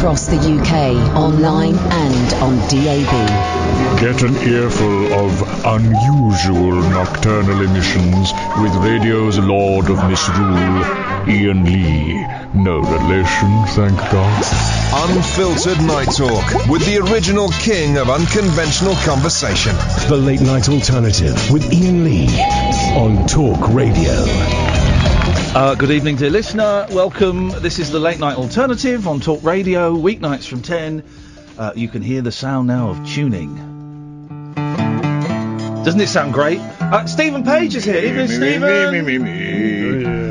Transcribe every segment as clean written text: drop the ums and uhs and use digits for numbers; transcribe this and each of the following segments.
across the UK, online and on DAB. Get an earful of unusual nocturnal emissions with radio's Lord of Misrule, Iain Lee. No relation, thank God. Unfiltered Night Talk with the original king of unconventional conversation. The Late Night Alternative with Iain Lee on Talk Radio. Good evening, dear listener. Welcome. This is the Late Night Alternative on Talk Radio, weeknights from 10. You can hear the sound now of tuning. Doesn't it sound great? Stephen Page is here. Evening, Stephen.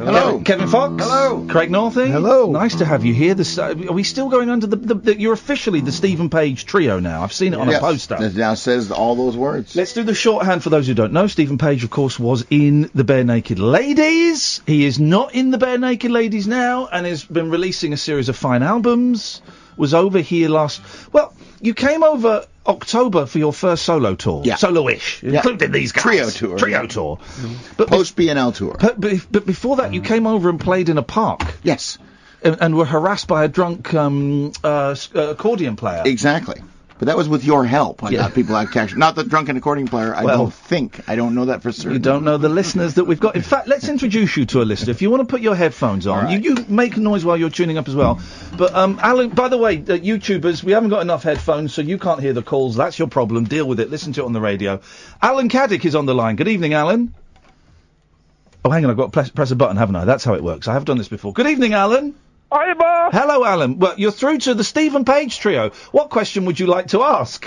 Hello. Kevin Fox. Hello. Craig Northey. Hello. Nice to have you here. Are we still going under the... You're officially the Stephen Page trio now. I've seen it on a poster. It now says all those words. Let's do the shorthand for those who don't know. Stephen Page, of course, was in the Bare Naked Ladies. He is not in the Bare Naked Ladies now and has been releasing a series of fine albums. Was over here last... Well, you came over... October for your first solo tour, solo-ish, including these guys. Trio tour. Mm-hmm. Post-BNL tour. But before that, you came over and played in a park. Yes. And were harassed by a drunk accordion player. Exactly. But that was with your help. I got people out cash. Not the drunken accordion player, I don't know that for certain. You don't know the listeners that we've got. In fact, let's introduce you to a listener. If you want to put your headphones on, right. you make noise while you're tuning up as well. But, Alan, by the way, YouTubers, we haven't got enough headphones, so you can't hear the calls. That's your problem. Deal with it. Listen to it on the radio. Alan Caddick is on the line. Good evening, Alan. Oh, hang on, I've got to press a button, haven't I? That's how it works. I have done this before. Good evening, Alan. Hi, Bob. Hello, Alan. Well, you're through to the Stephen Page trio. What question would you like to ask?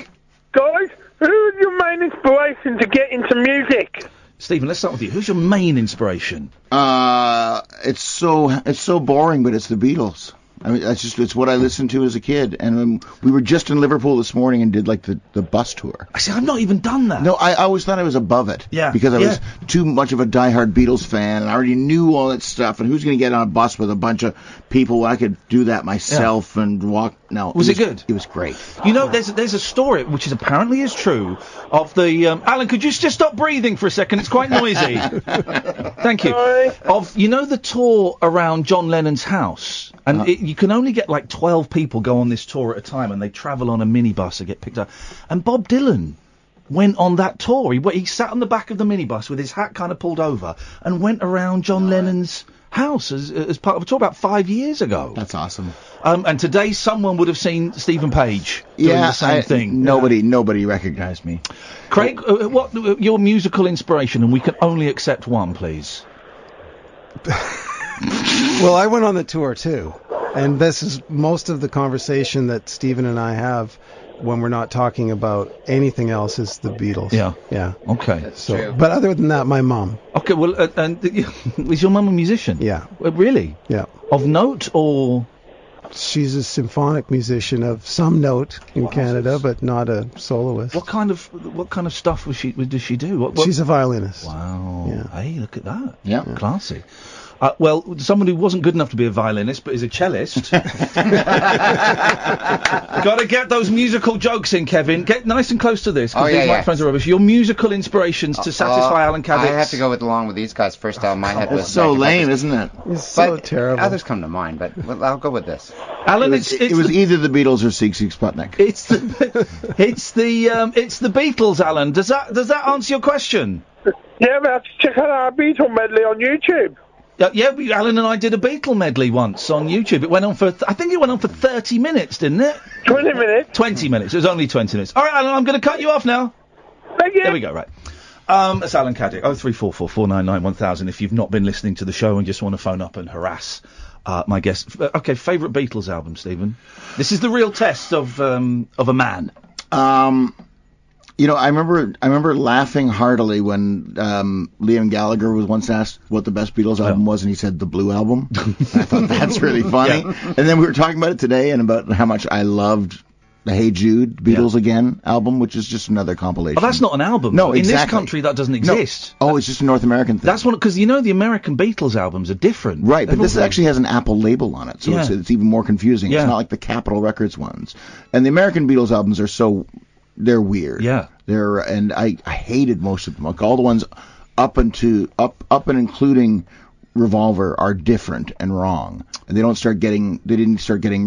Guys, who's your main inspiration to get into music? Stephen, let's start with you. Who's your main inspiration? It's so boring, but it's the Beatles. I mean, it's what I listened to as a kid. And we were just in Liverpool this morning and did, like, the bus tour. I see, I've not even done that. No, I always thought I was above it. Yeah. Because I was too much of a diehard Beatles fan, and I already knew all that stuff, and who's going to get on a bus with a bunch of people when I could do that myself and walk... No. Was it good? It was great. You know, there's a story, which is apparently is true, of the... Alan, could you just stop breathing for a second? It's quite noisy. Thank you. Sorry. Of, you know, the tour around John Lennon's house? And you can only get, like, 12 people go on this tour at a time, and they travel on a minibus and get picked up. And Bob Dylan went on that tour. He sat on the back of the minibus with his hat kind of pulled over and went around John Lennon's house as part of a tour about 5 years ago. That's awesome. And today someone would have seen Stephen Page doing the same thing. Nobody recognised me. Craig, what your musical inspiration, and we can only accept one, please. Well, I went on the tour, too. And this is most of the conversation that Stephen and I have when we're not talking about anything else is the Beatles. Yeah. Yeah. Okay. That's true. But other than that, my mum. Okay, well, and is your mum a musician? Yeah. Really? Yeah. Of note, or...? She's a symphonic musician of some note in Canada, but not a soloist. What kind of stuff was she? Does she do? She's a violinist. Wow. Yeah. Hey, look at that. Yeah. Classy. Well, someone who wasn't good enough to be a violinist but is a cellist. Got to get those musical jokes in, Kevin. Get nice and close to this, because these microphones are rubbish. Your musical inspirations to satisfy Alan Caddick. I have to go with these guys first. My head was so lame, isn't it? It's so terrible. Others come to mind, but I'll go with this. Alan, it was either the Beatles or Sig Sig Sputnik. It's the Beatles, Alan. Does that answer your question? Yeah, we have to check out our Beatle medley on YouTube. Alan and I did a Beatle medley once on YouTube. It went on for, I think it went on for 30 minutes, didn't it? 20 minutes? 20 minutes. It was only 20 minutes. All right, Alan, I'm going to cut you off now. Thank you. There we go, right. That's Alan Caddick, 0344 499 1000, if you've not been listening to the show and just want to phone up and harass my guest. Okay, favourite Beatles album, Stephen? This is the real test of a man. You know, I remember laughing heartily when Liam Gallagher was once asked what the best Beatles album was, and he said the Blue Album. I thought that's really funny. Yeah. And then we were talking about it today and about how much I loved the Hey Jude Beatles Again album, which is just another compilation. But that's not an album. No, exactly. In this country, that doesn't exist. No. Oh, it's just a North American thing. That's one, because you know the American Beatles albums are different. Right, but this actually has an Apple label on it, so it's even more confusing. Yeah. It's not like the Capitol Records ones. And the American Beatles albums are so... They're weird. Yeah. And I hated most of them. Like all the ones up and including Revolver are different and wrong, and they didn't start getting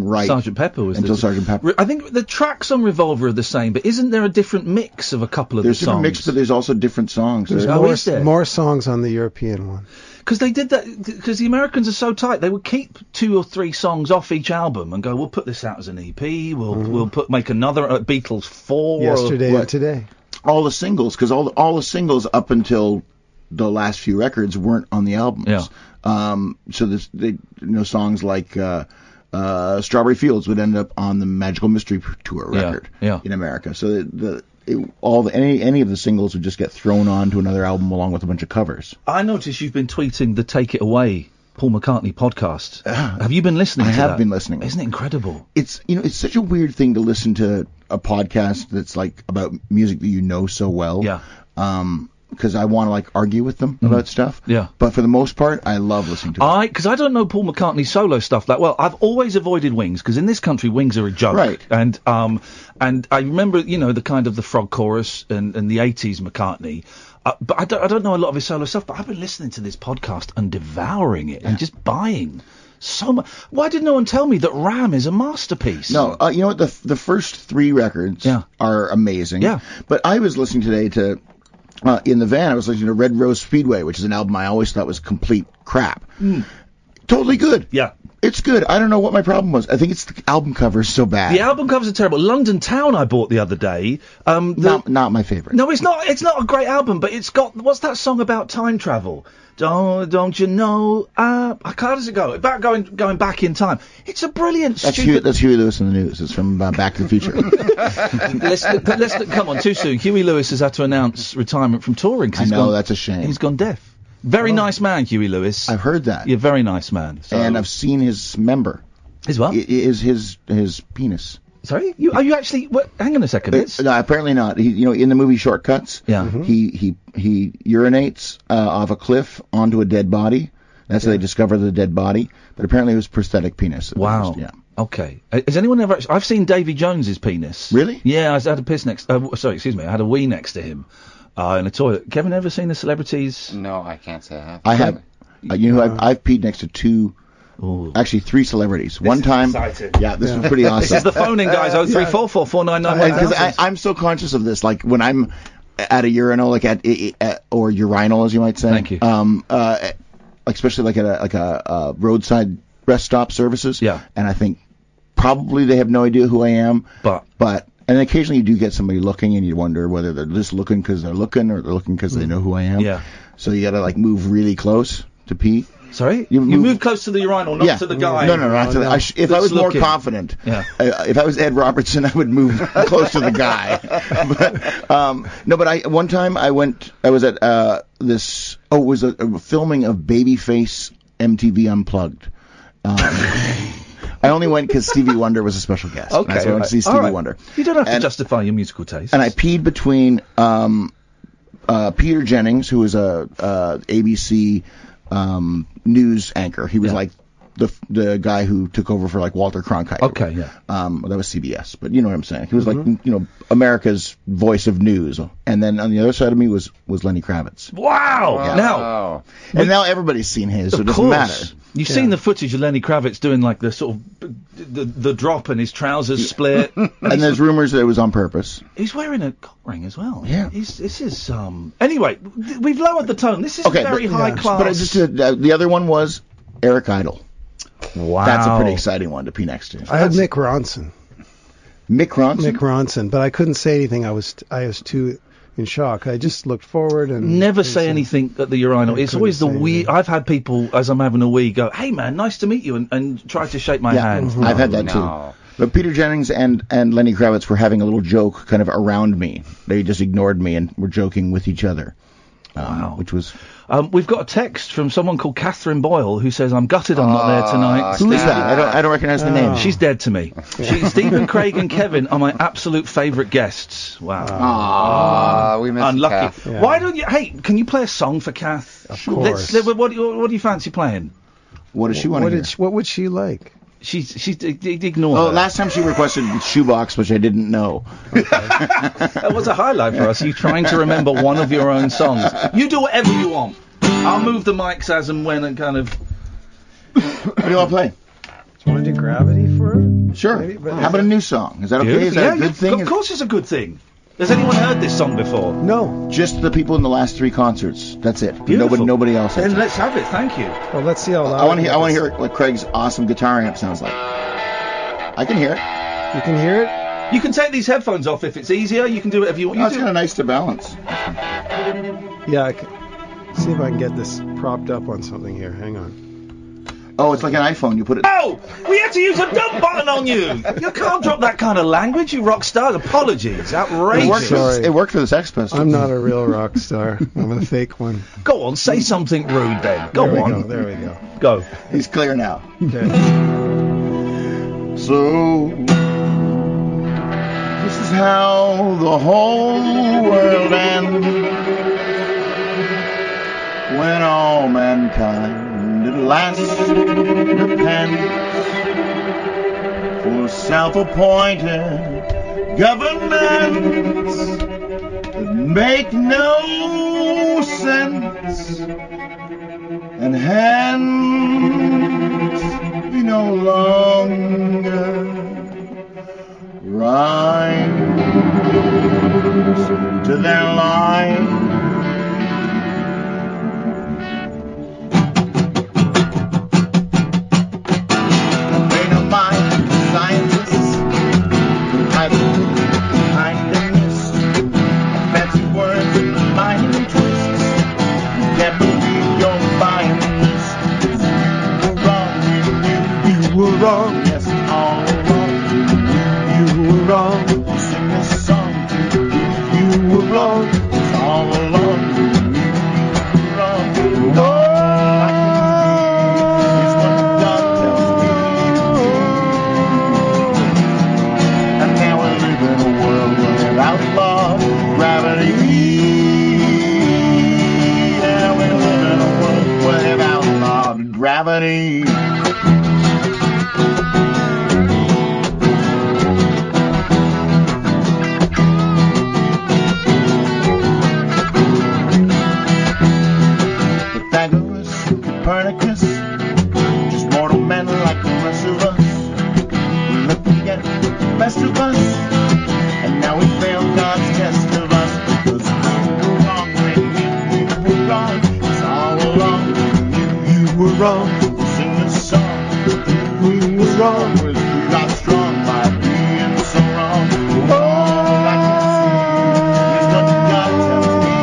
right. Sergeant Pepper was until Sergeant Pepper. I think the tracks on Revolver are the same, but isn't there a different mix of a couple of the songs? There's a different mix, but there's also different songs. There's more songs on the European one. Because they did that, because the Americans are so tight, they would keep 2 or 3 songs off each album and go, we'll put this out as an EP, we'll make another Beatles 4. Yesterday or today. All the singles, because all the singles up until the last few records weren't on the albums. Yeah. So songs like Strawberry Fields would end up on the Magical Mystery Tour record in America. So any of the singles would just get thrown onto another album along with a bunch of covers. I notice you've been tweeting the Take It Away Paul McCartney podcast. Have you been listening to that? I have been listening. Isn't it incredible? It's such a weird thing to listen to a podcast that's like about music that you know so well. Yeah. Because I want to argue with them about stuff. Yeah. But for the most part, I love listening to it. Because I don't know Paul McCartney's solo stuff that well. I've always avoided Wings, because in this country, Wings are a joke. Right. And I remember, the kind of the Frog Chorus and the 80s McCartney. But I don't know a lot of his solo stuff, but I've been listening to this podcast and devouring it and just buying so much. Why did no one tell me that Ram is a masterpiece? No, you know what? The first 3 records are amazing. Yeah. But I was listening today to... in the van, I was listening to Red Rose Speedway, which is an album I always thought was complete crap. Mm. Totally good. Yeah. It's good. I don't know what my problem was. I think it's the album cover is so bad. The album covers are terrible. London Town I bought the other day. Not my favorite. No, it's not. It's not a great album, but it's got... What's that song about time travel? Don't you know? How does it go? About going back in time. It's a brilliant... That's Huey Lewis in the News. It's from Back to the Future. Come on, too soon. Huey Lewis has had to announce retirement from touring. I know, that's a shame. He's gone deaf. Very nice man, Huey Lewis. I've heard that. You're a very nice man. So. And I've seen his member. His what? His penis. Sorry? Are you actually... What, hang on a second. No, apparently not. He, in the movie Shortcuts, he urinates off a cliff onto a dead body. That's how they discover the dead body. But apparently it was prosthetic penis. Wow. First, yeah. Okay. Has anyone ever... I've seen Davy Jones's penis. Really? Yeah, I had a piss next... I had a wee next to him. In a toilet. Kevin, ever seen the celebrities? No, I can't say I have. I have. I've peed next to 2... Ooh. Actually, 3 celebrities. One time. This was pretty awesome. This is the phone-in, guys. 0344499. Because I'm so conscious of this. When I'm at a urinal, or urinal, as you might say. Thank you. Especially at a roadside rest stop services. Yeah. And I think probably they have no idea who I am. But. And occasionally you do get somebody looking, and you wonder whether they're just looking because they're looking, or they're looking because they know who I am. Yeah. So you gotta move really close to pee. Sorry? You move close to the urinal, not to the guy. No, not to the guy. If I was more confident, if I was Ed Robertson, I would move close to the guy. One time I was at a filming of Babyface MTV Unplugged. I only went because Stevie Wonder was a special guest. Okay, I went to see Stevie Wonder. You don't have to justify your musical taste. And I peed between Peter Jennings, who was a ABC news anchor. He was the guy who took over for Walter Cronkite. Okay, yeah. That was CBS, but you know what I'm saying. He was America's voice of news. And then on the other side of me was Lenny Kravitz. Wow! Yeah. Now, and now everybody's seen his, so it doesn't matter. You've seen the footage of Lenny Kravitz doing the sort of the drop and his trousers split. And there's rumours that it was on purpose. He's wearing a cock ring as well. Yeah. This is Anyway, we've lowered the tone. This is very high class. But the other one was Eric Idle. Wow. That's a pretty exciting one to pee next to. I had Mick Ronson. Mick Ronson? Mick Ronson, but I couldn't say anything. I was too in shock. I just looked forward and... Never say anything at the urinal. It's always the wee... I've had people, as I'm having a wee, go, hey man, nice to meet you, and try to shake my hand. Mm-hmm. I've had that too. But Peter Jennings and Lenny Kravitz were having a little joke kind of around me. They just ignored me and were joking with each other. Wow. Which was... we've got a text from someone called Catherine Boyle who says, I'm gutted I'm not there tonight. Who is that? I don't recognise the name. She's dead to me. Stephen, Craig and Kevin are my absolute favourite guests. Wow. We missed Unlucky. Kath. Yeah. Why don't you... Hey, can you play a song for Kath? Of course. What do you fancy playing? What does she want to hear? What would she like? She's ignored. Oh, last time she requested Shoebox, which I didn't know. Okay. That was a highlight for us. You trying to remember one of your own songs. You do whatever you want. I'll move the mics as and when and kind of... What do you want to play? Do you want to do Gravity for it? Sure. Maybe, but how about a new song? Is that okay? Is that a good thing? Of course it's a good thing. Has anyone heard this song before? No. Just the people in the last three concerts. That's it. Nobody else has. And let's have it. Thank you. Well, let's see how loud I want to hear what Craig's awesome guitaring up sounds like. I can hear it. You can hear it? You can take these headphones off if it's easier. You can do whatever you want. It's kind of nice to balance. Yeah, I can. See if I can get this propped up on something here. Hang on. Oh, it's like an iPhone. You put it... Oh! We had to use a dump button on you! You can't drop that kind of language, you rock stars. Apologies. Outrageous. It worked for the Sex Pistols. I'm not a real rock star. I'm a fake one. Go on, say something rude then. There we go. Go. He's clear now. Okay. So... this is how the whole world ends, when all mankind at last repents for self-appointed governments that make no sense, and hence be no longer rhymes to their lines. They don't mind scientists who type kindness, fancy words with mind twists. You can't believe your mind twists. You were wrong. Yes, all wrong. Wrong. Sing a song to you. You were wrong. It's all along. You were wrong. No, I can. It's what God tells me. And now we live in a world without law, gravity. Yeah, we live in a world without law, gravity. Copernicus, just mortal men like the rest of us. We look to get the best of us, and now we fail God's test of us because we were wrong. You were wrong. It's all along. You were wrong. Sing a song. We were wrong. We got strong by being so wrong. All I can see is what God tells me.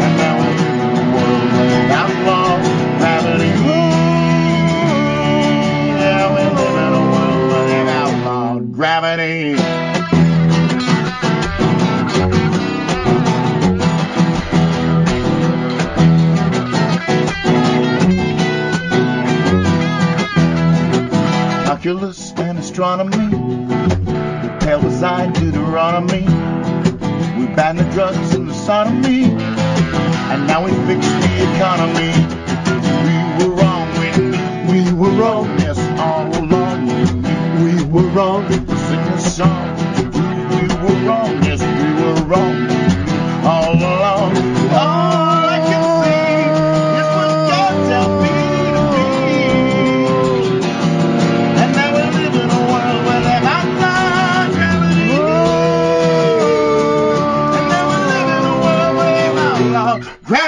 And now we're without law, gravity. Yeah, we live in a world without law, gravity. Calculus and astronomy, the pale beside Deuteronomy. We banned the drugs and the sodomy. And now we fix the economy. We were wrong. We were wrong. Yes, all along. We were wrong. Sing a song. We were wrong. Yes, we were wrong. All along. All I can see is what God tells me to be. And now we live in a world where they're outside gravity. And now we live in a world where they're outlawed gravity. Gravity!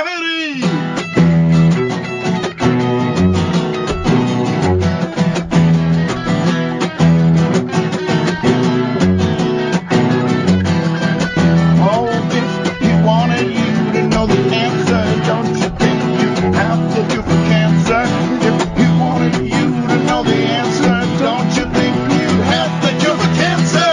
Oh, if he wanted you to know the answer, don't you think you have to do for cancer? If he wanted you to know the answer, don't you think you have to do for cancer?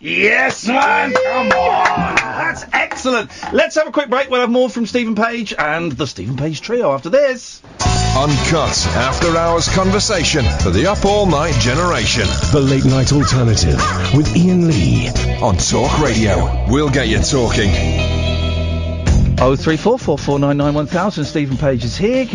Yes, man! Come on! That's excellent! Let's have a quick break. We'll have more from Stephen Page and the Stephen Page Trio after this. Uncut after-hours conversation for the up-all-night generation. The late-night alternative with Iain Lee on Talk Radio. We'll get you talking. 03444991000. Stephen Page is here.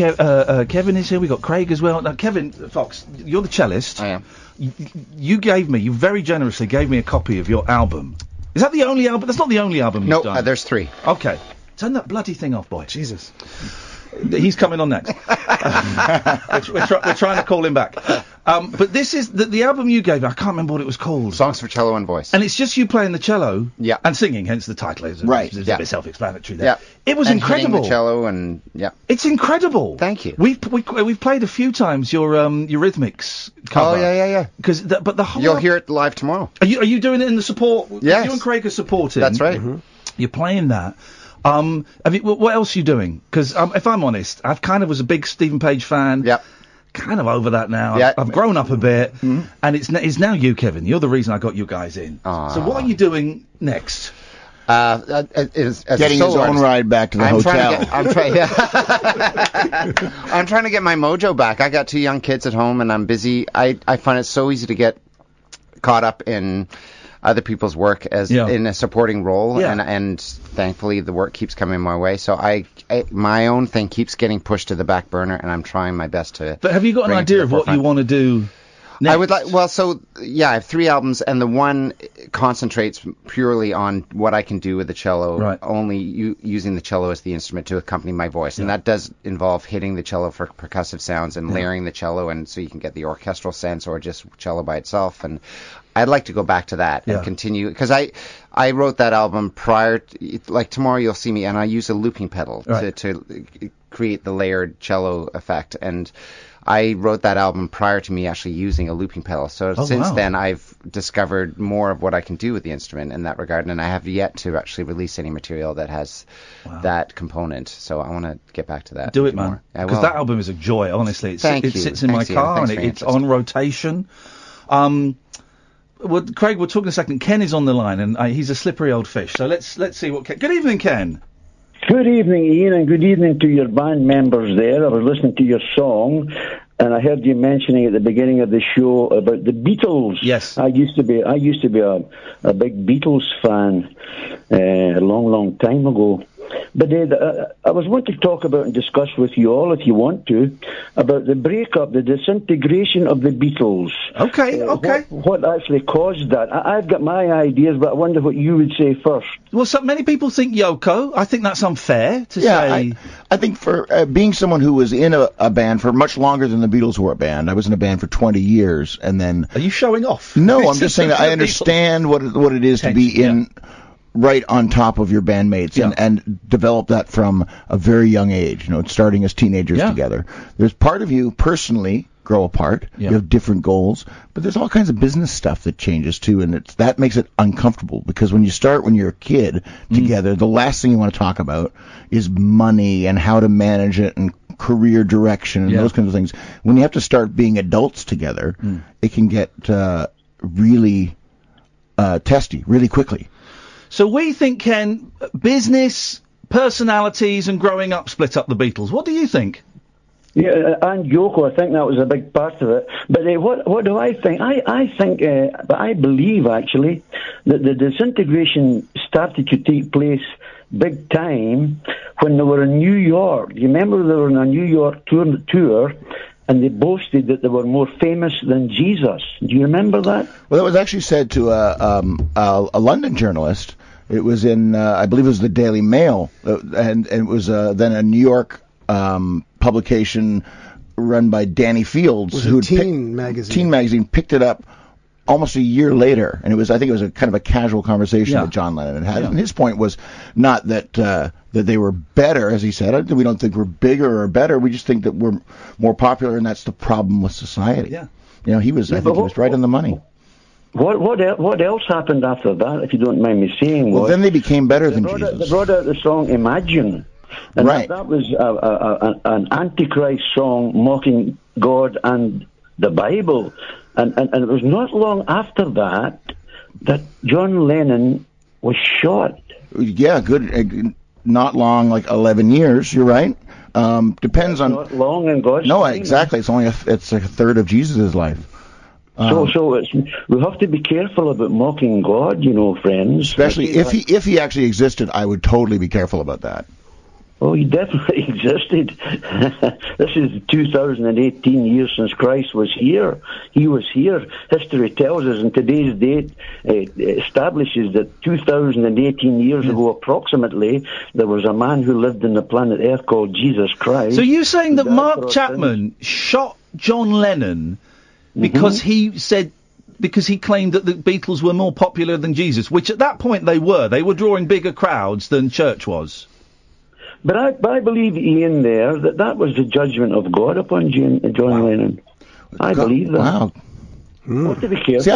Kevin is here. We've got Craig as well. Now, Kevin Fox, you're the cellist. I am. You very generously gave me a copy of your album. Is that the only album? That's not the only album you've done. No, there's three. Okay. Turn that bloody thing off, boy. Jesus. He's coming on next. We're trying to call him back. But this is the album you gave me. I can't remember what it was called. Songs for Cello and Voice. And it's just you playing the cello and singing, hence the title. It's a bit self-explanatory there. Yeah. It was incredible. Hitting the cello and, yeah. It's incredible. Thank you. We've played a few times your Eurythmics cover. Oh, yeah. But the whole... You'll hear it live tomorrow. Are you doing it in the support? Yes. You and Craig are supporting. That's right. Mm-hmm. You're playing that. What else are you doing? Because if I'm honest, I've kind of was a big Stephen Page fan. Yeah. Kind of over that now. Yeah. I've grown up a bit. Mm-hmm. And it's now you, Kevin. You're the reason I got you guys in. Aww. So what are you doing next? As getting his own ride back to the hotel. I'm trying to get my mojo back. I got two young kids at home and I'm busy. I find it so easy to get caught up in other people's work in a supporting role, and thankfully the work keeps coming my way. So I my own thing keeps getting pushed to the back burner, and I'm trying my best to. But have you got an idea of what you want to do next? I have three albums, and the one concentrates purely on what I can do with the cello, only using the cello as the instrument to accompany my voice, and that does involve hitting the cello for percussive sounds and layering the cello, and so you can get the orchestral sense or just cello by itself. And I'd like to go back to that and continue, because I wrote that album prior to, like tomorrow you'll see me, and I use a looping pedal to create the layered cello effect, and I wrote that album prior to me actually using a looping pedal. So since then, I've discovered more of what I can do with the instrument in that regard, and I have yet to actually release any material that has that component. So I want to get back to that. Do it, man. Because that album is a joy, honestly. It sits in my car, and it's on rotation. Well, Craig, we'll talk in a second. Ken is on the line, and he's a slippery old fish. So let's see what Ken... Good evening, Ken. Good evening, Ian, and good evening to your band members there. I was listening to your song, and I heard you mentioning at the beginning of the show about the Beatles. Yes, I used to be a big Beatles fan a long, long time ago. But I was wanting to talk about and discuss with you all, if you want to, about the breakup, the disintegration of the Beatles. Okay. What actually caused that? I've got my ideas, but I wonder what you would say first. Well, many people think Yoko. I think that's unfair to say. I think for being someone who was in a band for much longer than the Beatles were a band, I was in a band for 20 years, and then... Are you showing off? No, I'm just saying that I understand what it is to be in... Yeah. Right on top of your bandmates and develop that from a very young age, starting as teenagers together. There's part of you personally grow apart. Yeah. You have different goals, but there's all kinds of business stuff that changes too, and that makes it uncomfortable, because when you're a kid together, the last thing you want to talk about is money and how to manage it and career direction and those kinds of things. When you have to start being adults together, it can get really testy really quickly. So we think, Ken, business, personalities and growing up split up the Beatles. What do you think? Yeah, and Yoko, I think that was a big part of it. But what do I think? I believe, actually, that the disintegration started to take place big time when they were in New York. You remember they were on a New York tour and they boasted that they were more famous than Jesus. Do you remember that? Well, that was actually said to a London journalist. It was in, I believe it was the Daily Mail, and it was then a New York publication run by Danny Fields. It was magazine. Teen magazine picked it up almost a year later, and I think it was a kind of a casual conversation that John Lennon had. And his point was not that that they were better, as he said. We don't think we're bigger or better. We just think that we're more popular, and that's the problem with society. Yeah, he was. Yeah, I think he was right on the money. What else happened after that? If you don't mind me saying, well, then they became better than Jesus. They brought out the song "Imagine," and that was an antichrist song mocking God and the Bible. And it was not long after that John Lennon was shot. Yeah, good. Not long, like 11 years. You're right. Depends on. Not long in God's. No, exactly. It's only it's a third of Jesus' life. We have to be careful about mocking God, friends. Especially if he actually existed, I would totally be careful about that. Oh, he definitely existed. This is 2018 years since Christ was here. He was here. History tells us, and today's date establishes that 2018 years ago approximately, there was a man who lived on the planet Earth called Jesus Christ. So you're saying that Mark Chapman shot John Lennon because he said... because he claimed that the Beatles were more popular than Jesus, which at that point they were. They were drawing bigger crowds than church was. But I believe, Iain, there, that that was the judgment of God upon John Lennon. I believe that. Wow. Well, to be careful. See,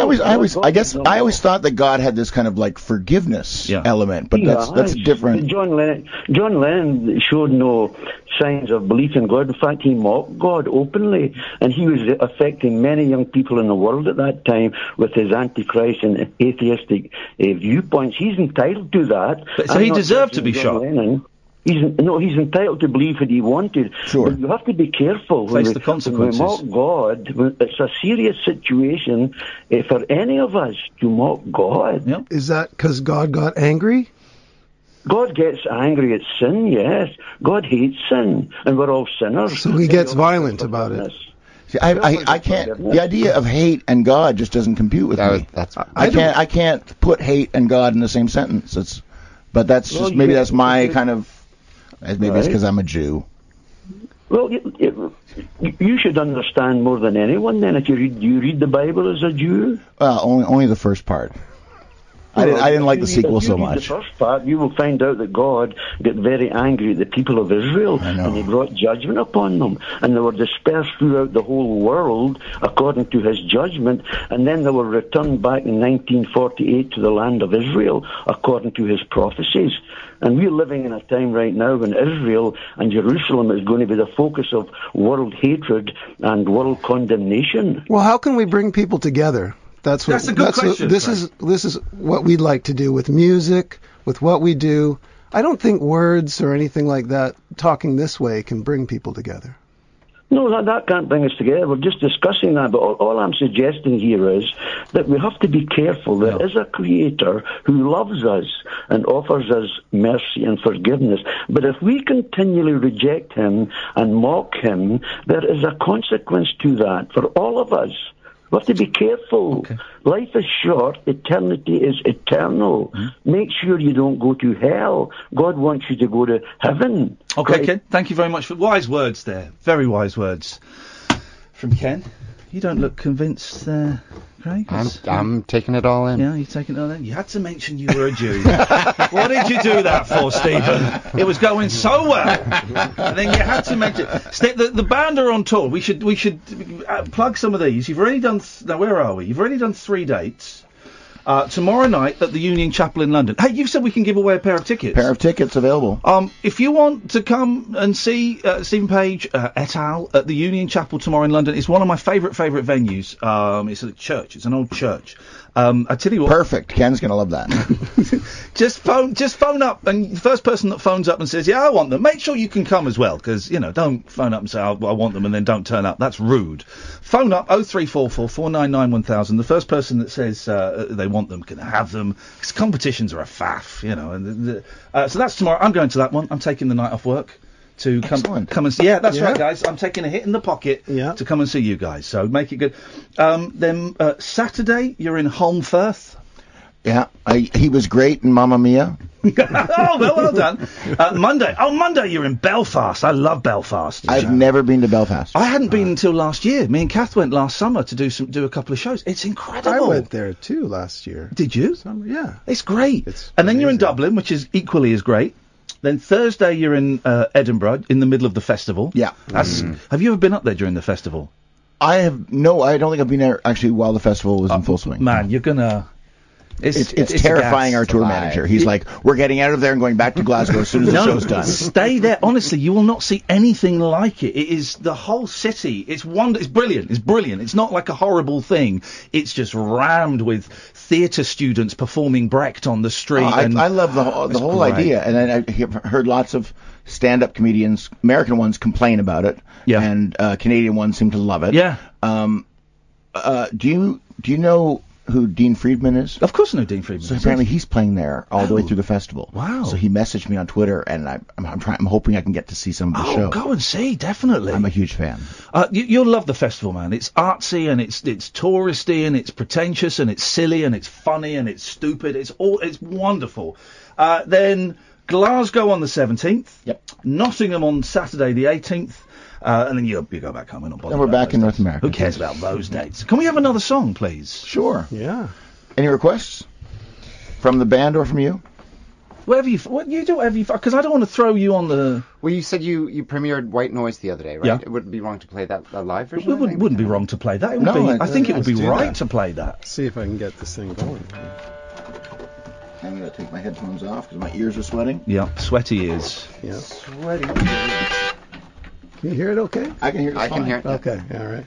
I always thought that God had this kind of like forgiveness element, but that's different. John Lennon showed no signs of belief in God. In fact, he mocked God openly, and he was affecting many young people in the world at that time with his antichrist and atheistic viewpoints. He's entitled to that. But, so he deserved to be shot. He's entitled to believe what he wanted. Sure. But you have to be careful. Face the consequences. When we mock God, it's a serious situation for any of us to mock God. Yep. Is that because God got angry? God gets angry at sin, yes. God hates sin, and we're all sinners. So he gets violent about it. See, I can't. The idea of hate and God just doesn't compute with me. I can't put hate and God in the same sentence. But that's just maybe that's my kind of. Maybe it's because I'm a Jew. Well, you should understand more than anyone, then, if you read the Bible as a Jew. Well, only the first part. I didn't like the sequel so much. If you read the first part, you will find out that God got very angry at the people of Israel, and he brought judgment upon them. And they were dispersed throughout the whole world according to his judgment, and then they were returned back in 1948 to the land of Israel according to his prophecies. And we're living in a time right now when Israel and Jerusalem is going to be the focus of world hatred and world condemnation. Well, how can we bring people together? That's a good question. This is what we'd like to do with music, with what we do. I don't think words or anything like that, talking this way, can bring people together. No, that can't bring us together. We're just discussing that, but all I'm suggesting here is that we have to be careful. There is a Creator who loves us and offers us mercy and forgiveness. But if we continually reject him and mock him, there is a consequence to that for all of us. We have to be careful. Okay. Life is short. Eternity is eternal. Mm-hmm. Make sure you don't go to hell. God wants you to go to heaven. Okay, Ken. Thank you very much for wise words there. Very wise words from Ken. You don't look convinced there, Craig. I'm taking it all in. Yeah, you're taking it all in. You had to mention you were a Jew. What did you do that for, Stephen? It was going so well. And then you had to mention... The band are on tour. We should plug some of these. You've already done... Now, where are we? You've already done 3 dates. Tomorrow night at the Union Chapel in London. Hey, you said we can give away a pair of tickets. Pair of tickets available. If you want to come and see Stephen Page et al. At the Union Chapel tomorrow in London, it's one of my favourite venues. It's a church. It's an old church. I tell you what. Perfect. Ken's going to love that. Just phone up, and the first person that phones up and says, "Yeah, I want them," make sure you can come as well, because don't phone up and say, "I want them," and then don't turn up. That's rude. Phone up 03444991000. The first person that says they want them can have them. Because competitions are a faff, And so that's tomorrow. I'm going to that one. I'm taking the night off work to come and see. Yeah, that's right, guys. I'm taking a hit in the pocket to come and see you guys. So make it good. Then Saturday, you're in Holmfirth. Yeah, he was great in Mamma Mia. Well done. Monday, you're in Belfast. I love Belfast. I've never been to Belfast. I hadn't been until last year. Me and Kath went last summer to do a couple of shows. It's incredible. I went there too last year. Did you? Summer, yeah. It's great. Then you're in Dublin, which is equally as great. Then Thursday, you're in Edinburgh, in the middle of the festival. Yeah. Have you ever been up there during the festival? I don't think I've been there, actually, while the festival was in full swing. Man, you're going to... It's terrifying our tour manager. He's like, "We're getting out of there and going back to Glasgow as soon as the show's done." Stay there. Honestly, you will not see anything like it. It is the whole city. It's brilliant. It's brilliant. It's not like a horrible thing. It's just rammed with theatre students performing Brecht on the street. I love the whole idea. And then I heard lots of stand-up comedians, American ones, complain about it. Yeah. And Canadian ones seem to love it. Yeah. Do you know... who Dean Friedman is? Of course I know Dean Friedman. So apparently he's playing there all the way through the festival. Wow. So he messaged me on Twitter, and I'm hoping I can get to see some of the show. Oh, go and see, definitely. I'm a huge fan. You'll love the festival, man. It's artsy, and it's touristy, and it's pretentious, and it's silly, and it's funny, and it's stupid. It's wonderful. Then Glasgow on the 17th. Yep. Nottingham on Saturday the 18th. And then you go back home. And we're back in North America. Who cares about those dates? Can we have another song, please? Sure. Yeah. Any requests from the band or from you? Whatever you, do whatever you, because I don't want to throw you on the. Well, you said you premiered White Noise the other day, right? Yeah. It wouldn't be wrong to play that live version. It wouldn't be wrong to play that. I think it would be right to play that. See if I can get this thing going. I'm gonna take my headphones off because my ears are sweating. Yeah, sweaty ears. Yeah. Sweaty ears. Can you hear it okay? I can hear it fine. I can hear it. Okay, all right.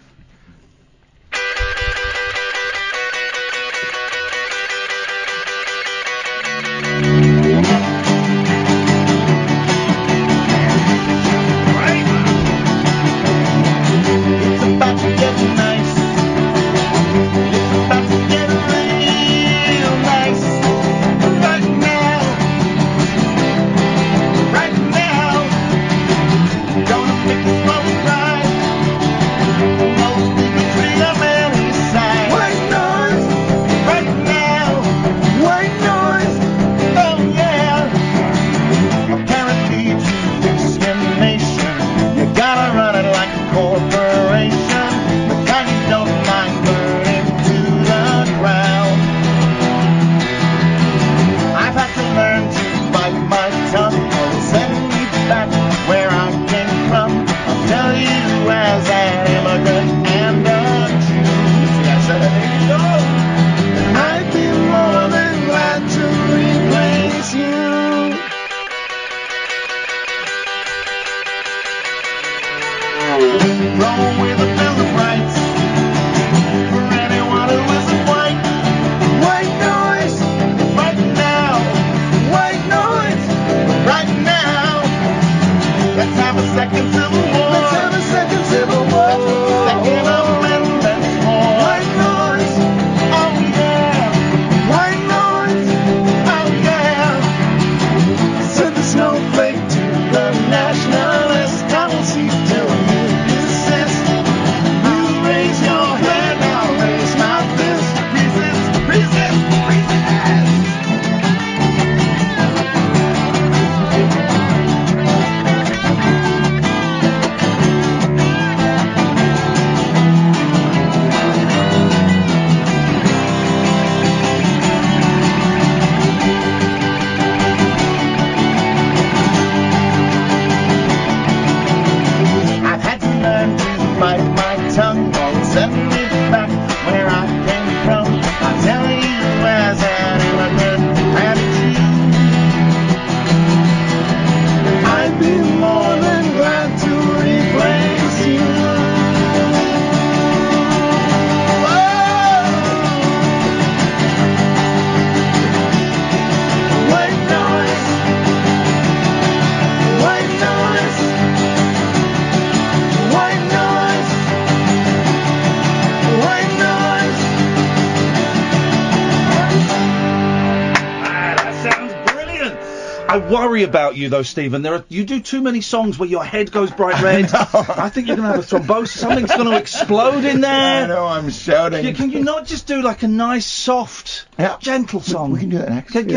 About you though, Stephen. You do too many songs where your head goes bright red. I think you're going to have a thrombosis. Something's going to explode in there. I know, I'm shouting. Can you not just do like a nice, soft, gentle song? We can do that next. I'm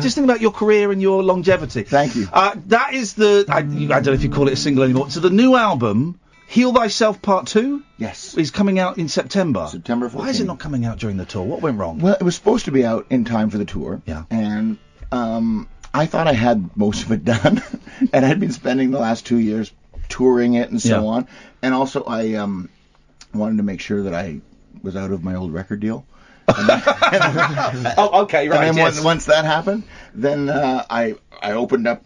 just thinking about your career and your longevity. Thank you. That is I don't know if you call it a single anymore. So the new album, Heal Thyself Part 2? Yes. Is coming out in September. September 14th. Why is it not coming out during the tour? What went wrong? Well, it was supposed to be out in time for the tour. Yeah. And, I thought I had most of it done, and I'd been spending the last 2 years touring it and so on. And also, I wanted to make sure that I was out of my old record deal. Oh, okay, right. And then once that happened, then I opened up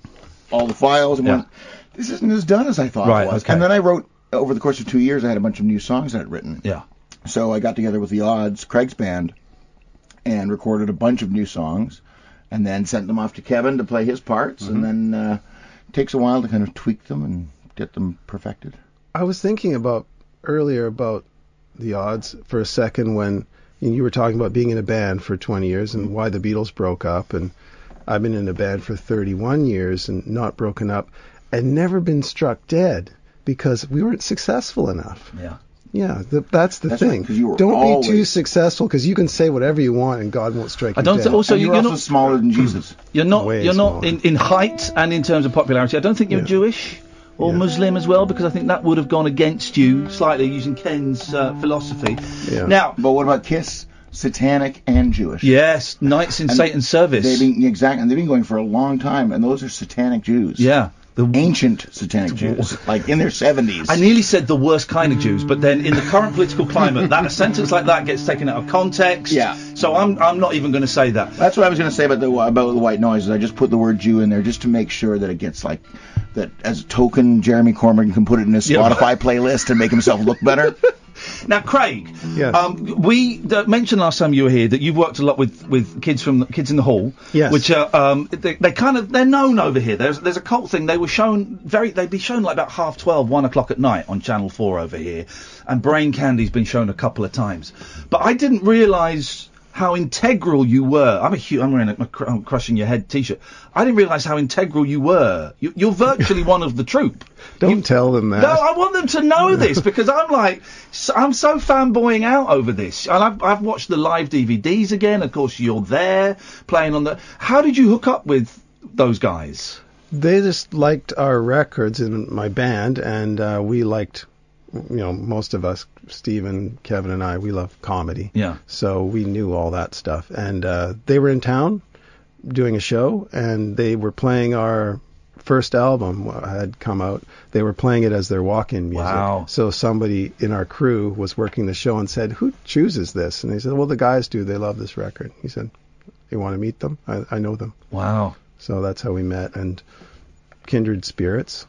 all the files and went, this isn't as done as I thought it was. Okay. And then I wrote, over the course of 2 years, I had a bunch of new songs that I'd written. Yeah. So I got together with The Odds, Craig's band, and recorded a bunch of new songs. And then sent them off to Kevin to play his parts, and then it takes a while to kind of tweak them and get them perfected. I was thinking about earlier about The Odds for a second when you were talking about being in a band for 20 years and why the Beatles broke up, and I've been in a band for 31 years and not broken up and never been struck dead because we weren't successful enough. Yeah. Yeah, that's the thing. Right, don't be too successful, because you can say whatever you want and God won't strike you down. You're also not smaller than Jesus. You're not in height and in terms of popularity. I don't think you're Jewish or Muslim as well, because I think that would have gone against you slightly, using Ken's philosophy. Yeah. Now, but what about Kiss? Satanic and Jewish. Yes, Knights in Satan's Service. They've been going for a long time, and those are satanic Jews. Yeah. The ancient satanic Jews, like in their 70s. I nearly said the worst kind of Jews, but then in the current political climate, that a sentence like that gets taken out of context. Yeah. So I'm not even going to say that. That's what I was going to say about the white noise. Is I just put the word Jew in there just to make sure that it gets like that as a token. Jeremy Corbyn can put it in his Spotify playlist and make himself look better. Now, Craig, yes. we mentioned last time you were here that you've worked a lot with kids from Kids in the Hall, yes. Which are they're known over here. There's a cult thing. They were shown they'd be shown like about 12:30, 1:00 at night on Channel 4 over here, and Brain Candy's been shown a couple of times. But I didn't realise how integral you were. I'm wearing a Crushing Your Head T-shirt. I didn't realise how integral you were. You're virtually one of the troop. Don't tell them that. No, I want them to know this, because I'm so fanboying out over this. And I've watched the live DVDs again. Of course, you're there playing on the... How did you hook up with those guys? They just liked our records in my band, and we liked... You know, most of us, Stephen, Kevin and I, we love comedy. Yeah. So we knew all that stuff. And they were in town doing a show, and they were playing our first album had come out. They were playing it as their walk-in music. Wow. So somebody in our crew was working the show and said, "Who chooses this?" And they said, "Well, the guys do. They love this record." He said, "You want to meet them? I know them." Wow. So that's how we met, and kindred spirits.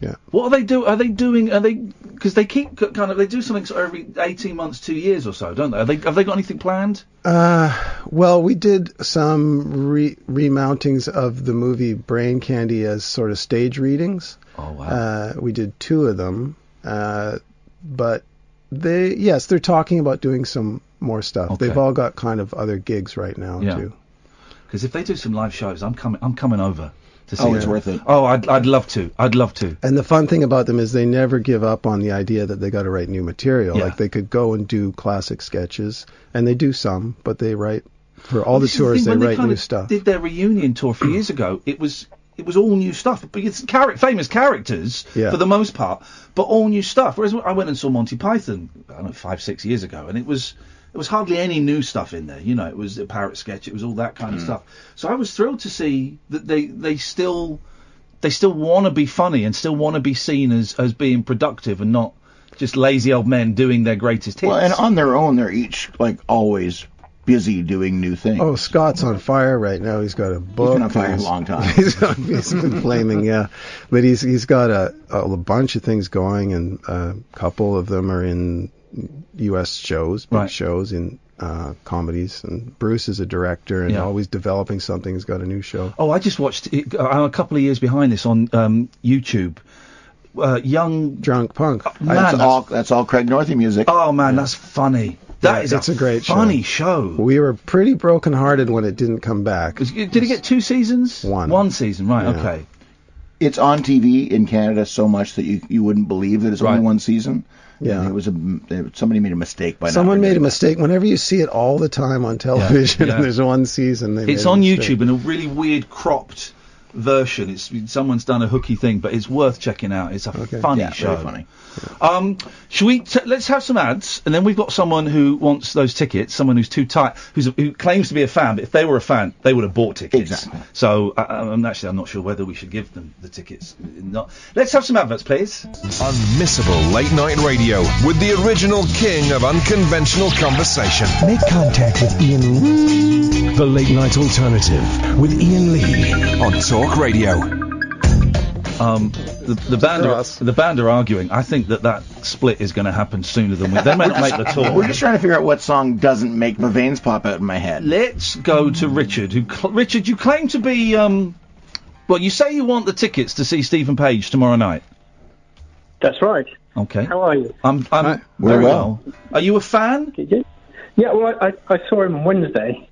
Yeah. What are they doing? Because they keep kind of... They do something sort of every 18 months, 2 years or so, don't they? Have they got anything planned? Well, we did some remountings of the movie Brain Candy as sort of stage readings. Oh, wow. We did 2 of them. But they're talking about doing some more stuff. Okay. They've all got kind of other gigs right now, too. Because if they do some live shows, I'm coming over. It's worth it. Oh, I'd love to. And the fun thing about them is they never give up on the idea that they got to write new material. Yeah. Like, they could go and do classic sketches, and they do some, but they write for all the tours. They write new stuff. Did their reunion tour a few years ago? It was all new stuff, but it's famous characters for the most part, but all new stuff. Whereas I went and saw Monty Python, I don't know, 5-6 years ago, and it was hardly any new stuff in there. You know, it was a parrot sketch. It was all that kind of stuff. So I was thrilled to see that they still want to be funny and still want to be seen as being productive and not just lazy old men doing their greatest hits. Well, and on their own, they're each like always busy doing new things. Oh, Scott's on fire right now. He's got a book. He's been on fire a long time. He's been flaming, yeah. But he's got a bunch of things going, and a couple of them are in U.S. shows, big shows in comedies, and Bruce is a director and always developing something. He's got a new show. Oh, I just watched it, I'm a couple of years behind this on YouTube. Young Drunk Punk. Man, that's all Craig Northey music. Oh man, that's funny. It's a great funny show. We were pretty brokenhearted when it didn't come back. Did it get 2 seasons? One season, right? Yeah. Okay. It's on TV in Canada so much that you wouldn't believe that it's only one season. Yeah, and somebody made a mistake by. Someone made a mistake. Whenever you see it all the time on television, and there's one season, it's on YouTube in a really weird cropped version. Someone's done a hooky thing, but it's worth checking out. It's a funny show. Very funny. Yeah. Should we? Let's have some ads, and then we've got someone who wants those tickets. Someone who's too tight, who claims to be a fan. But if they were a fan, they would have bought tickets. Exactly. So I'm not sure whether we should give them the tickets. Not. Let's have some adverts, please. Unmissable late night radio with the original king of unconventional conversation. Make contact with Iain Lee, the late night alternative with Iain Lee on Talk Radio. The band are arguing. I think that split is going to happen sooner than we... They might not make the tour. We're just trying to figure out what song doesn't make my veins pop out in my head. Let's go to Richard. Richard, you claim to be... well, you say you want the tickets to see Stephen Page tomorrow night. That's right. Okay. How are you? I'm very well. Are you a fan? Yeah, well, I saw him Wednesday.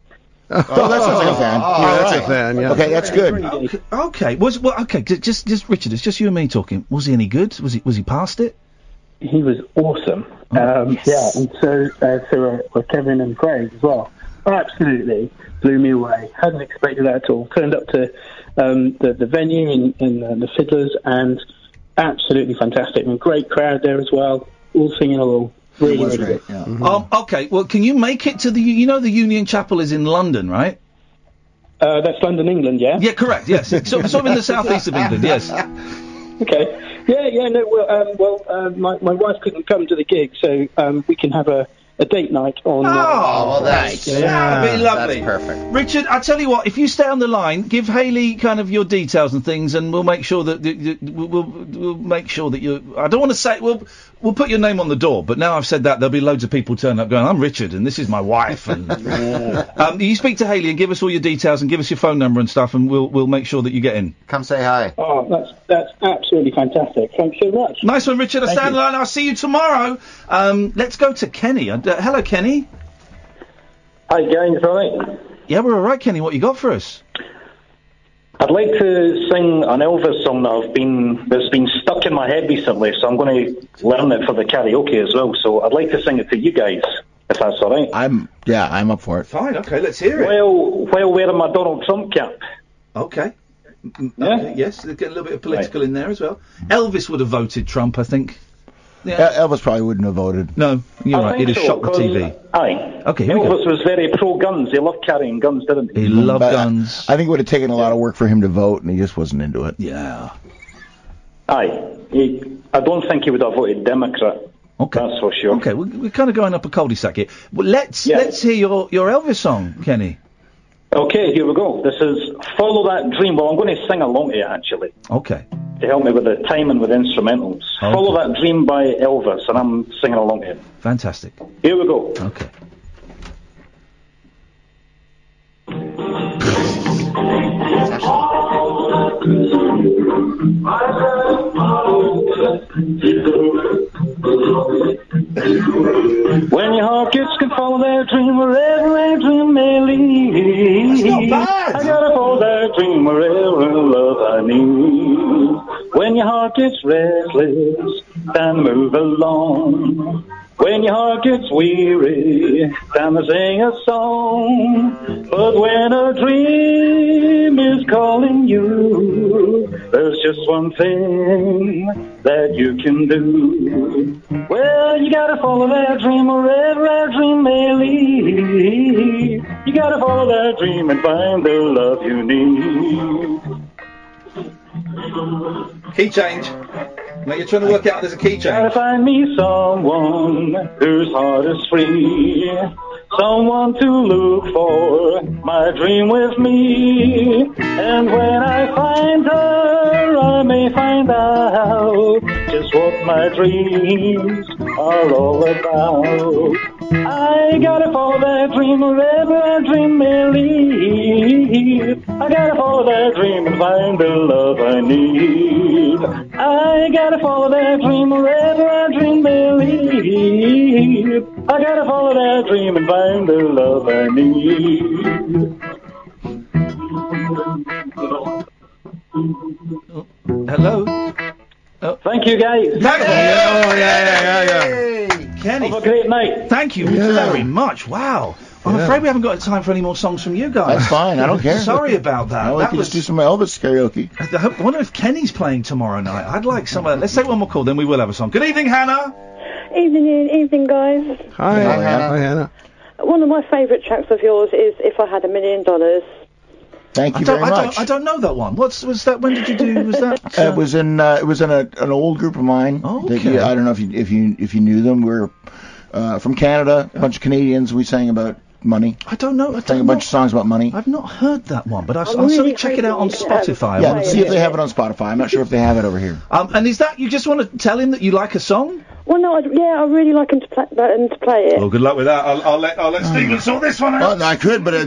Oh, that sounds like a fan. That's a fan, yeah. Okay, that's good. Okay, just Richard, it's just you and me talking. Was he any good? Was he past it? He was awesome. Yes. Yeah, and so were Kevin and Craig as well. Oh, absolutely. Blew me away. Hadn't expected that at all. Turned up to the venue in the Fiddlers, and absolutely fantastic. And great crowd there as well, all singing along. Really, really good. Yeah. Mm-hmm. Okay, well, can you make it to the... You know the Union Chapel is in London, right? That's London, England, yeah? Yeah, correct, yes. So I'm in the southeast of England, yes. Okay. Yeah, no, well, my wife couldn't come to the gig, so we can have a date night on... well, that's... Yeah, that'd be lovely. That's perfect. Richard, I tell you what, if you stay on the line, give Hayley kind of your details and things, and we'll make sure that... We'll make sure that you... I don't want to say... We'll put your name on the door, but now I've said that, there'll be loads of people turning up going, I'm Richard, and this is my wife. And you speak to Hayley and give us all your details and give us your phone number and stuff, and we'll make sure that you get in. Come say hi. Oh, that's absolutely fantastic. Thanks so much. Nice one, Richard. I'll stand in line. I'll see you tomorrow. Let's go to Kenny. Hello, Kenny. Hi, James, right? Yeah, we're all right, Kenny. What you got for us? I'd like to sing an Elvis song that's been stuck in my head recently, so I'm going to learn it for the karaoke as well. So I'd like to sing it to you guys, if that's all right. I'm up for it. Fine, okay, let's hear it. While wearing my Donald Trump cap. Okay. Yeah. Yes, get a little bit of political in there as well. Elvis would have voted Trump, I think. Yeah. Elvis probably wouldn't have voted. No, you're right. He'd have shot the TV. Aye. Okay, here we go. Elvis was very pro-guns. He loved carrying guns, didn't he? He loved guns. I think it would have taken a lot of work for him to vote, and he just wasn't into it. Yeah. Aye. I don't think he would have voted Democrat. Okay. That's for sure. Okay, we're kind of going up a cul-de-sac here. Well, let's hear your Elvis song, Kenny. Okay, here we go. This is Follow That Dream. Well, I'm going to sing along to it, actually. Okay. To help me with the timing with instrumentals. Okay. Follow That Dream by Elvis, and I'm singing along to it. Fantastic. Here we go. Okay. When your heart gets can follow their dream wherever their dream may lead. That's not bad. I gotta follow their dream wherever love I need. When your heart gets restless, then move along. When your heart gets weary, time to sing a song. But when a dream is calling you, there's just one thing that you can do. Well, you gotta follow that dream wherever that dream may lead. You gotta follow that dream and find the love you need. Key change. Now you're trying to work out there's a key change. Gotta find me someone whose heart is free, someone to look for my dream with me. And when I find her, I may find out just what my dreams are all about. I gotta follow that dream wherever that dream may lead. I gotta follow that dream and find the love I need. I gotta follow that dream wherever that dream may lead. I gotta follow that dream and find the love I need. Hello? Oh. Thank you, guys. Thank you. Oh, yeah. Kenny. Have a great night. Thank you very much. Wow. I'm afraid we haven't got time for any more songs from you guys. That's fine. I don't care. Sorry about that. No, let's do some Elvis karaoke. I wonder if Kenny's playing tomorrow night. I'd like some of that. Let's take one more call, then we will have a song. Good evening, Hannah. Evening, guys. Hi, Hannah. Hi, Hannah. One of my favourite tracks of yours is If I Had $1 Million. Thank you very much. I don't know that one. Was that? When did you do? Was that? It was in an old group of mine. Okay. I don't know if you knew them. We're from Canada. A bunch of Canadians. We sang about money. I don't know. I sang a bunch of songs about money. I've not heard that one, but I'll certainly check it out on Spotify. Yeah, see if they have it on Spotify. I'm not sure if they have it over here. And is that you just want to tell him that you like a song? Well, no, I really like him to play that and to play it. Well, good luck with that. I'll let Stephen sort this one out. Well, I could, but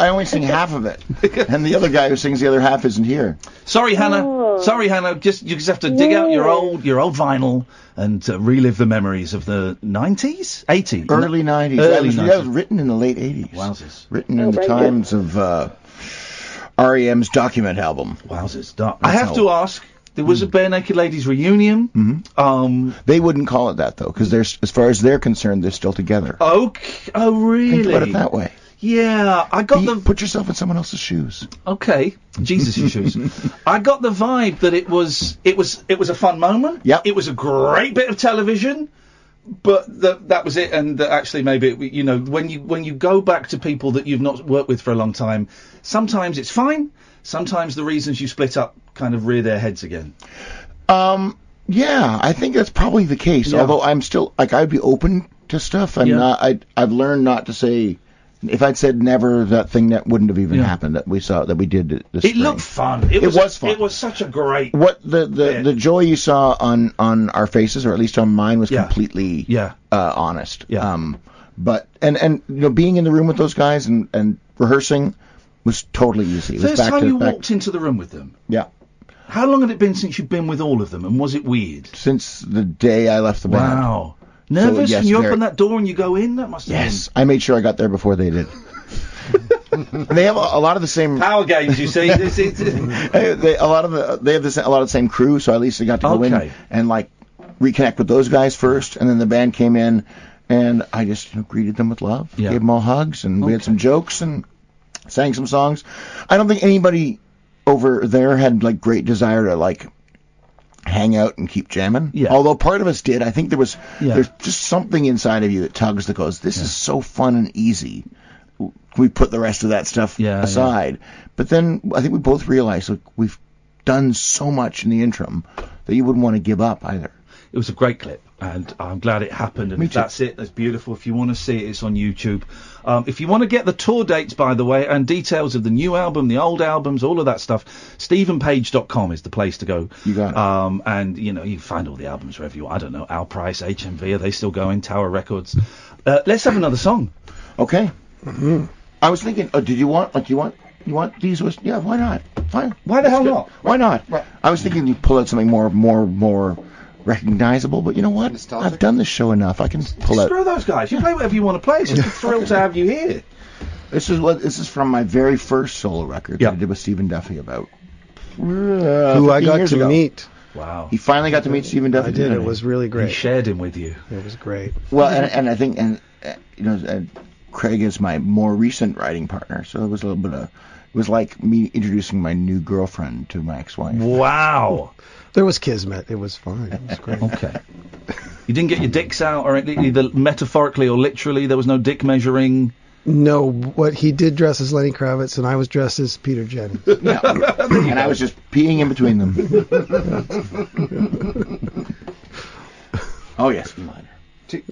I only sing half of it, and the other guy who sings the other half isn't here. Sorry, Hannah. Oh. Sorry, Hannah. You just have to dig out your old vinyl and relive the memories of the 90s, 80s, early 90s. That was written in the late 80s. Wowzers. Written in the times of REM's Document album. Wowzers. I have to ask. There was a Bare Naked Ladies reunion. Mm-hmm. They wouldn't call it that, though, because as far as they're concerned, they're still together. Okay. Oh, really? Think about it that way. Yeah, I got Put yourself in someone else's shoes. Okay. Jesus' shoes. I got the vibe that it was a fun moment. Yep. It was a great bit of television, but that was it. And actually, maybe, when you go back to people that you've not worked with for a long time, sometimes it's fine. Sometimes the reasons you split up kind of rear their heads again. Yeah, I think that's probably the case. Yeah. Although I'm still, I'd be open to stuff. I've learned not to say. If I'd said never, that thing that wouldn't have even happened. That we did. It looked fun. It was fun. It was such a great. What the joy you saw on our faces, or at least on mine, was completely honest. Yeah. But being in the room with those guys and rehearsing. Was totally easy. First time you walked into the room with them? Yeah. How long had it been since you'd been with all of them, and was it weird? Since the day I left the band. Wow. Nervous? So, yes, you open that door and you go in? That must have been... I made sure I got there before they did. They have a lot of the same... Power games, you see. They have a lot of the same crew, so at least I got to go in and, reconnect with those guys first, and then the band came in, and I just greeted them with love, gave them all hugs, and we had some jokes, and... sang some songs. I don't think anybody over there had great desire to hang out and keep jamming. Yeah. Although part of us did. I think there's just something inside of you that tugs that goes, this is so fun and easy. We put the rest of that stuff aside. Yeah. But then I think we both realized we've done so much in the interim that you wouldn't want to give up either. It was a great clip, and I'm glad it happened. And that's it. That's beautiful. If you want to see it, it's on YouTube. If you want to get the tour dates, by the way, and details of the new album, the old albums, all of that stuff, StephenPage.com is the place to go. You got it. And, you find all the albums wherever you want. I don't know, Al Price, HMV, are they still going? Tower Records. Let's have another song. Okay. Mm-hmm. I was thinking, do you want these? Yeah, why not? Fine. Why the hell not? Why not? Right. I was thinking you pull out something more recognizable, but you know what? I've done this show enough. I can pull out. Screw those guys. You play whatever you want to play. It's just a thrill to have you here. This is from my very first solo record that I did with Stephen Duffy about. Who I got to meet. Wow. He finally got to meet Stephen Duffy. I did. It was really great. He shared him with you. It was great. Well, and I think Craig is my more recent writing partner, so it was a little bit of. It was like me introducing my new girlfriend to my ex-wife. Wow. There was kismet. It was fine. It was great. Okay. You didn't get your dicks out, or either metaphorically or literally. There was no dick measuring. No. What he did dress as Lenny Kravitz, and I was dressed as Peter Jennings. Yeah. And I was just peeing in between them. Oh, yes. Minor. Two,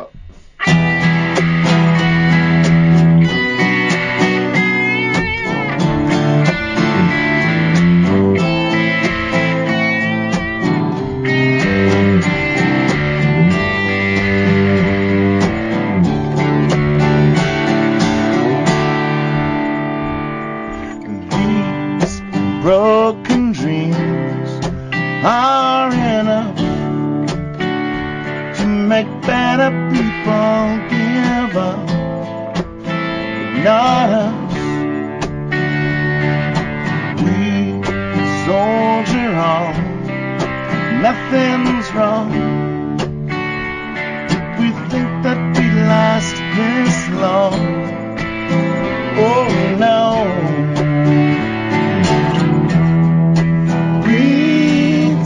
oh. Broken dreams are enough to make better people give up. Not us. We soldier on. Nothing's wrong. Did we think that we last this long? Oh no.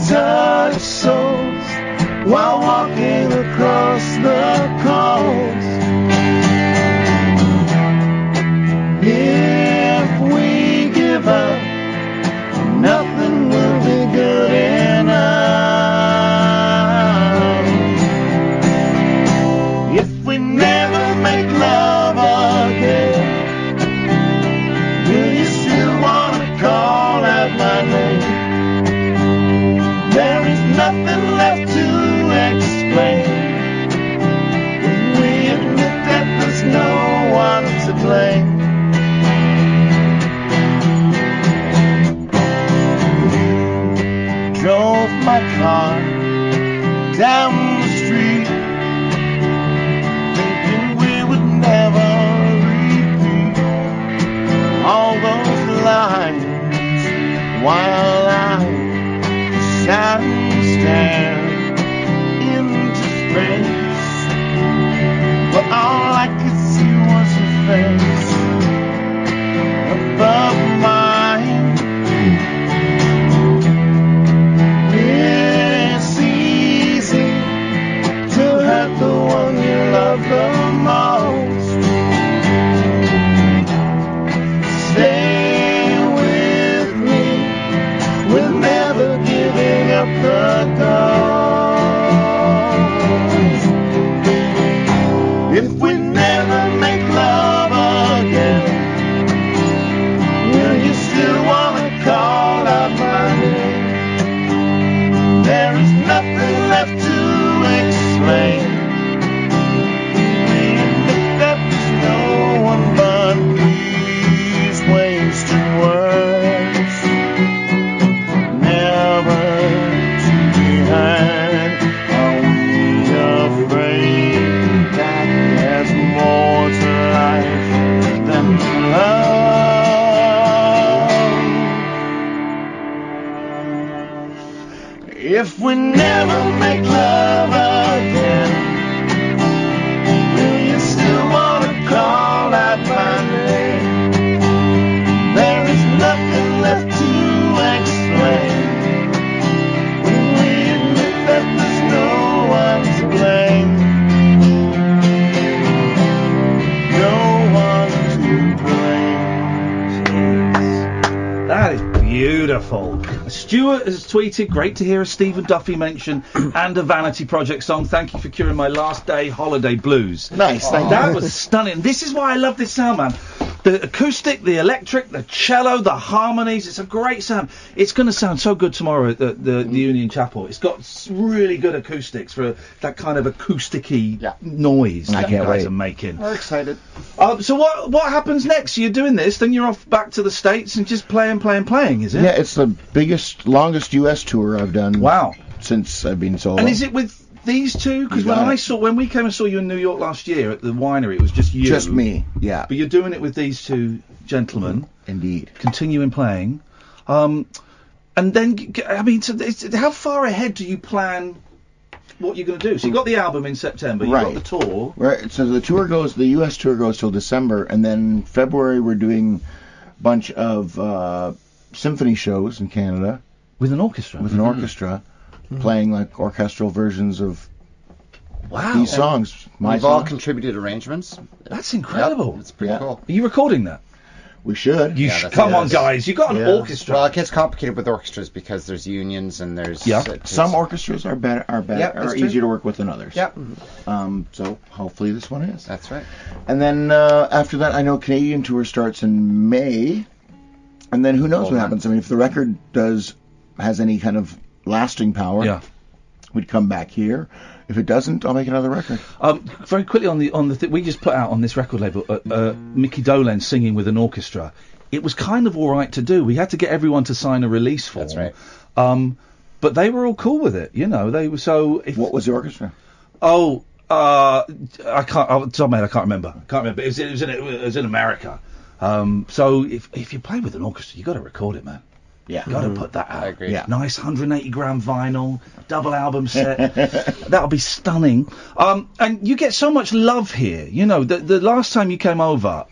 Touch souls while walking across the coast. If we never make love again, will you still want to call out my name? There is nothing left to explain when we admit that there's no one to blame. No one to blame. That is beautiful. Stuart has tweeted, great to hear a Stephen Duffy mention and a Vanity Project song. Thank you for curing my last day holiday blues. Nice, thank you. That was stunning. This is why I love this sound, man. The acoustic, the electric, the cello, the harmonies. It's a great sound. It's going to sound so good tomorrow at the Union Chapel. It's got really good acoustics for that kind of acoustic-y noise I that you guys are making. We're excited. So what happens next? You're doing this, then you're off back to the States and just playing, is it? Yeah, it's the biggest, longest U.S. tour I've done. Wow. Since I've been solo. And is it with these two? Because when we came and saw you in New York last year at the winery, it was just you. Just me, yeah. But you're doing it with these two gentlemen. Indeed. Continuing playing. And then, I mean, so how far ahead do you plan what you're going to do? So you've got the album in September, you've got the tour. Right, so the US tour goes till December, and then February we're doing a bunch of symphony shows in Canada. With an orchestra? With an orchestra. Playing like orchestral versions of these songs. We've all contributed arrangements. That's incredible. It's pretty cool. Are you recording that? We should. Come on, guys. You got an orchestra. Well, it gets complicated with orchestras because there's unions and there's some orchestras are easier to work with than others. Yep. So hopefully this one is. That's right. And then after that, I know Canadian tour starts in May, and then who knows what happens? I mean, if the record has any kind of lasting power, we'd come back here. If it doesn't, I'll make another record. Very quickly on the we just put out on this record label, Mickey Dolenz singing with an orchestra. It was kind of all right to do. We had to get everyone to sign a release form. That's right. But they were all cool with it, you know. They were so. What was the orchestra? Oh, I can't. I can't remember. It was in America. So if you play with an orchestra, you got to record it, man. Yeah, got to put that out. I agree. Yeah. Nice 180-gram vinyl, double album set. That'll be stunning. And you get so much love here. You know, the last time you came over,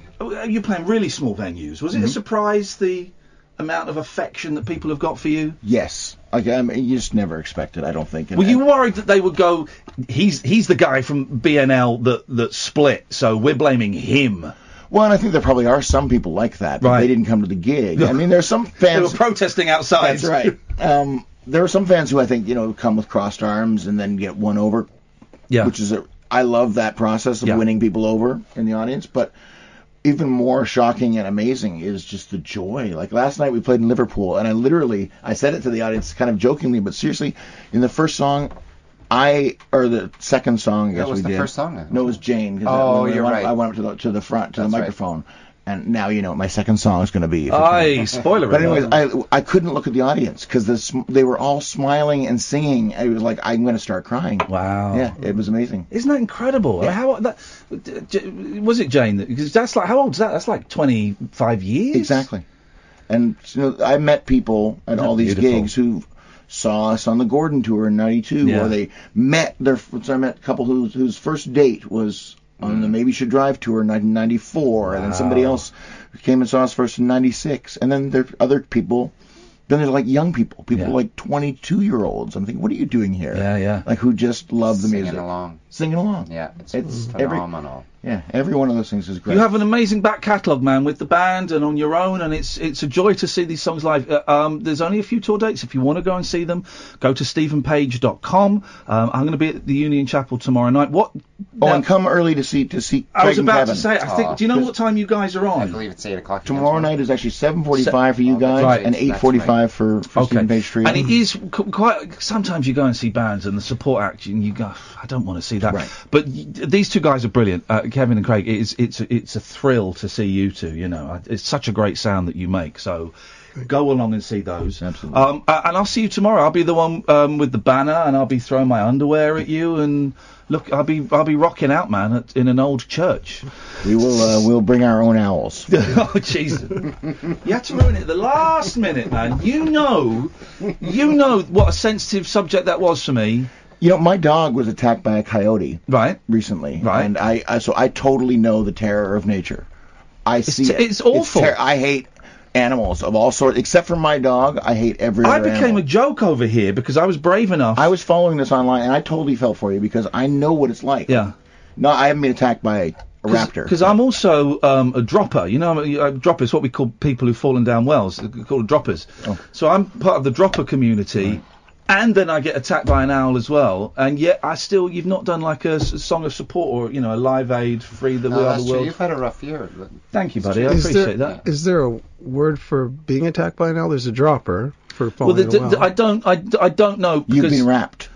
you're playing really small venues. Was it a surprise, the amount of affection that people have got for you? Yes. I mean, you just never expected, I don't think. Were you worried that they would go, he's the guy from BNL that split, so we're blaming him? Well, and I think there probably are some people like that, but they didn't come to the gig. I mean, there's some fans... They were protesting outside. That's right. There are some fans who I think, you know, come with crossed arms and then get won over. Yeah. Which is... I love that process of winning people over in the audience, but even more shocking and amazing is just the joy. Like, last night we played in Liverpool, and I said it to the audience kind of jokingly, but seriously, in the first song... the second song, I guess we did. That was the first song, then. No, it was Jane. Oh, you're right. I went up to the front, to the microphone, and now you know what my second song is going to be. Spoiler alert. But anyways, I couldn't look at the audience, because they were all smiling and singing. It was like, I'm going to start crying. Wow. Yeah, it was amazing. Isn't that incredible? Yeah. Was it Jane? Because that's like, how old is that? That's like 25 years? Exactly. And you know, I met people at all these gigs who... saw us on the Gordon tour in 92, where they met I met a couple whose first date was on the Maybe Should Drive tour in 1994, and then somebody else came and saw us first in 96, and then there's other people, then there's like young people like 22-year-olds. I'm thinking, what are you doing here? Yeah. Like, who just love the music. Singing along. Yeah, it's phenomenal. Every one of those things is great. You have an amazing back catalogue, man, with the band and on your own, and it's a joy to see these songs live. There's only a few tour dates. If you want to go and see them, go to stephenpage.com. I'm going to be at the Union Chapel tomorrow night. And come early to see Craig I was about and Kevin. To say, I think, do you know what time you guys are on? I believe it's 8 o'clock. Tomorrow night is actually 7:45 for you guys and 8:45 for Stephen Page Street. And it is quite... Sometimes you go and see bands and the support act, and you go, I don't want to see that. Right. But these two guys are brilliant. Kevin and Craig, it's a thrill to see you two, you know. It's such a great sound that you make, so Go along and see those. Absolutely. And I'll see you tomorrow. I'll be the one with the banner, and I'll be throwing my underwear at you. And look, I'll be rocking out, man, in an old church. We will. We'll bring our own owls. Oh, Jesus! You had to ruin it at the last minute, man. You know what a sensitive subject that was for me. You know, my dog was attacked by a coyote recently, and I totally know the terror of nature. I see it. It's awful. I hate animals of all sorts, except for my dog. I hate every other animal. I became a joke over here because I was brave enough. I was following this online, and I totally fell for you because I know what it's like. Yeah. No, I haven't been attacked by a raptor. Because I'm also a dropper. You know, a dropper is what we call people who've fallen down wells. We call them droppers. Oh. So I'm part of the dropper community. Right. And then I get attacked by an owl as well, and yet you've not done like a song of support or, you know, a Live Aid, Free the World. That's true. You've had a rough year. Thank you, buddy. I appreciate that. Is there a word for being attacked by an owl? There's a dropper for falling down. Well, I don't know. You've been wrapped.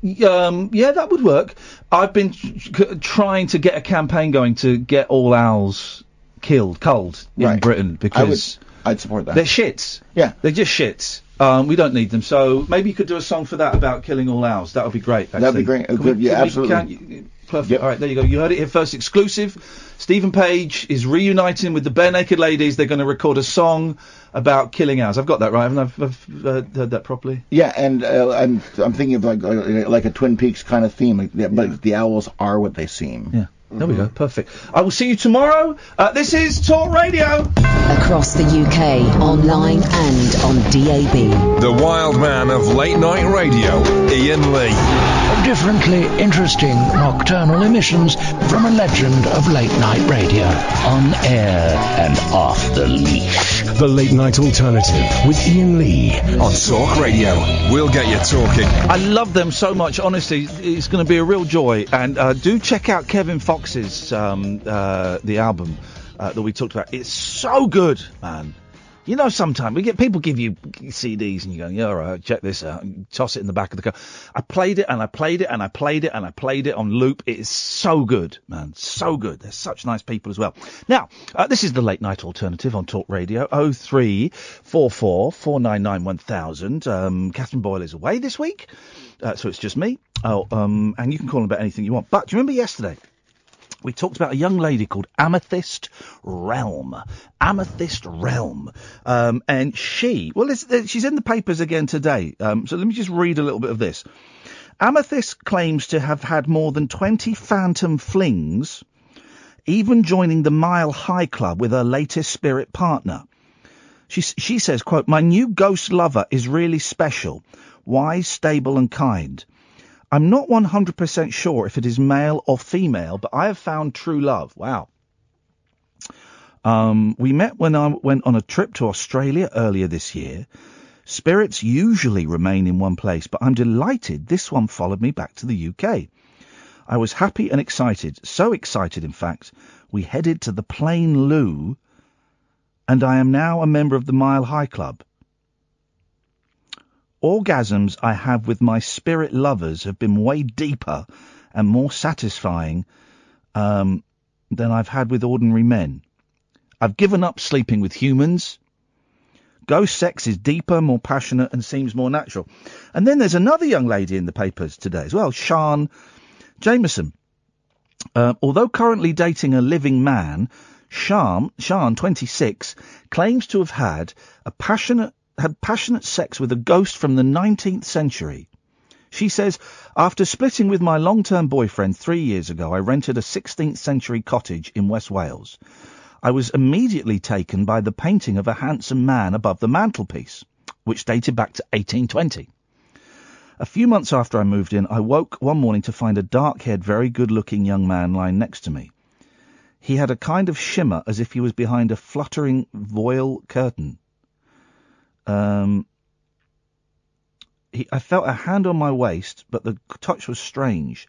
Yeah, that would work. I've been trying to get a campaign going to get all owls killed, culled in Britain because I'd support that. They're shits. Yeah, they're just shits. We don't need them, so maybe you could do a song for that about killing all owls. That would be great, actually. That would be great. Absolutely. Perfect. Yep. All right, there you go. You heard it here first, exclusive. Stephen Page is reuniting with the Bare Naked Ladies. They're going to record a song about killing owls. I've got that right, haven't I? I've heard that properly. Yeah, and I'm thinking of like a Twin Peaks kind of theme, but the owls are what they seem. Yeah. There we go. Perfect. I will see you tomorrow. This is Talk Radio. Across the UK, online and on DAB. The wild man of late night radio, Iain Lee. Differently interesting nocturnal emissions from a legend of late night radio. On air and off the leash. The Late Night Alternative with Iain Lee on Talk Radio. We'll get you talking. I love them so much. Honestly, it's going to be a real joy. And do check out Kevin Fox. The album that we talked about. It's so good, man. You know, sometimes we get people give you CDs and you go, yeah, all right, check this out, and toss it in the back of the car. I played it on loop. It is so good, man. So good. They're such nice people as well. Now, this is the Late Night Alternative on Talk Radio. 0344 499 1000. Catherine Boyle is away this week, so it's just me. And you can call them about anything you want. But do you remember yesterday? We talked about a young lady called Amethyst Realm. And she's in the papers again today. So let me just read a little bit of this. Amethyst claims to have had more than 20 phantom flings, even joining the Mile High Club with her latest spirit partner. She says, quote, "My new ghost lover is really special, wise, stable and kind. I'm not 100% sure if it is male or female, but I have found true love." Wow. "We met when I went on a trip to Australia earlier this year. Spirits usually remain in one place, but I'm delighted this one followed me back to the UK. I was happy and excited, so excited, in fact, we headed to the Plain Loo, and I am now a member of the Mile High Club. Orgasms I have with my spirit lovers have been way deeper and more satisfying than I've had with ordinary men. I've given up sleeping with humans. Ghost sex is deeper, more passionate and seems more natural." And then there's another young lady in the papers today as well, Sian Jameson. "Although currently dating a living man, Sian, 26, claims to have had passionate sex with a ghost from the 19th century. She says, "After splitting with my long-term boyfriend 3 years ago, I rented a 16th century cottage in West Wales. I was immediately taken by the painting of a handsome man above the mantelpiece, which dated back to 1820. A few months after I moved in, I woke one morning to find a dark-haired, very good-looking young man lying next to me. He had a kind of shimmer as if he was behind a fluttering voile curtain. I felt a hand on my waist, but the touch was strange.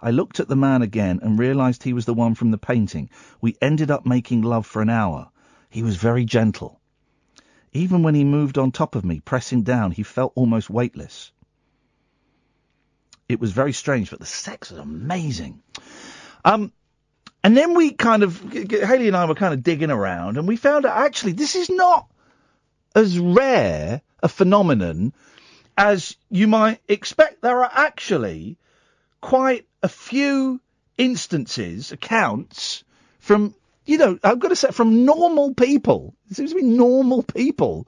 I looked at the man again and realised he was the one from the painting. We ended up making love for an hour. He was very gentle. Even when he moved on top of me, pressing down, he felt almost weightless. It was very strange, but the sex was amazing." And then Hayley and I were kind of digging around, and we found out actually this is not as rare a phenomenon as you might expect. There are actually quite a few instances, accounts from, you know, I've got to say, from normal people. It seems to be normal people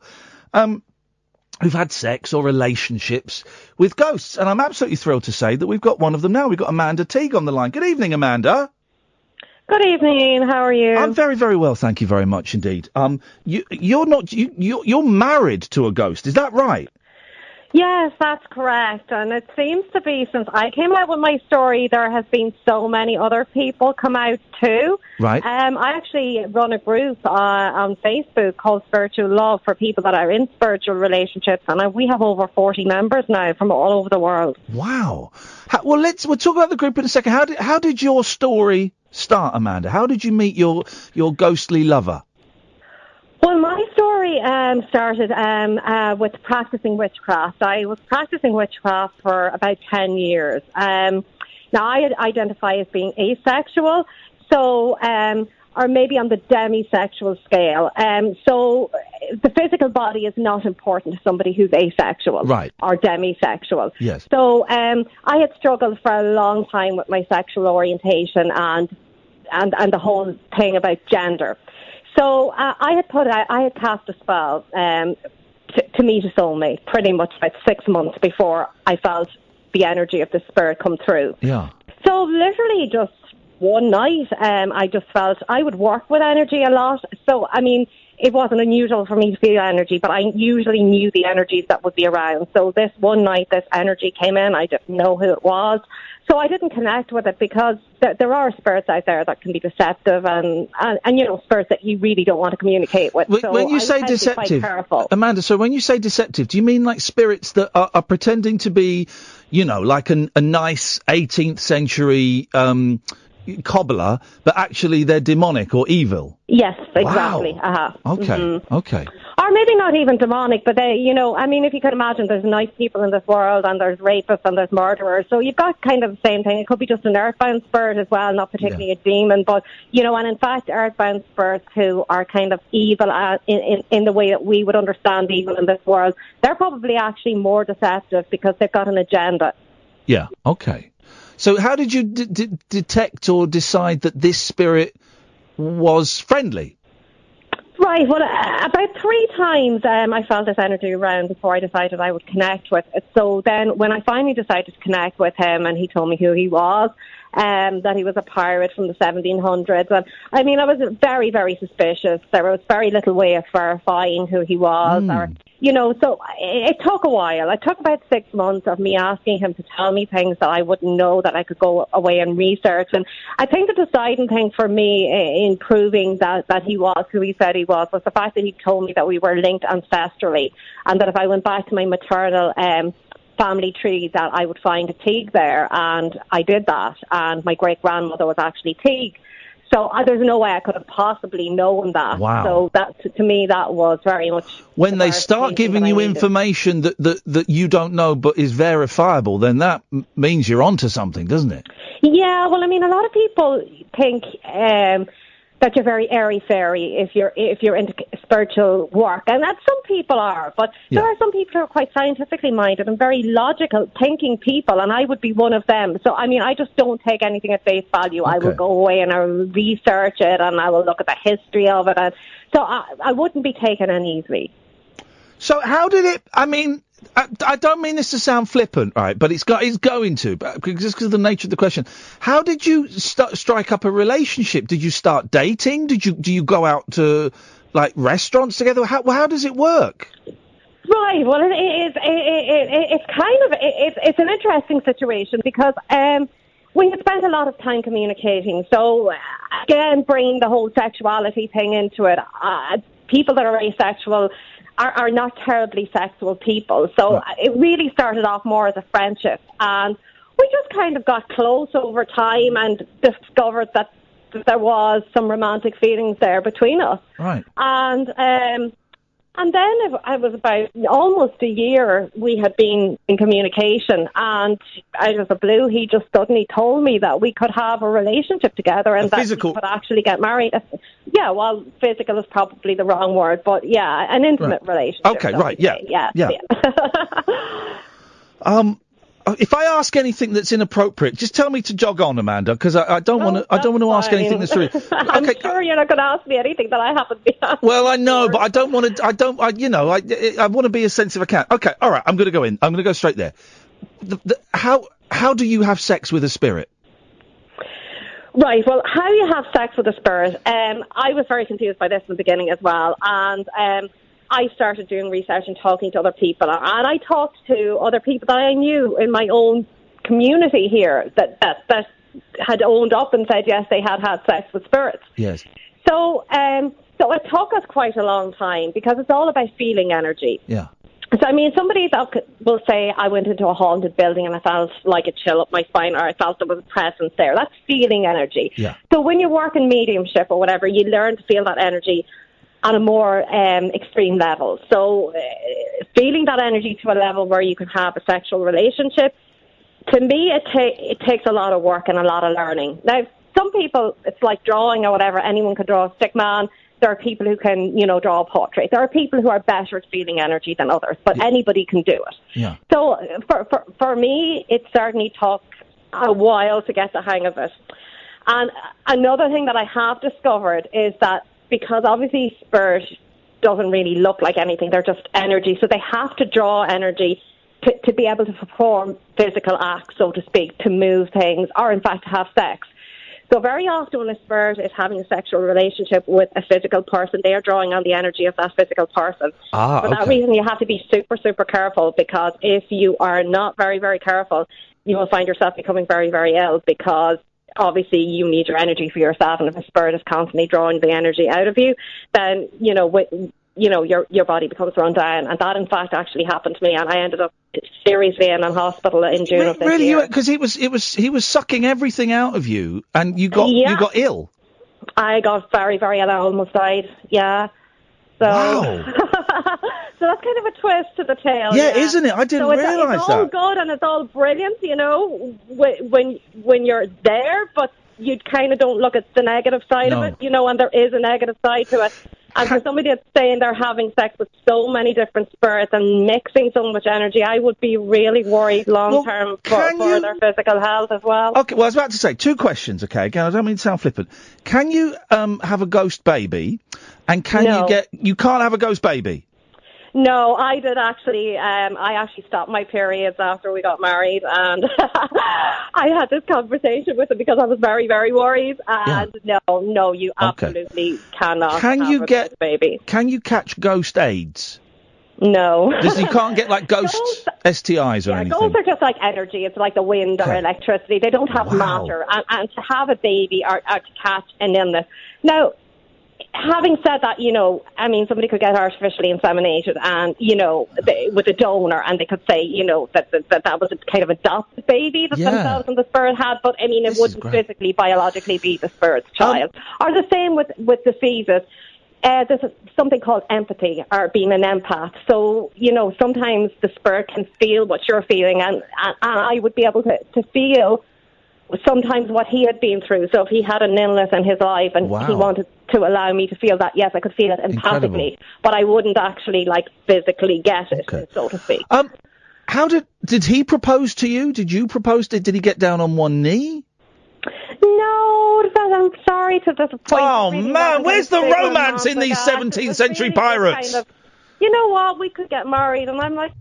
who've had sex or relationships with ghosts. And I'm absolutely thrilled to say that we've got one of them now. We've got Amanda Teague on the line. Good evening, Amanda. Good evening. How are you? I'm very, very well. Thank you very much indeed. You're married to a ghost. Is that right? Yes, that's correct. And it seems to be, since I came out with my story, there has been so many other people come out too. Right. I actually run a group on Facebook called Spiritual Love for people that are in spiritual relationships. And we have over 40 members now from all over the world. Wow. We'll talk about the group in a second. How did your story start, Amanda? How did you meet your ghostly lover? Well, my story started with practicing witchcraft. I was practicing witchcraft for about 10 years. Now, I identify as being asexual, so or maybe on the demisexual scale. So the physical body is not important to somebody who's asexual, right, or demisexual. Yes. So I had struggled for a long time with my sexual orientation and the whole thing about gender. So I had cast a spell to meet a soulmate pretty much about 6 months before I felt the energy of the spirit come through. Yeah. So literally just one night, I just felt I would work with energy a lot. So, I mean, it wasn't unusual for me to feel energy, but I usually knew the energies that would be around. So this one night, this energy came in. I didn't know who it was. So I didn't connect with it because there are spirits out there that can be deceptive and you know, spirits that you really don't want to communicate with. So when you say deceptive, Amanda, so when you say deceptive, do you mean like spirits that are pretending to be, you know, like a nice 18th century cobbler, but actually they're demonic or evil? Yes, exactly. Wow. Uh-huh. Okay, mm-hmm. Okay. Or maybe not even demonic, but they, you know, I mean, if you could imagine, there's nice people in this world and there's rapists and there's murderers. So you've got kind of the same thing. It could be just an earthbound spirit as well, not particularly a demon, but, you know, and in fact, earthbound spirits who are kind of evil in the way that we would understand evil in this world, they're probably actually more deceptive because they've got an agenda. Yeah, okay. So how did you detect or decide that this spirit was friendly? Right, well, about 3 times I felt this energy around before I decided I would connect with it. So then when I finally decided to connect with him and he told me who he was, that he was a pirate from the 1700s. And I mean, I was very, very suspicious. There was very little way of verifying who he was. Or, you know, so it took a while. It took about 6 months of me asking him to tell me things that I wouldn't know, that I could go away and research. And I think the deciding thing for me in proving that he was who he said he was the fact that he told me that we were linked ancestrally and that if I went back to my maternal family tree that I would find a Teague there, and I did that, and my great-grandmother was actually Teague. So there's no way I could have possibly known that. Wow. So that, to me, that was very much... When they start giving you information that you don't know but is verifiable, then that means you're onto something, doesn't it? Yeah, well, I mean, a lot of people think... that you're very airy-fairy if you're into spiritual work. And that some people are, but there are some people who are quite scientifically minded and very logical thinking people, and I would be one of them. So, I mean, I just don't take anything at face value. Okay. I will go away and I will research it and I will look at the history of it. And so I wouldn't be taken uneasily. So how did it... I mean, I don't mean this to sound flippant, right, but it's going to, just because of the nature of the question. How did you strike up a relationship? Did you start dating? Do you go out to, like, restaurants together? How does it work? Right, well, it's an interesting situation because... we had spent a lot of time communicating. So, again, bringing the whole sexuality thing into it, people that are asexual are not terribly sexual people. So it really started off more as a friendship. And we just kind of got close over time and discovered that there was some romantic feelings there between us. Right. And And then I was about almost a year we had been in communication, and out of the blue, he just suddenly told me that we could have a relationship together and that we could actually get married. Yeah, well, physical is probably the wrong word, but yeah, an intimate relationship. Okay, right, yeah. If I ask anything that's inappropriate, just tell me to jog on, Amanda, because I don't want to ask anything that's rude. I'm sure you're not going to ask me anything that I haven't been asked. Well, I know, but I don't want to. I want to be a sensitive account. Okay, all right. I'm going to go in. I'm going to go straight there. How do you have sex with a spirit? Right, well, how you have sex with a spirit? I was very confused by this in the beginning as well, and I started doing research and talking to other people, and I talked to other people that I knew in my own community here that had owned up and said, yes, they had sex with spirits. Yes. So it took us quite a long time because it's all about feeling energy. Yeah. So, I mean, somebody that will say, I went into a haunted building and I felt like a chill up my spine, or I felt there was a presence there. That's feeling energy. Yeah. So when you work in mediumship or whatever, you learn to feel that energy on a more extreme level. So feeling that energy to a level where you can have a sexual relationship, to me, it takes a lot of work and a lot of learning. Now, some people, it's like drawing or whatever. Anyone can draw a stick man. There are people who can, you know, draw a portrait. There are people who are better at feeling energy than others, but anybody can do it. Yeah. So for me, it certainly took a while to get the hang of it. And another thing that I have discovered is that because obviously spirit doesn't really look like anything, they're just energy, so they have to draw energy to be able to perform physical acts, so to speak, to move things, or in fact to have sex. So very often when a spirit is having a sexual relationship with a physical person, they are drawing on the energy of that physical person. For that reason, you have to be super, super careful, because if you are not very, very careful, you will find yourself becoming very, very ill, because obviously you need your energy for yourself, and if a spirit is constantly drawing the energy out of you, then, you know, your body becomes run down. And that, in fact, actually happened to me, and I ended up seriously in hospital in June of this year. Really? Because he was sucking everything out of you, and you got ill? I got very, very ill. I almost died, yeah. So, wow. So that's kind of a twist to the tale. Yeah, isn't it? I didn't realise that. So it's all good and it's all brilliant, you know, when you're there, but you kind of don't look at the negative side of it, you know, and there is a negative side to it. And for somebody that's saying they're having sex with so many different spirits and mixing so much energy, I would be really worried long-term for their physical health as well. Okay, well, I was about to say, two questions, okay? Again, I don't mean to sound flippant. Can you have a ghost baby? And you can't have a ghost baby? No, I did actually. I actually stopped my periods after we got married, and I had this conversation with him because I was very, very worried. And no, you absolutely cannot. Can you get a baby? Can you catch ghost AIDS? No. You can't get like ghost STIs or anything. Ghosts are just like energy. It's like the wind or electricity. They don't have matter, and to have a baby or to catch an illness now. Having said that, you know, I mean, somebody could get artificially inseminated and, you know, with a donor, and they could say, you know, that was a kind of adopted baby that themselves and the spirit had, but, I mean, it wouldn't physically, biologically be the spirit's child. Or the same with diseases. There's something called empathy, or being an empath. So, you know, sometimes the spirit can feel what you're feeling, and I would be able to feel sometimes what he had been through. So if he had an illness in his life and he wanted to allow me to feel that, yes, I could feel it empathically, but I wouldn't actually like physically get it, so to speak. How did he propose to you? Did you propose to Did he get down on one knee? No, I'm sorry to disappoint. Oh, really, man, where's the romance in these 17th century pirates? Kind of, you know what, we could get married, and I'm like,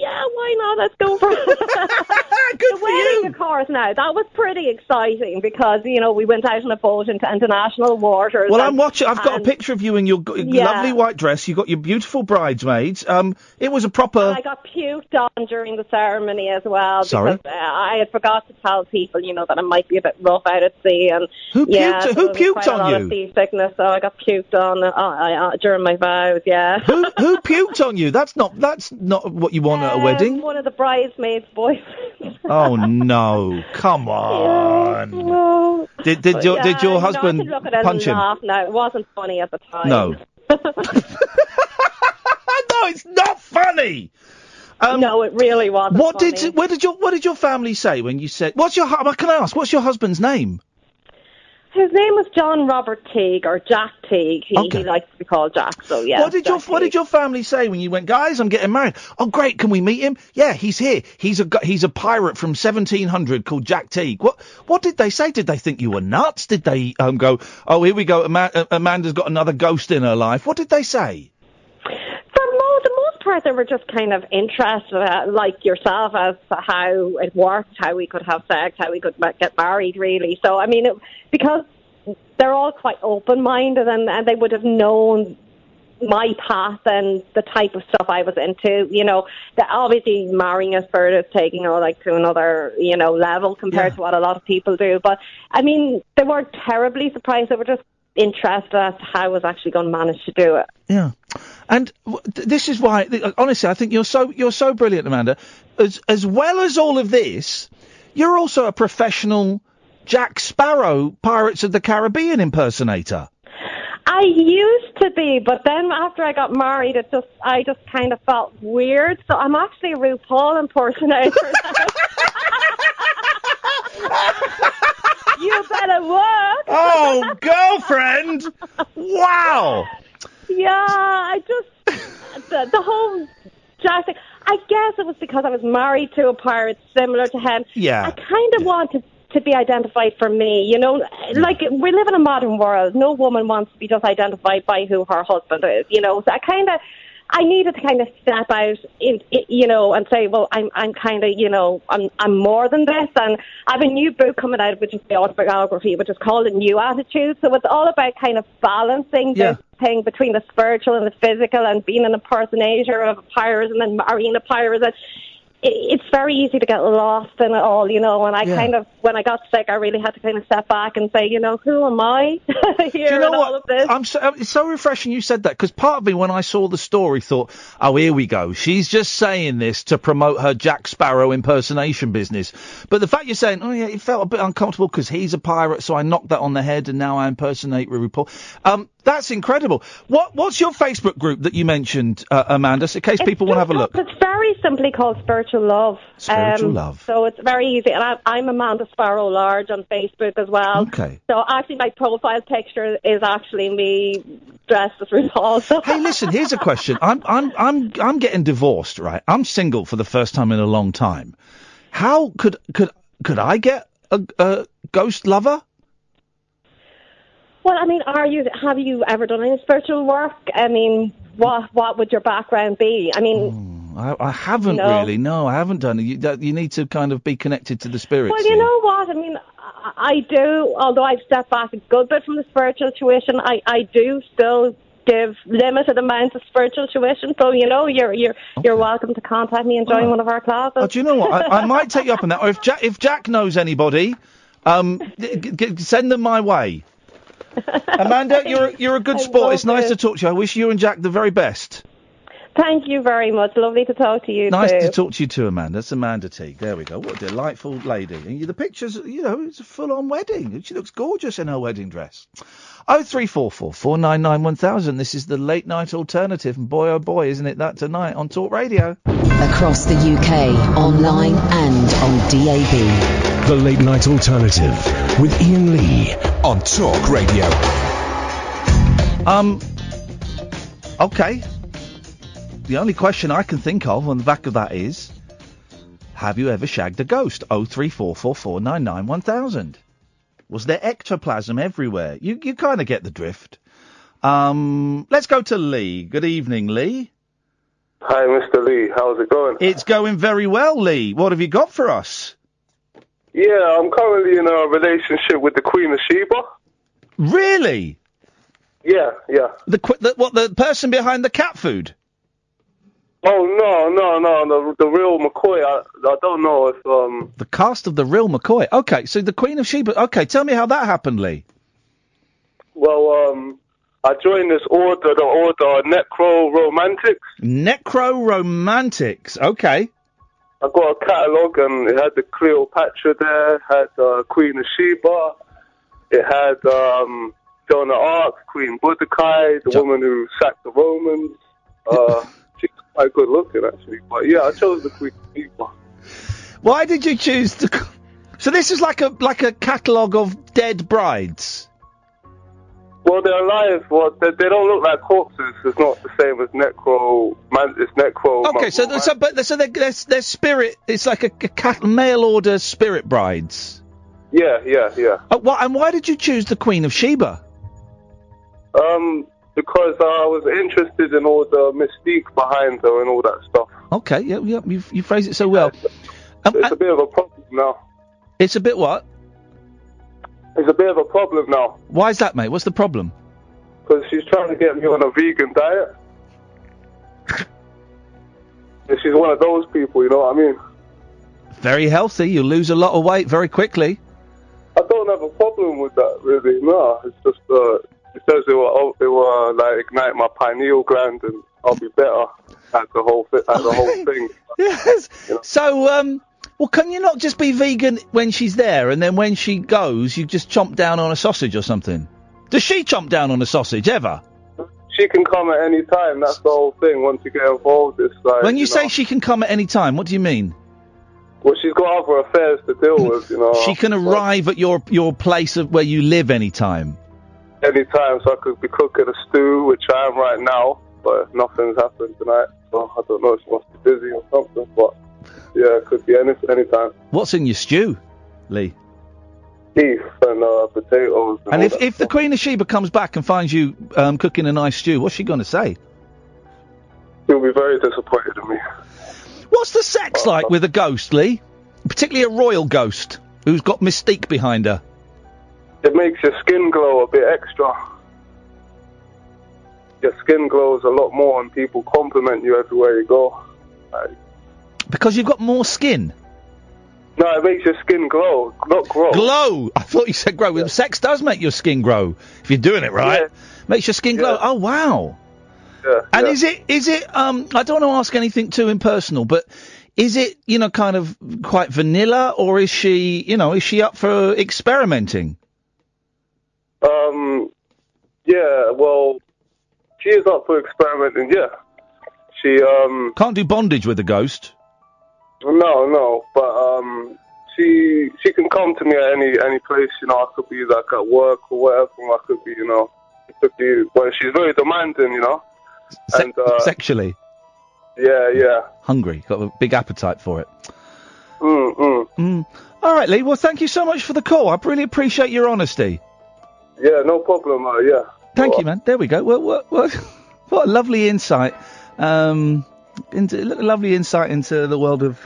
Yeah, why not? Let's go for it. Good for you. Of course, now, that was pretty exciting because, you know, we went out on a boat into international waters. Well, I've got a picture of you in your lovely white dress. You got your beautiful bridesmaids. It was a proper... I got puked on during the ceremony as well. Sorry? Because, I had forgot to tell people, you know, that I might be a bit rough out at sea. And Who puked on you? Seasickness, so I got puked on during my vows, yeah. Who puked on you? That's not what you want at a wedding? One of the bridesmaids' boyfriends. Oh no! Come on. Yeah, no. Did your husband punch him? No, it wasn't funny at the time. No. it's not funny. No, it really wasn't. What did your family say when you said? Can I ask? What's your husband's name? His name was John Robert Teague, or Jack Teague. He likes to be called Jack, so yeah. What did your family say when you went, guys, I'm getting married? Oh, great, can we meet him? Yeah, he's here. He's a pirate from 1700 called Jack Teague. What did they say? Did they think you were nuts? Did they go, oh, here we go, Amanda's got another ghost in her life? What did they say? They were just kind of interested, like yourself, as to how it worked, how we could have sex, how we could get married, really. So, I mean, because they're all quite open-minded and they would have known my path and the type of stuff I was into, you know. Obviously, marrying a spirit is taking it to another, level compared to what a lot of people do. But, I mean, they weren't terribly surprised. They were just interested as to how I was actually going to manage to do it. Yeah. And this is why, honestly, I think you're so brilliant, Amanda. As well as all of this, you're also a professional Jack Sparrow, Pirates of the Caribbean impersonator. I used to be, but then after I got married, I just kind of felt weird. So I'm actually a RuPaul impersonator. You better work. Oh, girlfriend! Wow. Yeah, I just, the whole jazz thing, I guess it was because I was married to a pirate similar to him. Yeah. I kind of wanted to be identified for me, like we live in a modern world. No woman wants to be just identified by who her husband is, So I needed to kind of step out, and say, well, I'm kind of, I'm more than this. And I have a new book coming out, which is the autobiography, which is called A New Attitude. So it's all about kind of balancing this thing between the spiritual and the physical, and being an impersonator of a pirate and then marrying a pirate. And it's very easy to get lost in it all, And I kind of, when I got sick, I really had to kind of step back and say, who am I here in all of this? It's so refreshing you said that, because part of me, when I saw the story, thought, oh, here we go. She's just saying this to promote her Jack Sparrow impersonation business. But the fact you're saying, oh, yeah, it felt a bit uncomfortable because he's a pirate, so I knocked that on the head and now I impersonate RuPaul. That's incredible. What's your Facebook group that you mentioned, Amanda, so in case people want to have a look? It's very simply called Spiritual Love. Spiritual Love. So it's very easy. And I'm Amanda Sparrow Large on Facebook as well. Okay. So actually my profile picture is actually me dressed as RuPaul. Hey, listen, here's a question. I'm getting divorced, right? I'm single for the first time in a long time. How could I get a ghost lover? Well, I mean, have you ever done any spiritual work? I mean, what would your background be? I mean... I haven't really. No, I haven't done it. You need to kind of be connected to the spirits. Well, you know what? I mean, I do, although I've stepped back a good bit from the spiritual tuition, I do still give limited amounts of spiritual tuition. So, you're welcome to contact me and join one of our classes. Oh, do you know what? I might take you up on that. Or if Jack knows anybody, send them my way. Amanda, you're a good sport. It's nice to talk to you. I wish you and Jack the very best. Thank you very much. Lovely to talk to you. Nice to talk to you too, Amanda. It's Amanda Teague. There we go. What a delightful lady. And the pictures, it's a full-on wedding. She looks gorgeous in her wedding dress. 0344 499 1000. This is the late night alternative. And boy, oh boy, isn't it that tonight on Talk Radio. Across the UK, online and on DAB. The late night alternative with Iain Lee on Talk Radio. Okay. The only question I can think of on the back of that is, have you ever shagged a ghost? 03444991000. Was there ectoplasm everywhere? You kind of get the drift. Let's go to Lee. Good evening, Lee. Hi, Mr. Lee. How's it going? It's going very well, Lee. What have you got for us? Yeah, I'm currently in a relationship with the Queen of Sheba. Really? Yeah. The person behind the cat food? Oh, no, the real McCoy. I don't know if... The cast of the real McCoy. Okay, so the Queen of Sheba. Okay, tell me how that happened, Lee. Well, I joined this order, the order Necro-Romantics. Necro-Romantics, okay. I got a catalogue and it had the Cleopatra there, had Queen of Sheba, it had Joan of Arc, Queen Boudicca, the woman who sacked the Romans... quite good looking, actually. But yeah, I chose the Queen one. Why did you choose the... So this is like a catalogue of dead brides? Well, they're alive. Well, they don't look like corpses. It's not the same as necro. Okay, so their spirit, it's like a mail order spirit brides. Yeah. And why did you choose the Queen of Sheba? Because I was interested in all the mystique behind her and all that stuff. Okay, yeah, you phrased it so well. It's a bit of a problem now. It's a bit what? It's a bit of a problem now. Why is that, mate? What's the problem? Because she's trying to get me on a vegan diet. And she's one of those people, you know what I mean? Very healthy. You lose a lot of weight very quickly. I don't have a problem with that, really. No, it's just it says it will like ignite my pineal gland and I'll be better at the whole thing. Yes. You know? So well, can you not just be vegan when she's there, and then when she goes, you just chomp down on a sausage or something? Does she chomp down on a sausage, ever? She can come at any time, that's the whole thing, once you get involved. It's like, when you say she can come at any time, what do you mean? Well, she's got other affairs to deal with, you know. She can arrive at your place of where you live any time? Any time, so I could be cooking a stew, which I am right now, but nothing's happened tonight, so I don't know, she must be busy or something, but... Yeah, it could be any time. What's in your stew, Lee? Beef and potatoes. And if the Queen of Sheba comes back and finds you cooking a nice stew, what's she going to say? She'll be very disappointed in me. What's the sex like with a ghost, Lee? Particularly a royal ghost who's got mystique behind her. It makes your skin glow a bit extra. Your skin glows a lot more and people compliment you everywhere you go. Because you've got more skin. No, it makes your skin glow, not grow. Glow! I thought you said grow. Yeah. Sex does make your skin grow, if you're doing it right. Yeah. Makes your skin glow. Yeah. Oh, wow. Yeah. And is it, I don't want to ask anything too impersonal, but is it, you know, kind of quite vanilla, or is she, you know, is she up for experimenting? Yeah, well, she is up for experimenting, yeah. She, can't do bondage with a ghost. No, but she can come to me at any place, you know. I could be like at work or whatever, and I could be, you know, well, she's very demanding, you know. Sexually? Yeah. Hungry, got a big appetite for it. All right, Lee, well, thank you so much for the call. I really appreciate your honesty. Yeah, no problem, yeah. Thank you, man. There we go. What a lovely insight. Lovely insight into the world of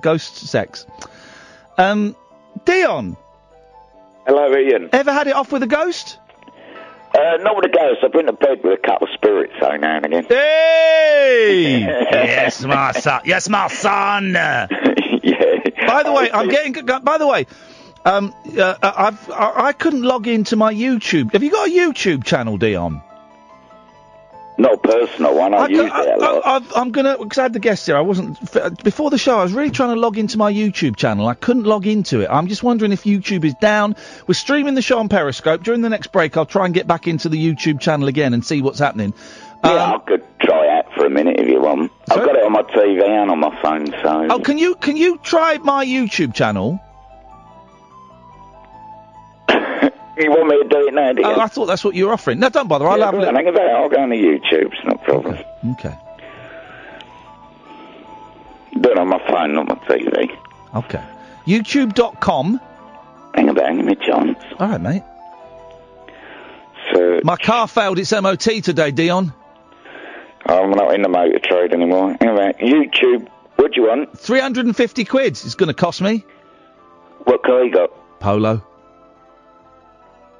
ghost sex. Dion. Hello, Ian. Ever had it off with a ghost? Not with a ghost. I've been to bed with a couple of spirits though, now and again. Hey! Yes, my son. Yes, my son. Yeah. By the way, I'm getting. By the way, I couldn't log into my YouTube. Have you got a YouTube channel, Dion? No, personal one. I use it a lot. I'm gonna, because I had the guest here. I wasn't before the show. I was really trying to log into my YouTube channel. I couldn't log into it. I'm just wondering if YouTube is down. We're streaming the show on Periscope. During the next break, I'll try and get back into the YouTube channel again and see what's happening. Yeah, I could try that for a minute if you want. Sorry? I've got it on my TV and on my phone. So. Oh, can you try my YouTube channel? You want me to do it now, do you? Oh, I thought that's what you were offering. No, don't bother. I'll have a look. I'll go on to YouTube. It's not a problem. Okay. Do it on my phone, not my TV. Okay. YouTube.com. Hang about, give me a chance. All right, mate. So my car failed its MOT today, Dion. I'm not in the motor trade anymore. Hang about. YouTube, what do you want? 350 quid. It's going to cost me. What car you got? Polo.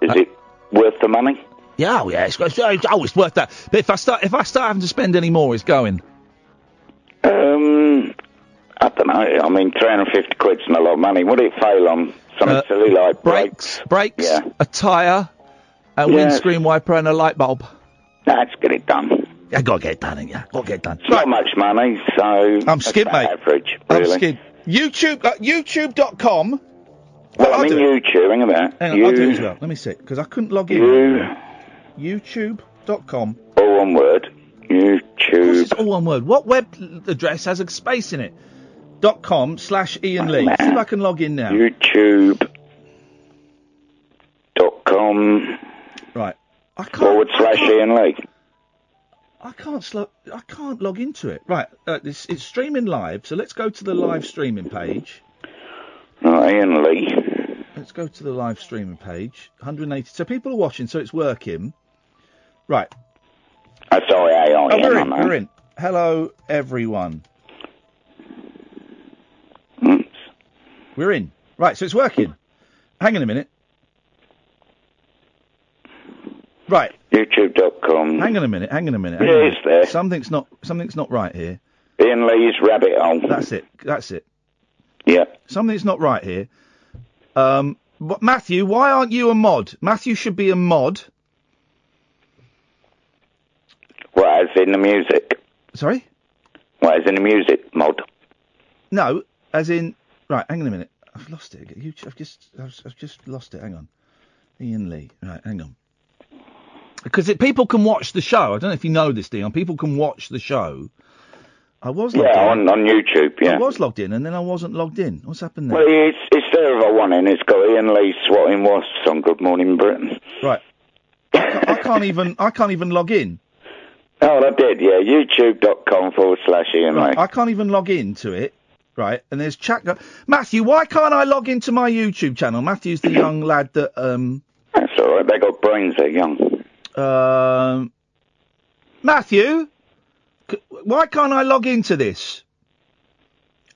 Is it worth the money? Yeah, oh, yeah. It's worth that. But if I start having to spend any more, it's going. I don't know. I mean, 350 quid's not a lot of money. What did it fail on? Something silly like brakes, yeah. A tyre, a windscreen wiper, and a light bulb. Nah, let's get it done. Yeah, gotta get it done, ain't ya? Gotta get it done. It's not much money, so I'm skid, mate. Average, really. I'm skid. YouTube, YouTube.com. Well, I'm in YouTube, hang about. Hang on, I'll do it as well. Let me see, because I couldn't log in. YouTube.com. All one word. YouTube. YouTube. It's all one word. What web address has a space in it? .com/Iain Lee. See if I can log in now. YouTube.com. Right. I can't, /Iain Lee. I can't log into it. Right. It's streaming live, so let's go to the live streaming page. Iain Lee. Let's go to the live streaming page. 180. So people are watching, so it's working. Right. I'm sorry, we're in. Hello, everyone. We're in. Right, so it's working. Hang on a minute. Right. YouTube.com. Hang on a minute. Yeah, it's there. Something's not right here. Iain Lee's rabbit hole. That's it. Yeah. Something's not right here. Matthew, why aren't you a mod? Matthew should be a mod. Why is in the music? Sorry? Why is in the music mod? No, as in... Right, hang on a minute. I've lost it. I've just lost it. Hang on. Iain Lee. Right, hang on. Because people can watch the show. I don't know if you know this, Dion. People can watch the show. I was logged in. On YouTube, yeah. I was logged in, and then I wasn't logged in. What's happened there? Well, it's there if I want in. It's got Iain Lee swatting wasps on Good Morning Britain. Right. I can't even log in. Oh, I did, yeah. YouTube.com/Iain Lee. Right, I can't even log in to it. Right, and there's chat. Matthew, why can't I log into my YouTube channel? Matthew's the young lad that... That's all right, they got brains, they're young. Matthew, why can't I log into this?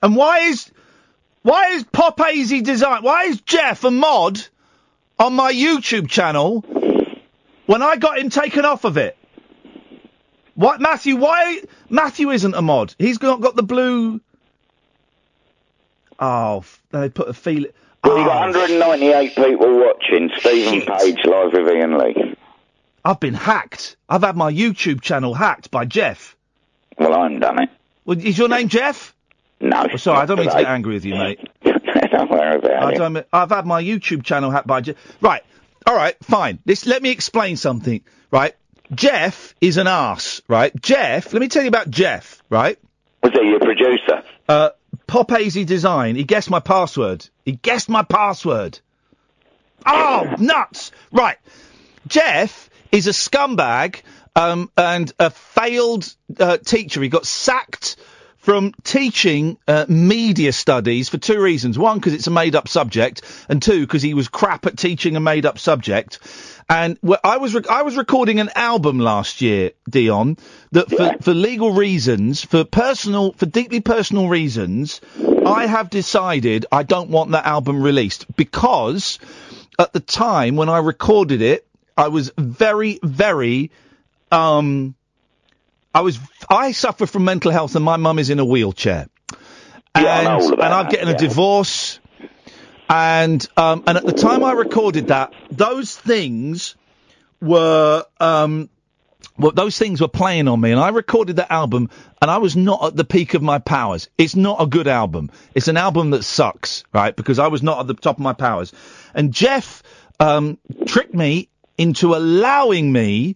And why is Pop Easy Design... Why is Jeff a mod on my YouTube channel when I got him taken off of it? What, Matthew, why... Matthew isn't a mod. He's not got the blue... Oh, they put a feel... Well, you've got 198 people watching Stephen Page live with Iain Lee. I've been hacked. I've had my YouTube channel hacked by Jeff. Well, I haven't done it. Well, is your name Jeff? No. Oh, sorry, I don't mean to get angry with you, mate. Don't worry about it. I've had my YouTube channel hacked by Jeff. Right. All right, fine. Let me explain something, right? Jeff is an arse, right? Jeff, let me tell you about Jeff, right? Was he your producer? Pop Easy Design. He guessed my password. Oh, nuts. Right. Jeff is a scumbag and a failed teacher. He got sacked from teaching media studies for two reasons. One, because it's a made-up subject, and two, because he was crap at teaching a made-up subject. And I was recording an album last year, Dion, that for legal reasons, for deeply personal reasons, I have decided I don't want that album released, because at the time when I recorded it, I was very, very... I suffer from mental health, and my mum is in a wheelchair, and I'm getting a divorce, and at the time I recorded that, those things were playing on me, and I recorded that album, and I was not at the peak of my powers. It's not a good album. It's an album that sucks, right? Because I was not at the top of my powers, and Jeff tricked me into allowing me.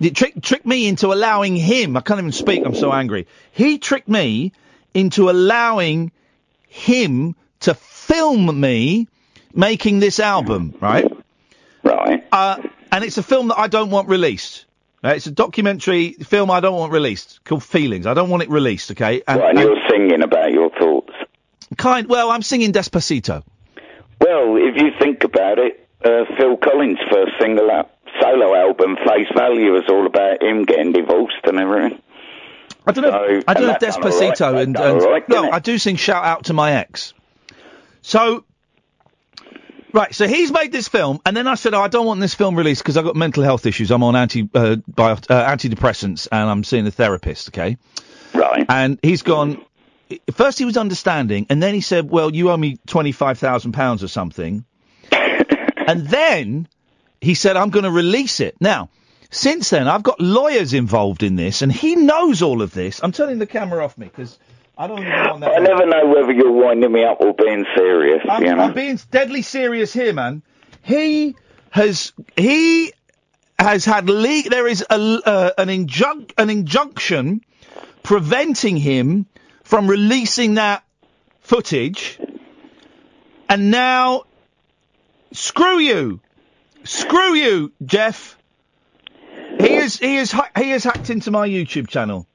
It tricked me into allowing him. I can't even speak. I'm so angry. He tricked me into allowing him to film me making this album, right? Right. And it's a film that I don't want released. Right? It's a documentary film I don't want released called Feelings. I don't want it released, okay? And you're singing about your thoughts. Well, I'm singing Despacito. Well, if you think about it, Phil Collins' first single up. Solo album, Face Value, was all about him getting divorced and everything. I don't know if Despacito right. No, I do sing Shout Out to My Ex. So, right, so he's made this film, and then I said, I don't want this film released because I've got mental health issues. I'm on antidepressants, and I'm seeing a therapist, okay? Right. And he's gone, first he was understanding, and then he said, well, you owe me £25,000 or something. And then... He said, I'm going to release it. Now, since then, I've got lawyers involved in this, and he knows all of this. I'm turning the camera off me, because I don't even want that. I never know whether you're winding me up or being serious. I'm being deadly serious here, man. He has... He has had there is an injunction preventing him from releasing that footage. And now, screw you, Jeff. He has hacked into my YouTube channel.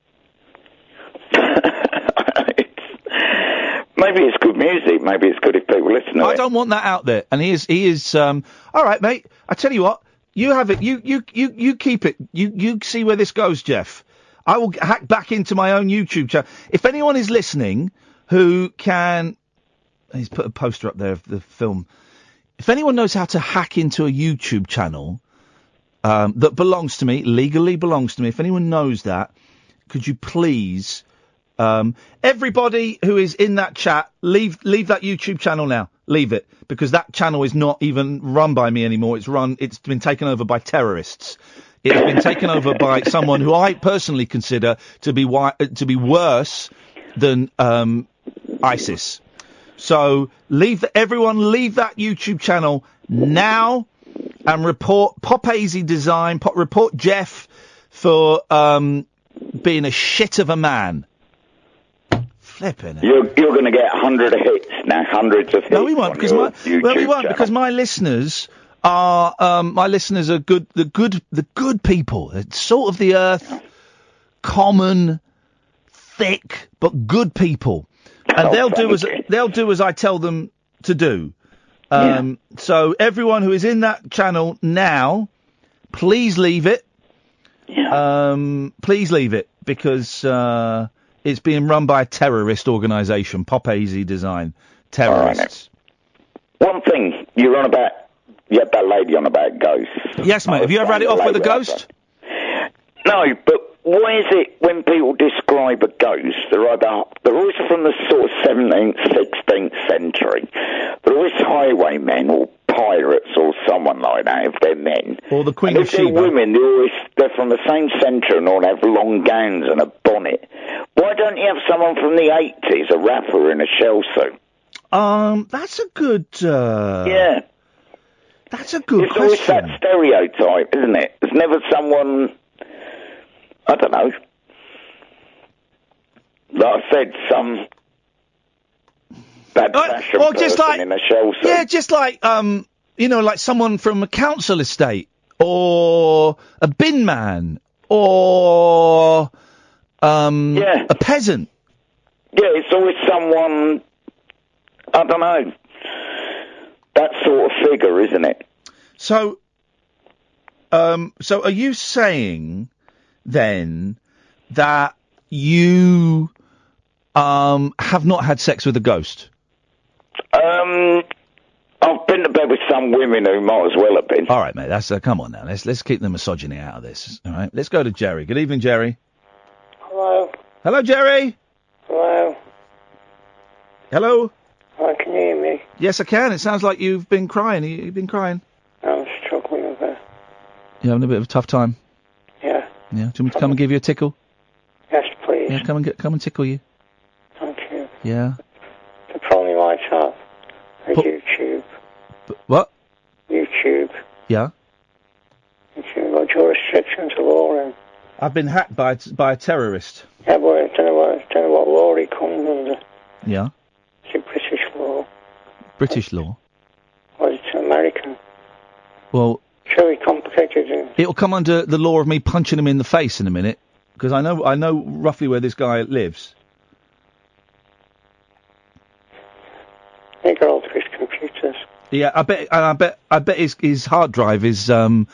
Maybe it's good music. Maybe it's good if people listen to it. I don't want that out there. And all right, mate. I tell you what. You have it. You keep it. You see where this goes, Jeff. I will hack back into my own YouTube channel. If anyone is listening who can... He's put a poster up there of the film. If anyone knows how to hack into a YouTube channel that belongs to me, legally belongs to me, if anyone knows that, could you please... everybody who is in that chat, leave that YouTube channel now. Leave it, because that channel is not even run by me anymore. It's been taken over by terrorists. It's been taken over by someone who I personally consider to be worse than ISIS. So everyone leave that YouTube channel now and report Popazy Design. Report Jeff for being a shit of a man. Flipping it. You're going to get hundreds of hits. No, we won't, because my listeners are good people. It's salt of the earth, common, thick, but good people, and they'll do as I tell them to do. So everyone who is in that channel now, please leave it. Yeah. Please leave it, because it's being run by a terrorist organisation, Popazy Design. Terrorists. Right. One thing, you had that lady on about ghosts. Yes, mate. Have you ever had it off with a ghost? No, but why is it when people describe a ghost, they're always from the sort of 17th, 16th century. They're always highwaymen or pirates or someone like that, if they're men. Or the Queen of Sheba. If they're women, they're from the same century and all have long gowns and a bonnet. Why don't you have someone from the 80s, a rapper in a shell suit? That's a good... yeah. That's a good question. It's always that stereotype, isn't it? There's never someone... I don't know. Like I said, some... Bad fashion person in a shell suit. Yeah, just like, like someone from a council estate, or a bin man, or a peasant. Yeah, it's always someone, I don't know, that sort of figure, isn't it? So, are you saying, then, that you have not had sex with a ghost? I've been to bed with some women who might as well have been. All right, mate. That's come on now. Let's keep the misogyny out of this. All right. Let's go to Jerry. Good evening, Jerry. Hello. Hello, Jerry. Hello. Hello. Hi, can you hear me? Yes, I can. It sounds like you've been crying. You've been crying. I'm struggling with that. You're having a bit of a tough time. Yeah. Yeah. Do you want me to come and give you a tickle? Yes, please. Yeah. Come and tickle you. Thank you. Yeah. Probably might have a YouTube. What? YouTube. Yeah. YouTube. What jurisdiction's the law in? I've been hacked by a terrorist. Yeah, but I don't know what law he comes under. Yeah. It's a British law. British law? Or it's American. Well... It's very complicated, isn't it? It'll come under the law of me punching him in the face in a minute, because I know roughly where this guy lives. They got all his computers. Yeah, I bet his hard drive is a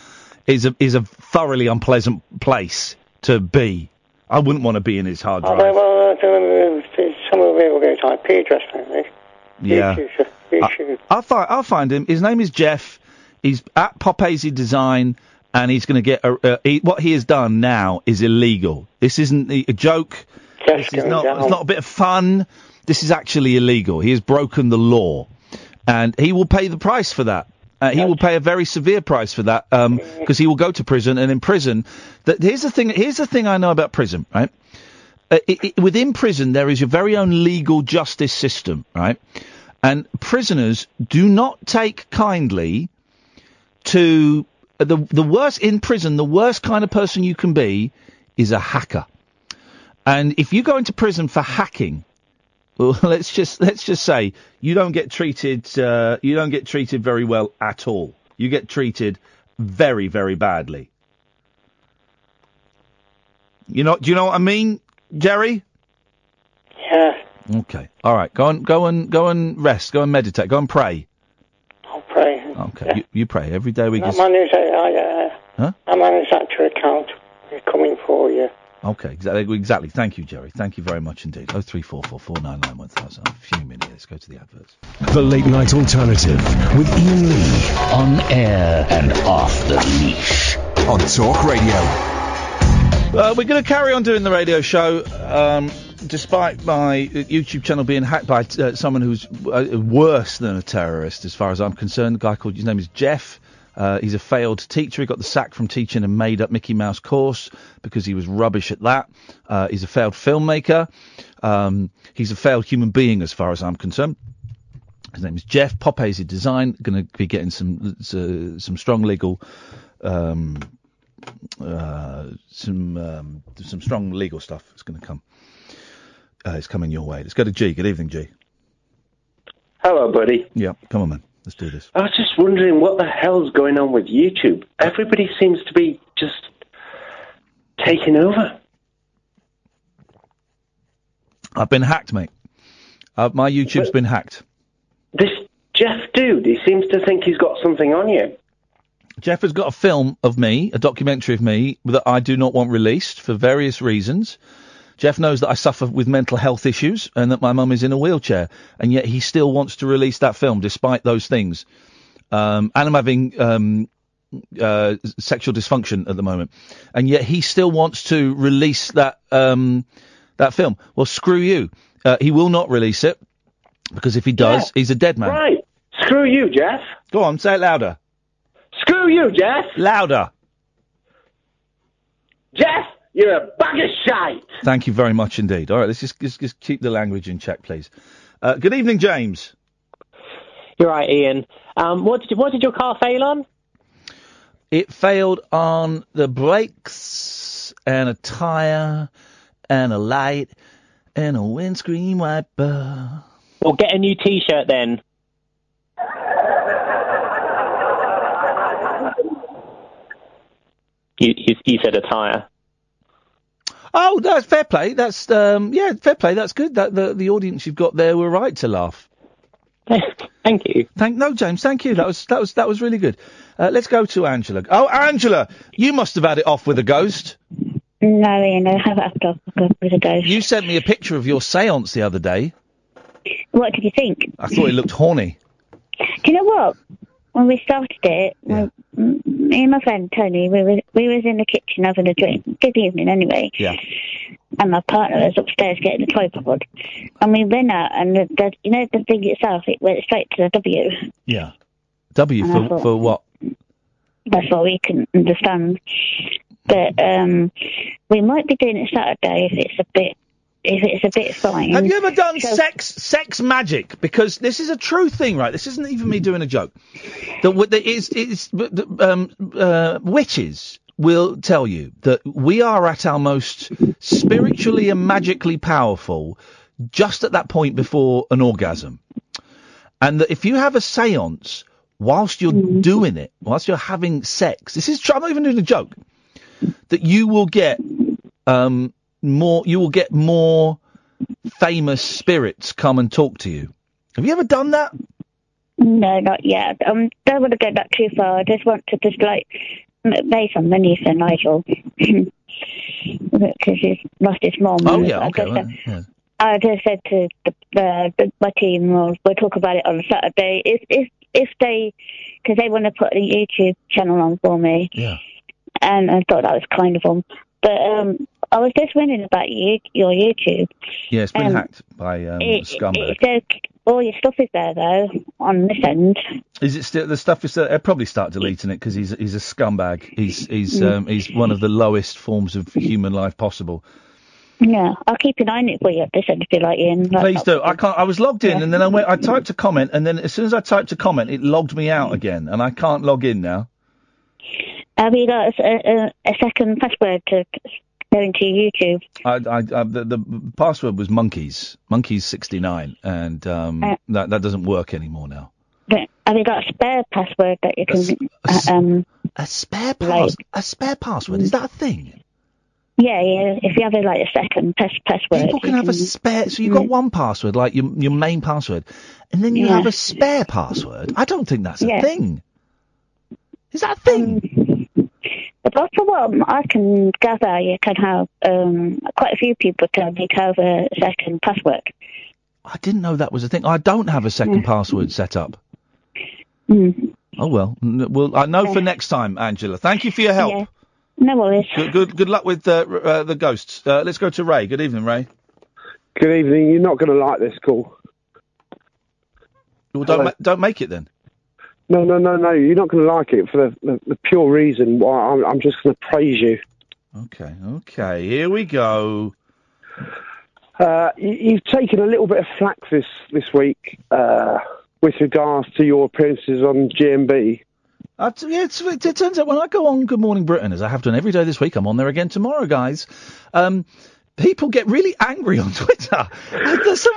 thoroughly unpleasant place to be. I wouldn't want to be in his hard drive. Some of the people go to IP address, don't they? Yeah. I'll find him. His name is Jeff. He's at Popazy Design, and he's going to get what he has done now is illegal. This isn't a joke. This is not. Down. It's not a bit of fun. This is actually illegal. He has broken the law, and he will pay the price for that. He will pay a very severe price for that, because he will go to prison. And in prison, here's the thing I know about prison, right? Within prison, there is your very own legal justice system, right? And prisoners do not take kindly to the worst in prison, the worst kind of person you can be is a hacker. And if you go into prison for hacking, well, let's just say you don't get treated very well at all. You get treated very, very badly. You know? Do you know what I mean, Jerry? Yeah. Okay. All right. Go and rest. Go and meditate. Go and pray. I'll pray. Okay. Yeah. You pray every day. I manage that to account. We're coming for you. Okay, exactly. Thank you, Jerry. Thank you very much indeed. 03444991000. I'm fuming here. Let's go to the adverts. The Late Night Alternative with Iain Lee. On air and off the leash. On Talk Radio. We're going to carry on doing the radio show, despite my YouTube channel being hacked by someone who's worse than a terrorist, as far as I'm concerned. A guy called, his name is Jeff. He's a failed teacher. He got the sack from teaching a made-up Mickey Mouse course because he was rubbish at that. He's a failed filmmaker. He's a failed human being as far as I'm concerned. His name is Jeff. Pope's his design. Going to be getting some strong legal... some strong legal stuff is going to come. It's coming your way. Let's go to G. Good evening, G. Hello, buddy. Yeah, come on, man. Let's do this. I was just wondering what the hell's going on with YouTube. Everybody seems to be just taking over. I've been hacked, mate. My YouTube's been hacked. This Jeff dude, he seems to think he's got something on you. Jeff has got a film of me, a documentary of me, that I do not want released for various reasons. Jeff knows that I suffer with mental health issues and that my mum is in a wheelchair, and yet he still wants to release that film despite those things. And I'm having sexual dysfunction at the moment, and yet he still wants to release that film. Well, screw you. He will not release it, because if he does, he's a dead man. Right. Screw you, Jeff. Go on, say it louder. Screw you, Jeff. Louder. Jeff. You're a bag of shite. Thank you very much indeed. All right, let's just keep the language in check, please. Good evening, James. You're right, Ian. What did your car fail on? It failed on the brakes and a tyre and a light and a windscreen wiper. Well, get a new T-shirt then. You said a tyre. Oh, that's fair play. That's fair play. That's good. That the audience you've got there were right to laugh. Thank you. James. Thank you. That was really good. Let's go to Angela. Oh, Angela, you must have had it off with a ghost. No, Ian, I have it off with a ghost. You sent me a picture of your séance the other day. What did you think? I thought it looked horny. Do you know what? When we started it, me and my friend Tony, we was in the kitchen having a drink. Good evening, anyway. Yeah. And my partner was upstairs getting the toy pod, and we went out, and the thing itself, it went straight to the W. Yeah. W and for what? That's what we can understand. But we might be doing it Saturday if it's a bit fine. Have you ever done sex magic? Because this is a true thing, right? This isn't even me doing a joke. Witches will tell you that we are at our most spiritually and magically powerful just at that point before an orgasm. And that if you have a séance whilst you're doing it, whilst you're having sex, this is true, I'm not even doing a joke, that you will get... more famous spirits come and talk to you. Have you ever done that? No, not yet. Don't want to go back too far. I just want to base on the niece and Nigel because he's lost his mom. Oh yeah, okay. I just said to my team, we'll talk about it on Saturday. If they, because they want to put a YouTube channel on for me. Yeah. And I thought that was kind of on. But I was just wondering about your YouTube. Yeah, it's been hacked by scumbag. All your stuff is there, though, on this end. Is it still... The stuff is... I'll probably start deleting it because he's a scumbag. He's one of the lowest forms of human life possible. Yeah, I'll keep an eye on it for you at this end if you like, Ian. Please do. I can't... I was logged in and then I typed a comment, and then as soon as I typed a comment, it logged me out again, and I can't log in now. We got a second password to go into YouTube. The password was monkeys69, and that doesn't work anymore now. Have you got a spare password that you can? A spare password, is that a thing? Yeah. If you have a second password, people can have a spare. So you've got one password, like your main password, and then you have a spare password. I don't think that's a thing. Is that a thing? But from what I can gather, you can have quite a few people can have a second password. I didn't know that was a thing. I don't have a second password set up. Mm. Oh, well, I know for next time, Angela. Thank you for your help. Yeah. No worries. Good luck with the ghosts. Let's go to Ray. Good evening, Ray. Good evening. You're not going to like this call. Well, don't make it then. No. You're not going to like it for the pure reason why I'm just going to praise you. Okay. Here we go. You've taken a little bit of flack this week with regards to your appearances on GMB. It turns out when I go on Good Morning Britain, as I have done every day this week, I'm on there again tomorrow, guys, people get really angry on Twitter. Some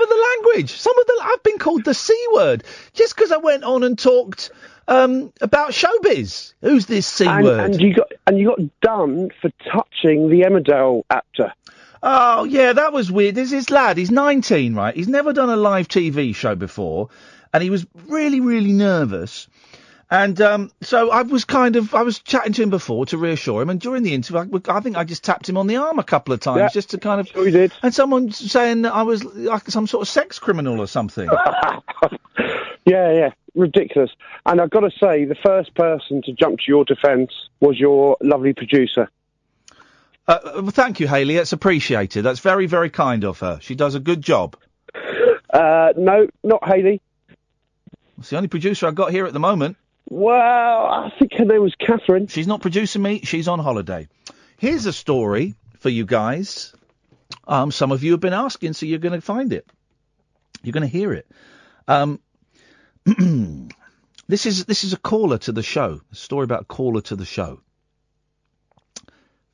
of the language, I've been called the C word just because I went on and talked about showbiz. Who's this C word? And you got done for touching the Emmerdale actor. Oh, yeah, that was weird. There's this lad, he's 19, right? He's never done a live TV show before, and he was really, really nervous. And so I was chatting to him before to reassure him, and during the interview, I think I just tapped him on the arm a couple of times just to kind of... Sure you did. And someone saying that I was like some sort of sex criminal or something. Yeah, ridiculous. And I've got to say, the first person to jump to your defence was your lovely producer. Thank you, Hayley. That's appreciated. That's very, very kind of her. She does a good job. No, not Hayley. It's the only producer I've got here at the moment. Well, I think her name was Catherine. She's not producing me. She's on holiday. Here's a story for you guys. Some of you have been asking, so you're going to find it. You're going to hear it. This is a caller to the show. A story about a caller to the show.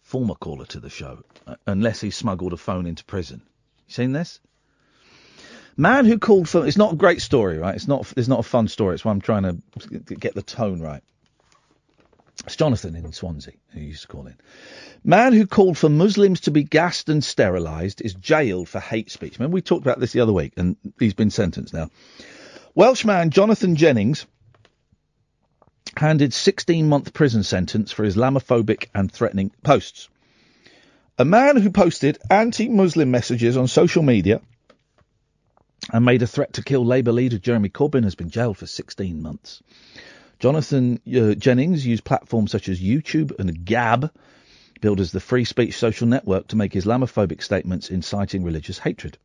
Former caller to the show, unless he smuggled a phone into prison. You seen this? Man who called for... It's not a great story, right? It's not a fun story. It's why I'm trying to get the tone right. It's Jonathan in Swansea, who used to call in. Man who called for Muslims to be gassed and sterilised is jailed for hate speech. Remember, we talked about this the other week, and he's been sentenced now. Welshman Jonathan Jennings... handed 16-month prison sentence for Islamophobic and threatening posts. A man who posted anti-Muslim messages on social media and made a threat to kill Labour leader Jeremy Corbyn has been jailed for 16 months. Jonathan Jennings used platforms such as YouTube and Gab, billed as the free speech social network, to make Islamophobic statements inciting religious hatred.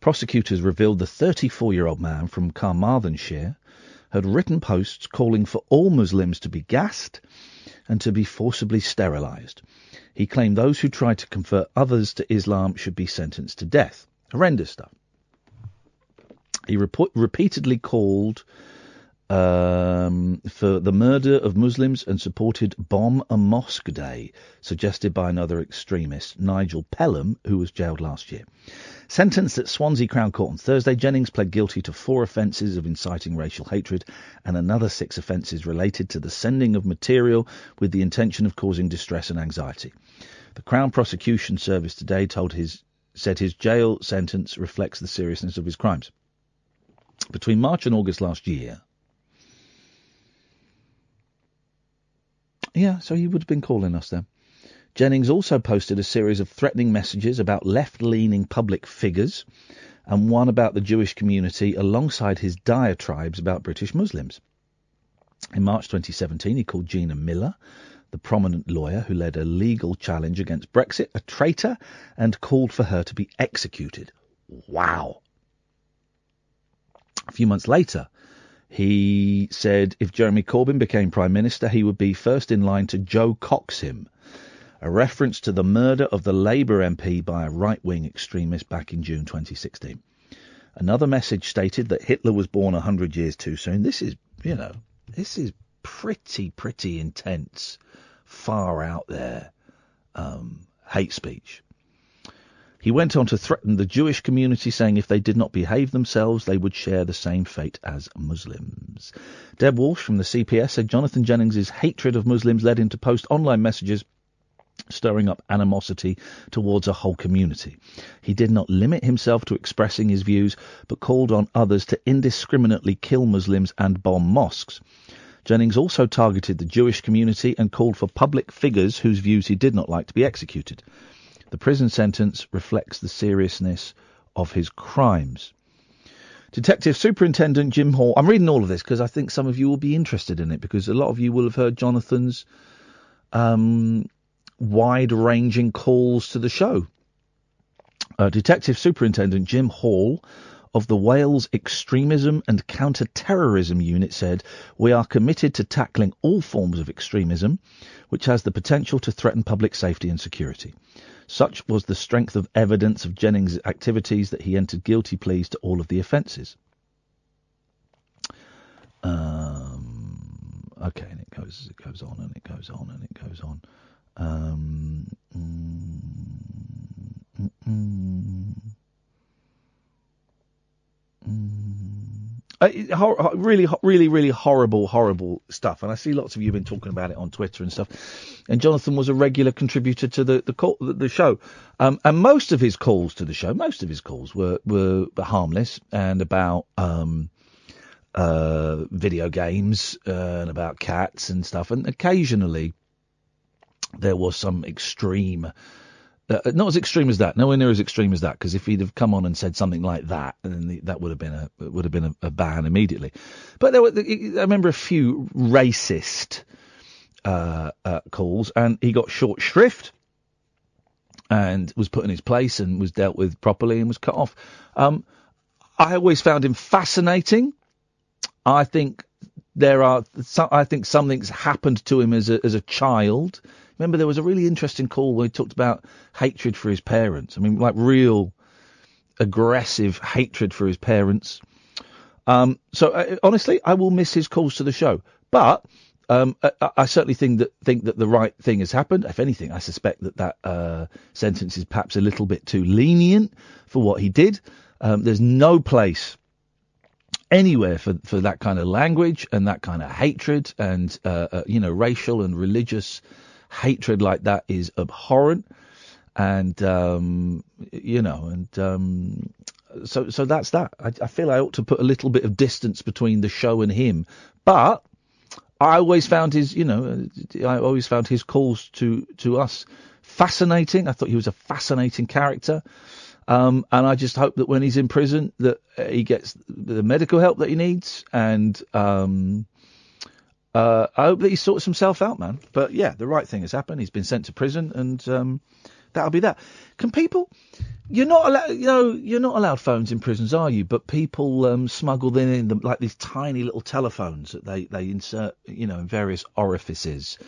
Prosecutors revealed the 34-year-old man from Carmarthenshire had written posts calling for all Muslims to be gassed and to be forcibly sterilised. He claimed those who tried to convert others to Islam should be sentenced to death. Horrendous stuff. He repeatedly called for the murder of Muslims and supported Bomb a Mosque Day, suggested by another extremist, Nigel Pelham, who was jailed last year. Sentenced at Swansea Crown Court on Thursday, Jennings pled guilty to 4 offences of inciting racial hatred and another 6 offences related to the sending of material with the intention of causing distress and anxiety. The Crown Prosecution Service today said his jail sentence reflects the seriousness of his crimes. Between March and August last year... Yeah, so he would have been calling us then. Jennings also posted a series of threatening messages about left-leaning public figures and one about the Jewish community alongside his diatribes about British Muslims. In March 2017, he called Gina Miller, the prominent lawyer who led a legal challenge against Brexit, a traitor and called for her to be executed. Wow. A few months later, he said if Jeremy Corbyn became Prime Minister, he would be first in line to Joe Cox him. A reference to the murder of the Labour MP by a right-wing extremist back in June 2016. Another message stated that Hitler was born 100 years too soon. This is pretty intense, far out there hate speech. He went on to threaten the Jewish community, saying if they did not behave themselves, they would share the same fate as Muslims. Deb Walsh from the CPS said Jonathan Jennings' hatred of Muslims led him to post online messages stirring up animosity towards a whole community. He did not limit himself to expressing his views, but called on others to indiscriminately kill Muslims and bomb mosques. Jennings also targeted the Jewish community and called for public figures whose views he did not like to be executed. The prison sentence reflects the seriousness of his crimes. Detective Superintendent Jim Hall... I'm reading all of this because I think some of you will be interested in it, because a lot of you will have heard Jonathan's... wide-ranging calls to the show. Detective Superintendent Jim Hall of the Wales Extremism and Counter-Terrorism Unit said, "We are committed to tackling all forms of extremism, which has the potential to threaten public safety and security." Such was the strength of evidence of Jennings' activities that he entered guilty pleas to all of the offences. Okay, and it goes on. Really horrible stuff, and I see lots of you have been talking about it on Twitter and stuff, and Jonathan was a regular contributor to the show, and most of his calls to the show, were harmless and about video games and about cats and stuff, and occasionally there was some extreme, not as extreme as that, nowhere near as extreme as that, because if he'd have come on and said something like that, then that would have been a ban immediately. But there were, I remember a few racist calls, and he got short shrift and was put in his place and was dealt with properly and was cut off. I always found him fascinating. I think something's happened to him as a child. Remember, there was a really interesting call where he talked about hatred for his parents. I mean, like real aggressive hatred for his parents. So honestly, I will miss his calls to the show. But I certainly think that the right thing has happened. If anything, I suspect that sentence is perhaps a little bit too lenient for what he did. There's no place anywhere for that kind of language and that kind of hatred, and racial and religious hatred like that is abhorrent, and so that's that. I feel I ought to put a little bit of distance between the show and him, but I always found his calls to us fascinating. I thought he was a fascinating character. And I just hope that when he's in prison that he gets the medical help that he needs, and I hope that he sorts himself out, man. But yeah, the right thing has happened. He's been sent to prison, and that'll be that. Can people... you're not allowed phones in prisons, are you? But people smuggle them in them, like these tiny little telephones that they insert, in various orifices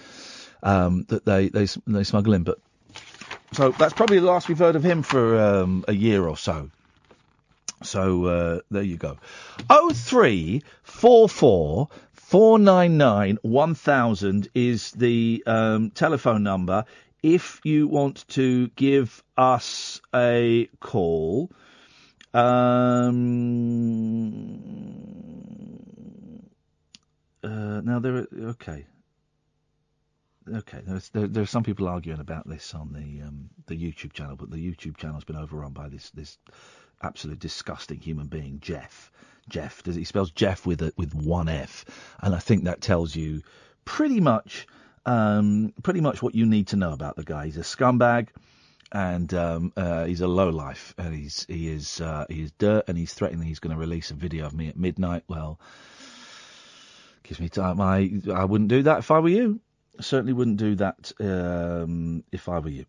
that they smuggle in. But so that's probably the last we've heard of him for a year or so. So there you go. 0344 499 1000 is the telephone number if you want to give us a call. Okay, there's some people arguing about this on the YouTube channel, but the YouTube channel's been overrun by this absolute disgusting human being, Jeff. Jeff, he spells Jeff with one F, and I think that tells you pretty much what you need to know about the guy. He's a scumbag, and he's a lowlife, and he is dirt, and he's threatening he's going to release a video of me at midnight. Well, gives me time. I wouldn't do that if I were you. Certainly wouldn't do that if I were you.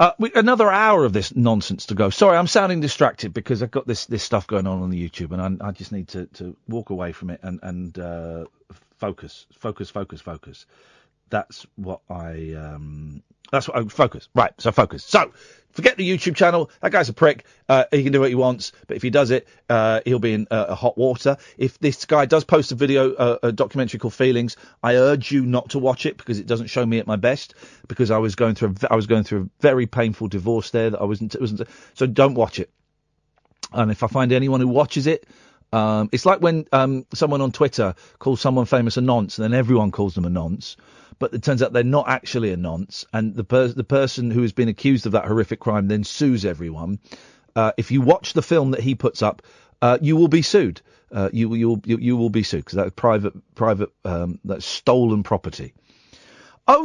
Another hour of this nonsense to go. Sorry, I'm sounding distracted because I've got this stuff going on the YouTube, and I just need to walk away from it and focus. That's what I focus. Right, so focus. So Forget the YouTube channel. That guy's a prick. He can do what he wants, but if he does it, he'll be in hot water. If this guy does post a video, a documentary called Feelings, I urge you not to watch it because it doesn't show me at my best. Because I was going through, a very painful divorce there that I wasn't. So don't watch it. And if I find anyone who watches it, it's like when someone on Twitter calls someone famous a nonce, and then everyone calls them a nonce. But it turns out they're not actually a nonce, and the person who has been accused of that horrific crime then sues everyone. If you watch the film that he puts up, you will be sued. You will be sued because that's private that's stolen property.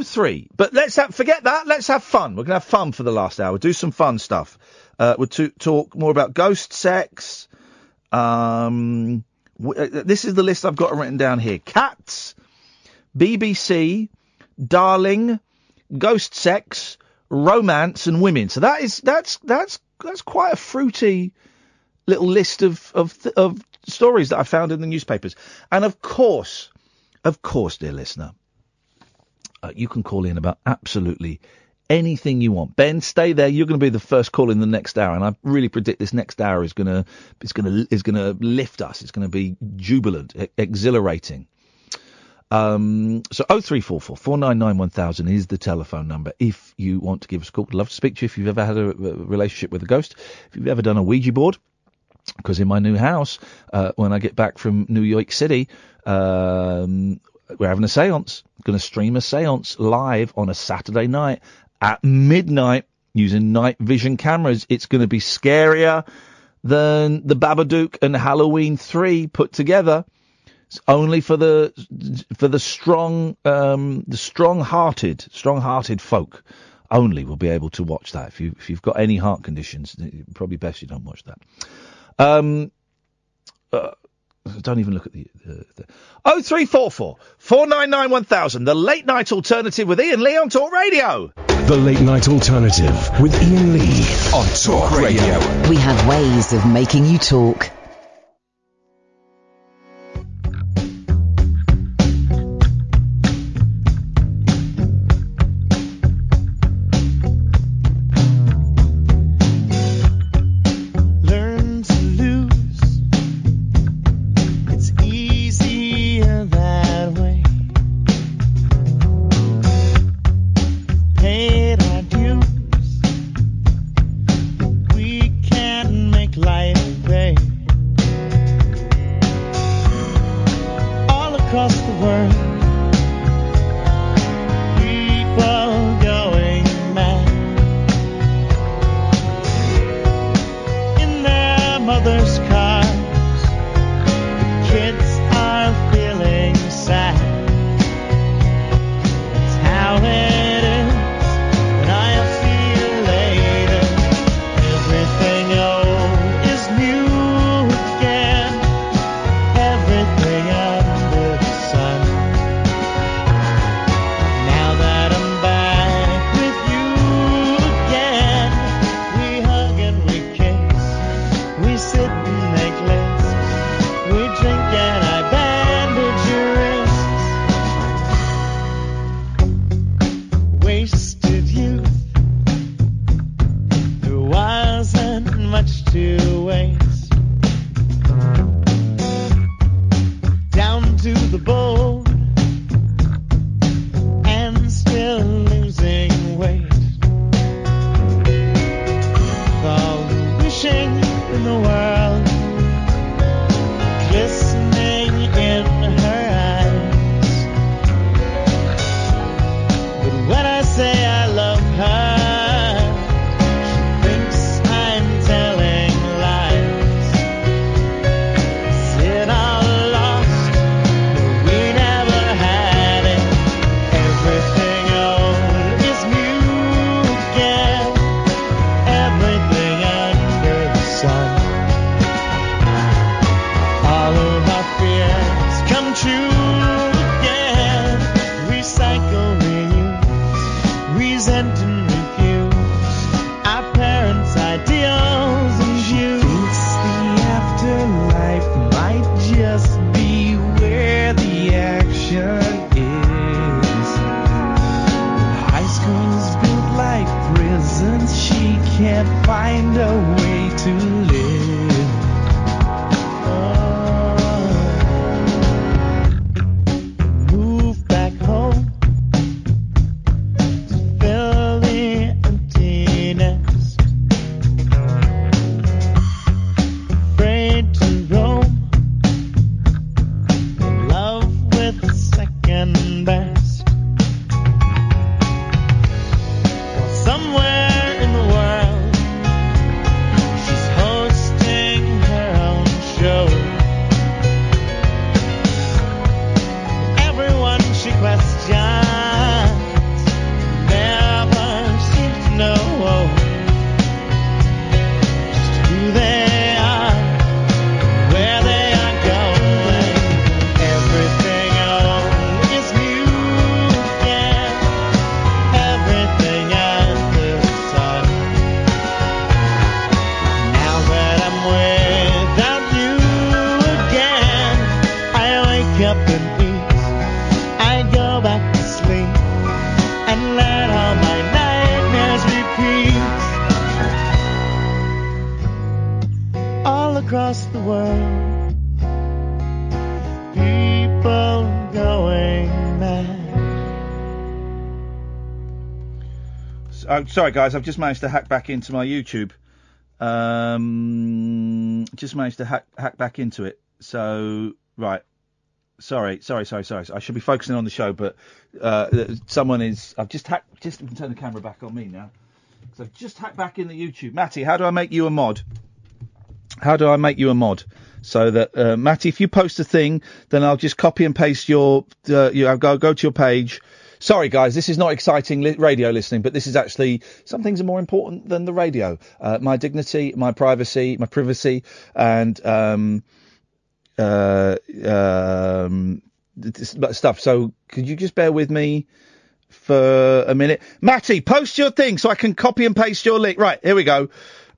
03. But forget that. Let's have fun. We're gonna have fun for the last hour. Do some fun stuff. We'll talk more about ghost sex. This is the list I've got written down here: cats, BBC. Darling, ghost sex, romance, and women. So that's quite a fruity little list of stories that I found in the newspapers. And of course, dear listener, you can call in about absolutely anything you want. Ben, stay there. You're going to be the first call in the next hour, and I really predict this next hour is going to lift us. It's going to be jubilant, exhilarating. So 0344 499 1000 is the telephone number if you want to give us a call. I'd love to speak to you if you've ever had a relationship with a ghost, if you've ever done a Ouija board, because in my new house, when I get back from New York City, we're having a séance. Going to stream a séance live on a Saturday night at midnight using night vision cameras. It's going to be scarier than the Babadook and Halloween 3 put together. It's only for the strong, the strong-hearted folk only will be able to watch that. If you've got any heart conditions, probably best you don't watch that. Don't even look at the 0344 499 1000, the late night alternative with Iain Lee on Talk Radio. The late night alternative with Iain Lee on Talk Radio. We have ways of making you talk. Life, babe. Sorry, guys, I've just managed to hack back into my YouTube. Just managed to hack back into it. So, right. Sorry. I should be focusing on the show, but someone is... I've just hacked... Just, you can turn the camera back on me now. So I've just hacked back in the YouTube. Matty, how do I make you a mod? How do I make you a mod? So that, Matty, if you post a thing, then I'll just copy and paste your... I'll go to your page... Sorry, guys, this is not exciting radio listening, but this is actually... Some things are more important than the radio. My dignity, my privacy, and stuff. So could you just bear with me for a minute? Matty, post your thing so I can copy and paste your link. Right, here we go.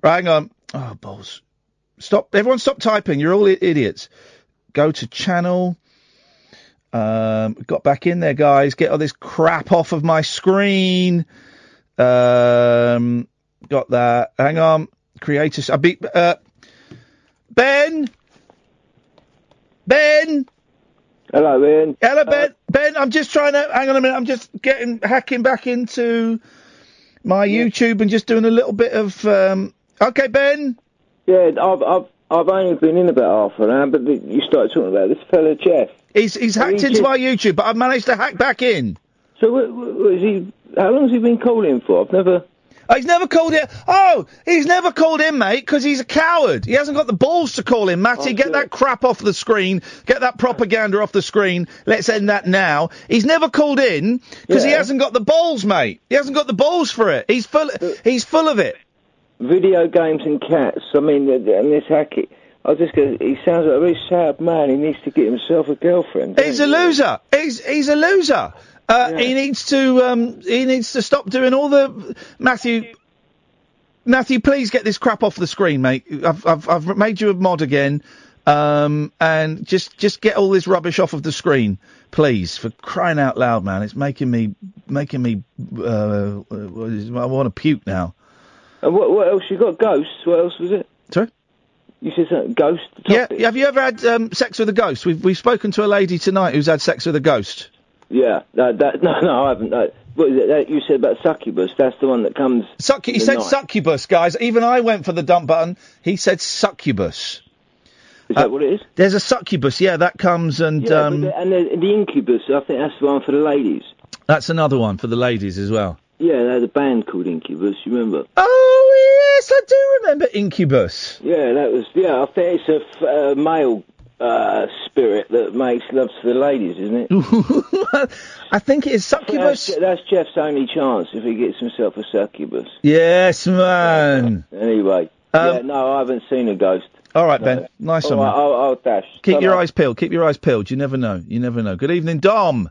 Right, hang on. Oh, balls. Stop. Everyone stop typing. You're all idiots. Go to channel... got back in there, guys. Get all this crap off of my screen. Got that. Hang on. Creators. I beat Ben. Ben. Hello, Ben. Hello, Ben. Ben, I'm just trying to. Hang on a minute. I'm just hacking back into my YouTube and just doing a little bit of. Okay, Ben. Yeah, I've only been in about half an hour, but you started talking about this fella, Jeff. He's hacked into my YouTube, but I've managed to hack back in. So what is he? How long has he been calling for? I've never... Oh, he's never called in. Oh, he's never called in, mate, because he's a coward. He hasn't got the balls to call in. Matty, get that crap off the screen. Get that propaganda off the screen. Let's end that now. He's never called in because he hasn't got the balls, mate. He hasn't got the balls for it. He's full of it. Video games and cats. I mean, and this hacking... I just go, he sounds like a very sad man. He needs to get himself a girlfriend. He's a loser. He's a loser. He needs to stop doing all the Matthew, please get this crap off the screen, mate. I've made you a mod again. And just get all this rubbish off of the screen, please, for crying out loud, man. It's making me I want to puke now. And what else you got? Ghosts? What else was it? Sorry? You said something, ghost? Yeah, have you ever had sex with a ghost? We've spoken to a lady tonight who's had sex with a ghost. Yeah, no, I haven't. No. What is it that you said about succubus? That's the one that comes... He said succubus, guys. Even I went for the dump button. He said succubus. Is that what it is? There's a succubus, yeah, that comes and... Yeah, and the incubus, I think that's the one for the ladies. That's another one for the ladies as well. Yeah, they had a band called Incubus, you remember? Oh, yes, I do remember Incubus. Yeah, that was... Yeah, I think it's a male spirit that makes love to the ladies, isn't it? I think it is Succubus. That's Jeff's only chance if he gets himself a succubus. Yes, man. Anyway, I haven't seen a ghost. All right, Ben. Nice one, right, I'll dash. Keep your eyes peeled. Keep your eyes peeled. You never know. You never know. Good evening, Dom.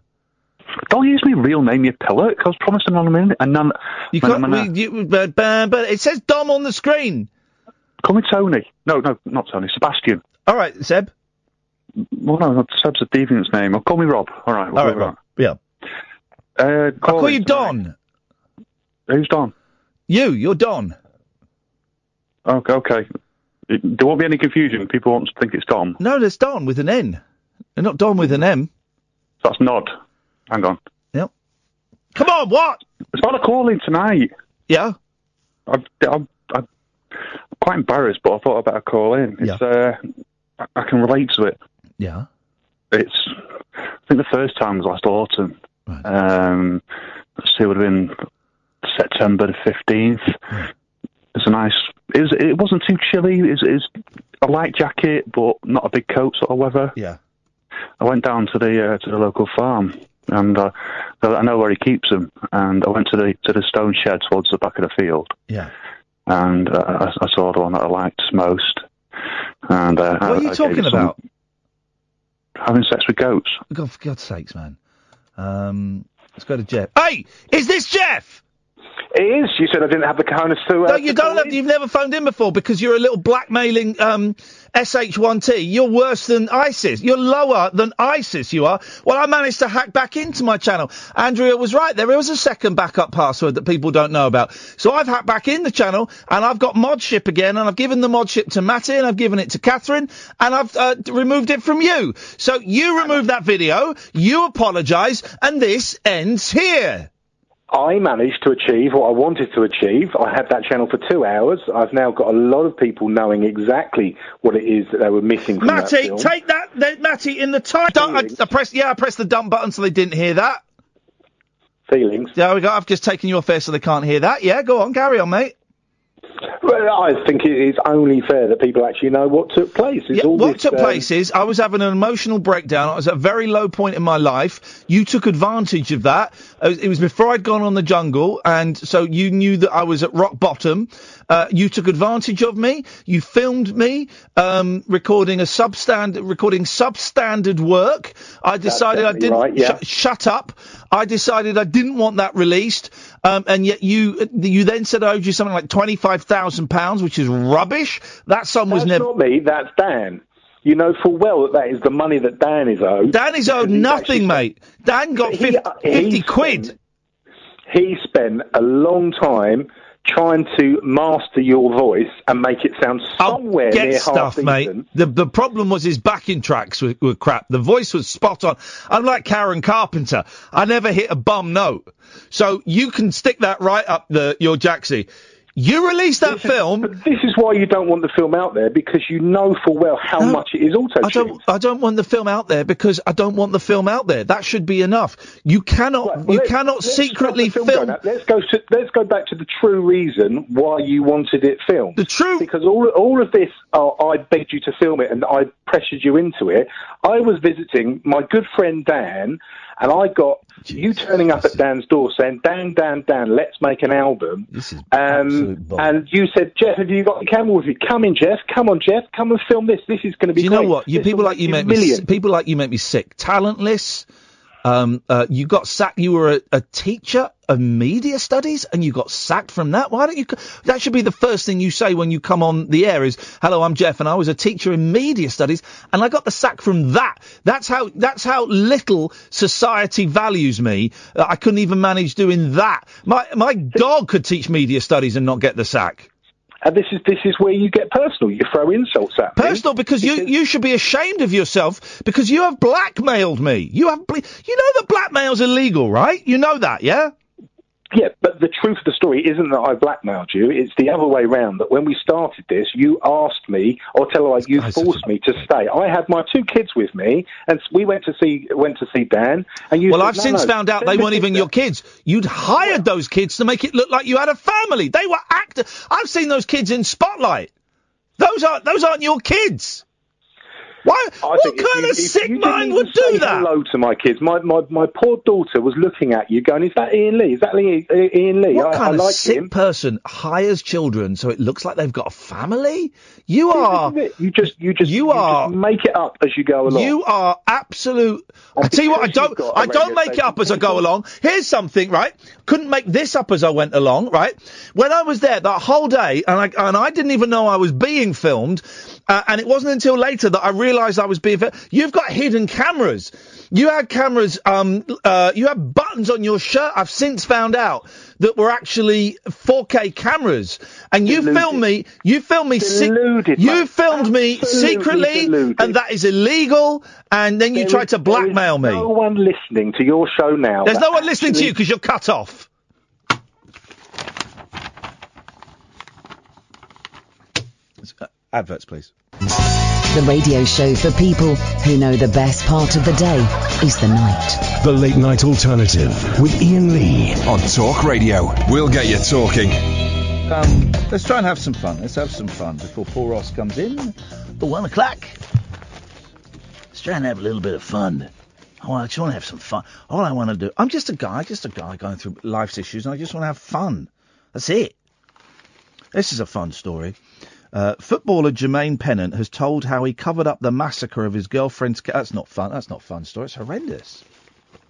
Don't use my real name, you pillock. I was promised anonymity. You can't... But it says Dom on the screen. Call me Tony. No, not Tony. Sebastian. All right, Seb. Well, no, Seb's a deviant's name. Call me Rob. All right. All right, Rob. Yeah. I'll call you Don. Who's Don? You're Don. Okay. There won't be any confusion. People won't think it's Dom. No, there's Don with an N. And not Don with an M. That's Nod. Hang on. Yep. Come on, what? It's not a calling tonight. Yeah? I'm quite embarrassed, but I thought I'd better call in. It's, I can relate to it. Yeah? It's... I think the first time was last autumn. Right. It would have been September 15th. It's a nice... It wasn't too chilly. It's a light jacket, but not a big coat sort of weather. Yeah. I went down to the local farm, and I know where he keeps them. And I went to the stone shed towards the back of the field. Yeah. And I saw the one that I liked most. And what are you talking about? Having sex with goats. God, for God's sakes, man. Let's go to Jeff. Hey, is this Jeff? It is. You said I didn't have the cojones to... no, you don't have... You've never phoned in before because you're a little blackmailing SH1T. You're worse than ISIS. You're lower than ISIS, you are. Well, I managed to hack back into my channel. Andrea was right. There is a second backup password that people don't know about. So I've hacked back in the channel, and I've got modship again, and I've given the modship to Matty, and I've given it to Catherine, and I've removed it from you. So you remove that video, you apologise, and this ends here. I managed to achieve what I wanted to achieve. I had that channel for 2 hours. I've now got a lot of people knowing exactly what it is that they were missing from Matty, that film. Take that, Matty, in the time. I pressed the dump button so they didn't hear that. Feelings. There we go. I've just taken you off air so they can't hear that. Yeah, go on. Carry on, mate. Well, I think it is only fair that people actually know what took place. What took place is I was having an emotional breakdown. I was at a very low point in my life. You took advantage of that. It was before I'd gone on the jungle, and so you knew that I was at rock bottom. You took advantage of me. You filmed me recording substandard work. I decided I didn't... Right, yeah. Shut up. I decided I didn't want that released, and yet you then said I owed you something like £25,000, which is rubbish. That sum was never... That's not me, that's Dan. You know full well that is the money that Dan is owed. Dan is owed nothing, mate. Dan got 50 quid. He spent a long time trying to master your voice and make it sound somewhere near half decent. Mate. The problem was his backing tracks were crap. The voice was spot on. I'm like Karen Carpenter. I never hit a bum note. So you can stick that right up your jacksie. You released that film. But this is why you don't want the film out there, because you know full well how much it is auto-tuned. I don't want the film out there because I don't want the film out there. That should be enough. You cannot. Right, well, let's secretly film. Let's go back to the true reason why you wanted it filmed. The true. Because all of this, I begged you to film it and I pressured you into it. I was visiting my good friend Dan, and I got you turning up at Dan's door saying, Dan, let's make an album. This is and you said, Jeff, have you got your camera with you? Come in, Jeff. Come on, Jeff. Come and film this. This is going to be great. Do you know what? People like you make me sick. Talentless. You got sacked. You were a teacher of media studies and you got sacked from that. Why don't you? That should be the first thing you say when you come on the air is, hello, I'm Jeff and I was a teacher in media studies and I got the sack from that. That's how little society values me. I couldn't even manage doing that. My dog could teach media studies and not get the sack. And this is where you get personal. You throw insults at me. Personal because you should be ashamed of yourself because you have blackmailed me. You know that blackmail's illegal, right? You know that, yeah? Yeah, but the truth of the story isn't that I blackmailed you. It's the other way round. That when we started this, you asked me, or you forced me to stay. I had my two kids with me, and we went to see Dan. And you. Well, said, I've since found out they weren't even your kids. You'd hired those kids to make it look like you had a family. They were actors. I've seen those kids in Spotlight. Those aren't your kids. Why? What kind of sick mind would do that? Hello to my kids. My poor daughter was looking at you, going, "Is that Iain Lee? Is that Iain Lee?" What kind of sick person hires children so it looks like they've got a family? You make it up as you go along. You are absolute. I tell you what, I don't make it up as I go along. Here's something, right? Couldn't make this up as I went along, right? When I was there that whole day, and I didn't even know I was being filmed. And it wasn't until later that I realised I was being... You've got hidden cameras. You had cameras... you had buttons on your shirt, I've since found out, that were actually 4K cameras. And you filmed me secretly, and that is illegal, and then you tried to blackmail me. There's no one listening to your show now. There's no one listening to you because you're cut off. Adverts, please. The radio show for people who know the best part of the day is the night. The Late Night Alternative with Iain Lee on Talk Radio. We'll get you talking. Let's try and have some fun. Let's have some fun before poor Ross comes in at 1 o'clock. Let's try and have a little bit of fun. I just want to have some fun. All I want to do... I'm just a guy going through life's issues, and I just want to have fun. That's it. This is a fun story. Footballer Jermaine Pennant has told how he covered up the massacre of his girlfriend's... That's not fun. That's not a fun story. It's horrendous.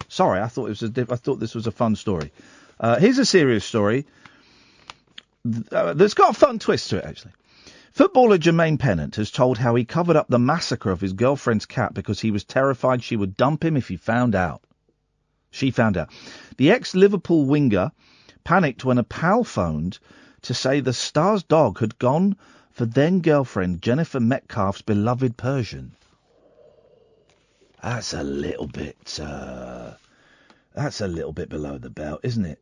Sorry, I thought this was a fun story. Here's a serious story that's got a fun twist to it, actually. Footballer Jermaine Pennant has told how he covered up the massacre of his girlfriend's cat because he was terrified she would dump him if he found out. She found out. The ex-Liverpool winger panicked when a pal phoned to say the star's dog had gone for then-girlfriend Jennifer Metcalf's beloved Persian. That's a little bit... that's a little bit below the belt, isn't it?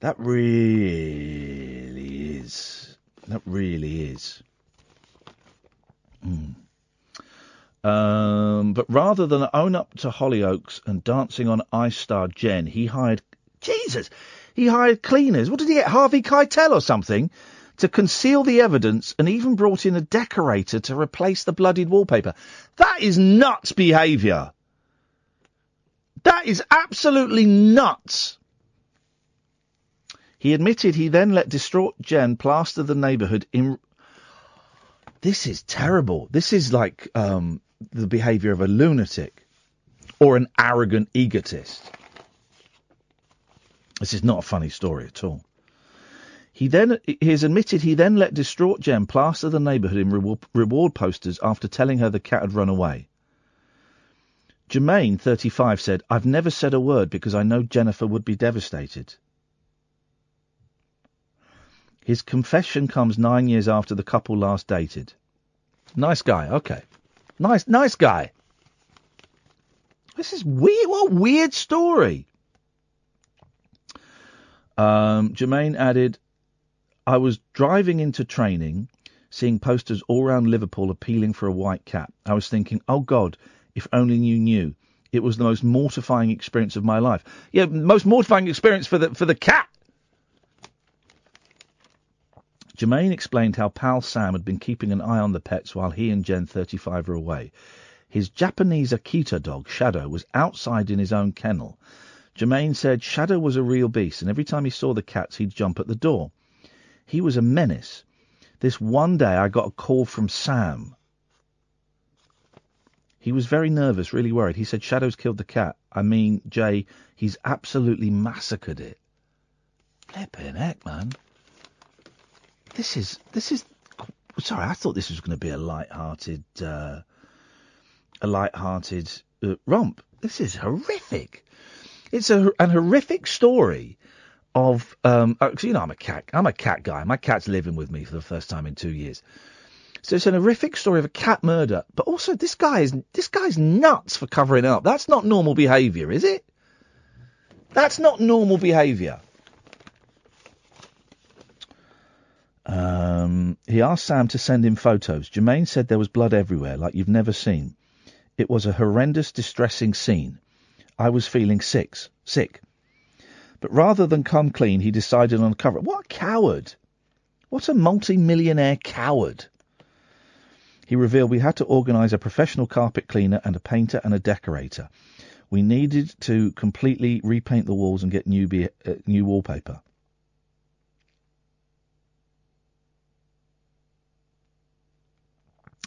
That really is... That really is. But rather than own up to Hollyoaks and Dancing on Ice star Jen, he hired cleaners. What did he get? Harvey Keitel or something to conceal the evidence, and even brought in a decorator to replace the bloodied wallpaper. That is nuts behaviour. That is absolutely nuts. He admitted he then let distraught Jen plaster the neighbourhood in... This is terrible. This is like the behaviour of a lunatic or an arrogant egotist. This is not a funny story at all. He has admitted he then let distraught Jen plaster the neighbourhood in reward posters after telling her the cat had run away. Jermaine, 35, said, "I've never said a word because I know Jennifer would be devastated." His confession comes 9 years after the couple last dated. Nice guy, okay. Nice guy. This is weird. What a weird story. Jermaine added, "I was driving into training, seeing posters all around Liverpool appealing for a white cat. I was thinking, oh God, if only you knew. It was the most mortifying experience of my life." Yeah, most mortifying experience for the cat. Jermaine explained how pal Sam had been keeping an eye on the pets while he and Jen, 35, were away. His Japanese Akita dog, Shadow, was outside in his own kennel. Jermaine said Shadow was a real beast, and every time he saw the cats, he'd jump at the door. He was a menace. This one day, I got a call from Sam. He was very nervous, really worried. He said, "Shadow's killed the cat. I mean, Jay, he's absolutely massacred it." Flippin' heck, man. This is. Sorry, I thought this was going to be a light-hearted romp. This is horrific. It's an horrific story of. I'm a cat guy. My cat's living with me for the first time in 2 years, so it's an horrific story of a cat murder. But also, this guy's nuts for covering up. That's not normal behaviour, is it? That's not normal behaviour. He asked Sam to send him photos. Jermaine said there was blood everywhere, like you've never seen. It was a horrendous, distressing scene. I was feeling sick. But rather than come clean, he decided on cover. What a coward. What a multi-millionaire coward. He revealed, "We had to organise a professional carpet cleaner and a painter and a decorator. We needed to completely repaint the walls and get new wallpaper."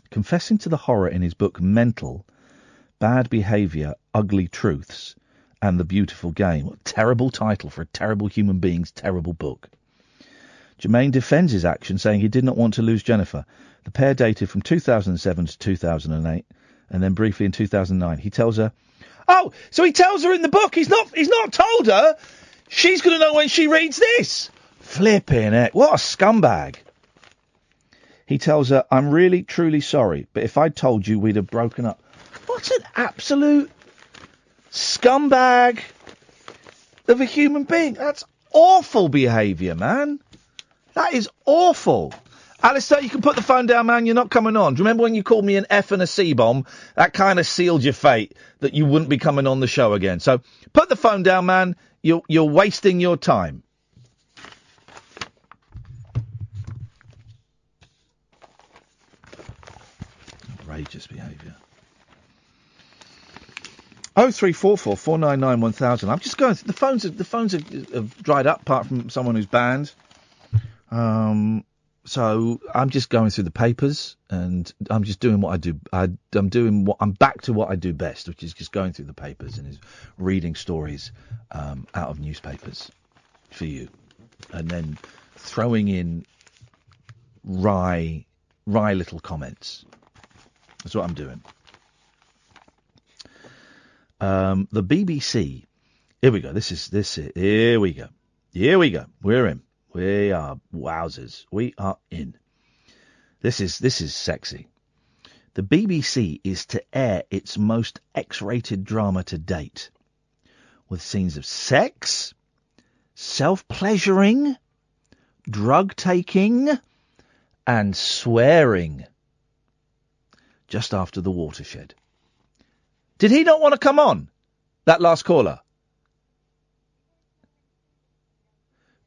Confessing to the horror in his book Mental, Bad Behaviour, Ugly Truths, and the Beautiful Game. What a terrible title for a terrible human being's terrible book. Jermaine defends his action, saying he did not want to lose Jennifer. The pair dated from 2007 to 2008, and then briefly in 2009. He tells her... Oh, so he tells her in the book. He's not told her. She's going to know when she reads this. Flipping heck. What a scumbag. He tells her, "I'm really, truly sorry, but if I told you, we'd have broken up." What an absolute scumbag of a human being. That's awful behaviour, man. That is awful. Alistair, you can put the phone down, man. You're not coming on. Do you remember when you called me an F and a C-bomb? That kind of sealed your fate that you wouldn't be coming on the show again. So put the phone down, man. You're wasting your time. Outrageous behaviour. 0344 499 1000. I'm just going through. The phones have dried up, apart from someone who's banned. So I'm just going through the papers, and I'm just doing what I do. I'm back to what I do best, which is just going through the papers and is reading stories out of newspapers for you, and then throwing in wry little comments. That's what I'm doing. The BBC. Here we go. This is. Here we go. We're in. We are wowzers. We are in. This is sexy. The BBC is to air its most X-rated drama to date, with scenes of sex, self-pleasuring, drug-taking, and swearing. Just after the watershed. Did he not want to come on, that last caller?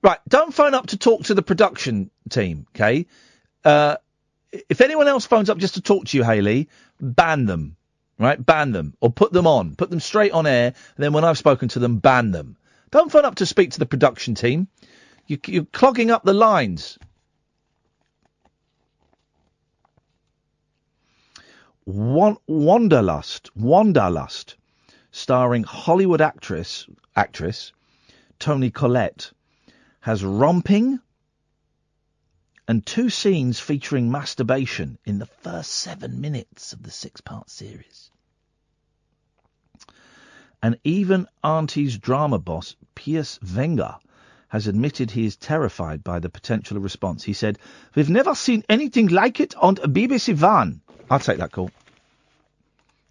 Right, don't phone up to talk to the production team, OK? If anyone else phones up just to talk to you, Hayley, ban them, right? Ban them, or put them on. Put them straight on air, and then when I've spoken to them, ban them. Don't phone up to speak to the production team. You're clogging up the lines. Wanderlust, starring Hollywood actress Toni Collette, has romping and two scenes featuring masturbation in the first 7 minutes of the 6-part series. And even Auntie's drama boss, Piers Wenger, has admitted he is terrified by the potential response. He said, "We've never seen anything like it on BBC One." I'll take that call.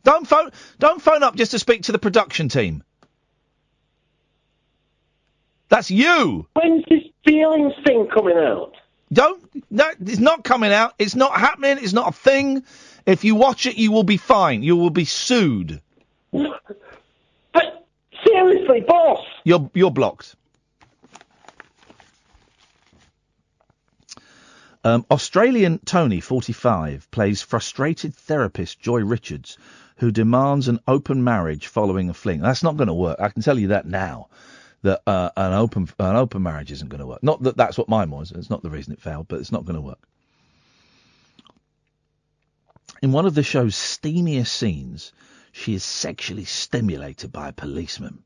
Don't phone up just to speak to the production team. That's you. When's this feelings thing coming out? No, it's not coming out. It's not happening. It's not a thing. If you watch it, you will be fine. You will be sued. But seriously, boss. You're blocked. Australian Tony, 45, plays frustrated therapist Joy Richards, who demands an open marriage following a fling. That's not going to work. I can tell you that now, that an open marriage isn't going to work. Not that that's what mine was. It's not the reason it failed, but it's not going to work. In one of the show's steamiest scenes, she is sexually stimulated by a policeman.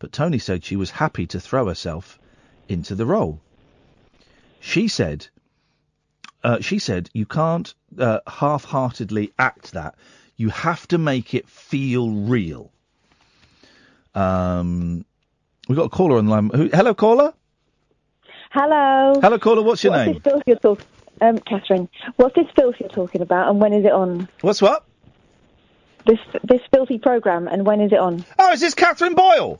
But Tony said she was happy to throw herself into the role. She said, you can't half-heartedly act that. You have to make it feel real. We've got a caller on the line. Hello, caller? Hello. Hello, caller. What's your name? What's this filth you're Catherine. What's this filth you're talking about, and when is it on? What's what? This filthy programme, and when is it on? Oh, is this Catherine Boyle?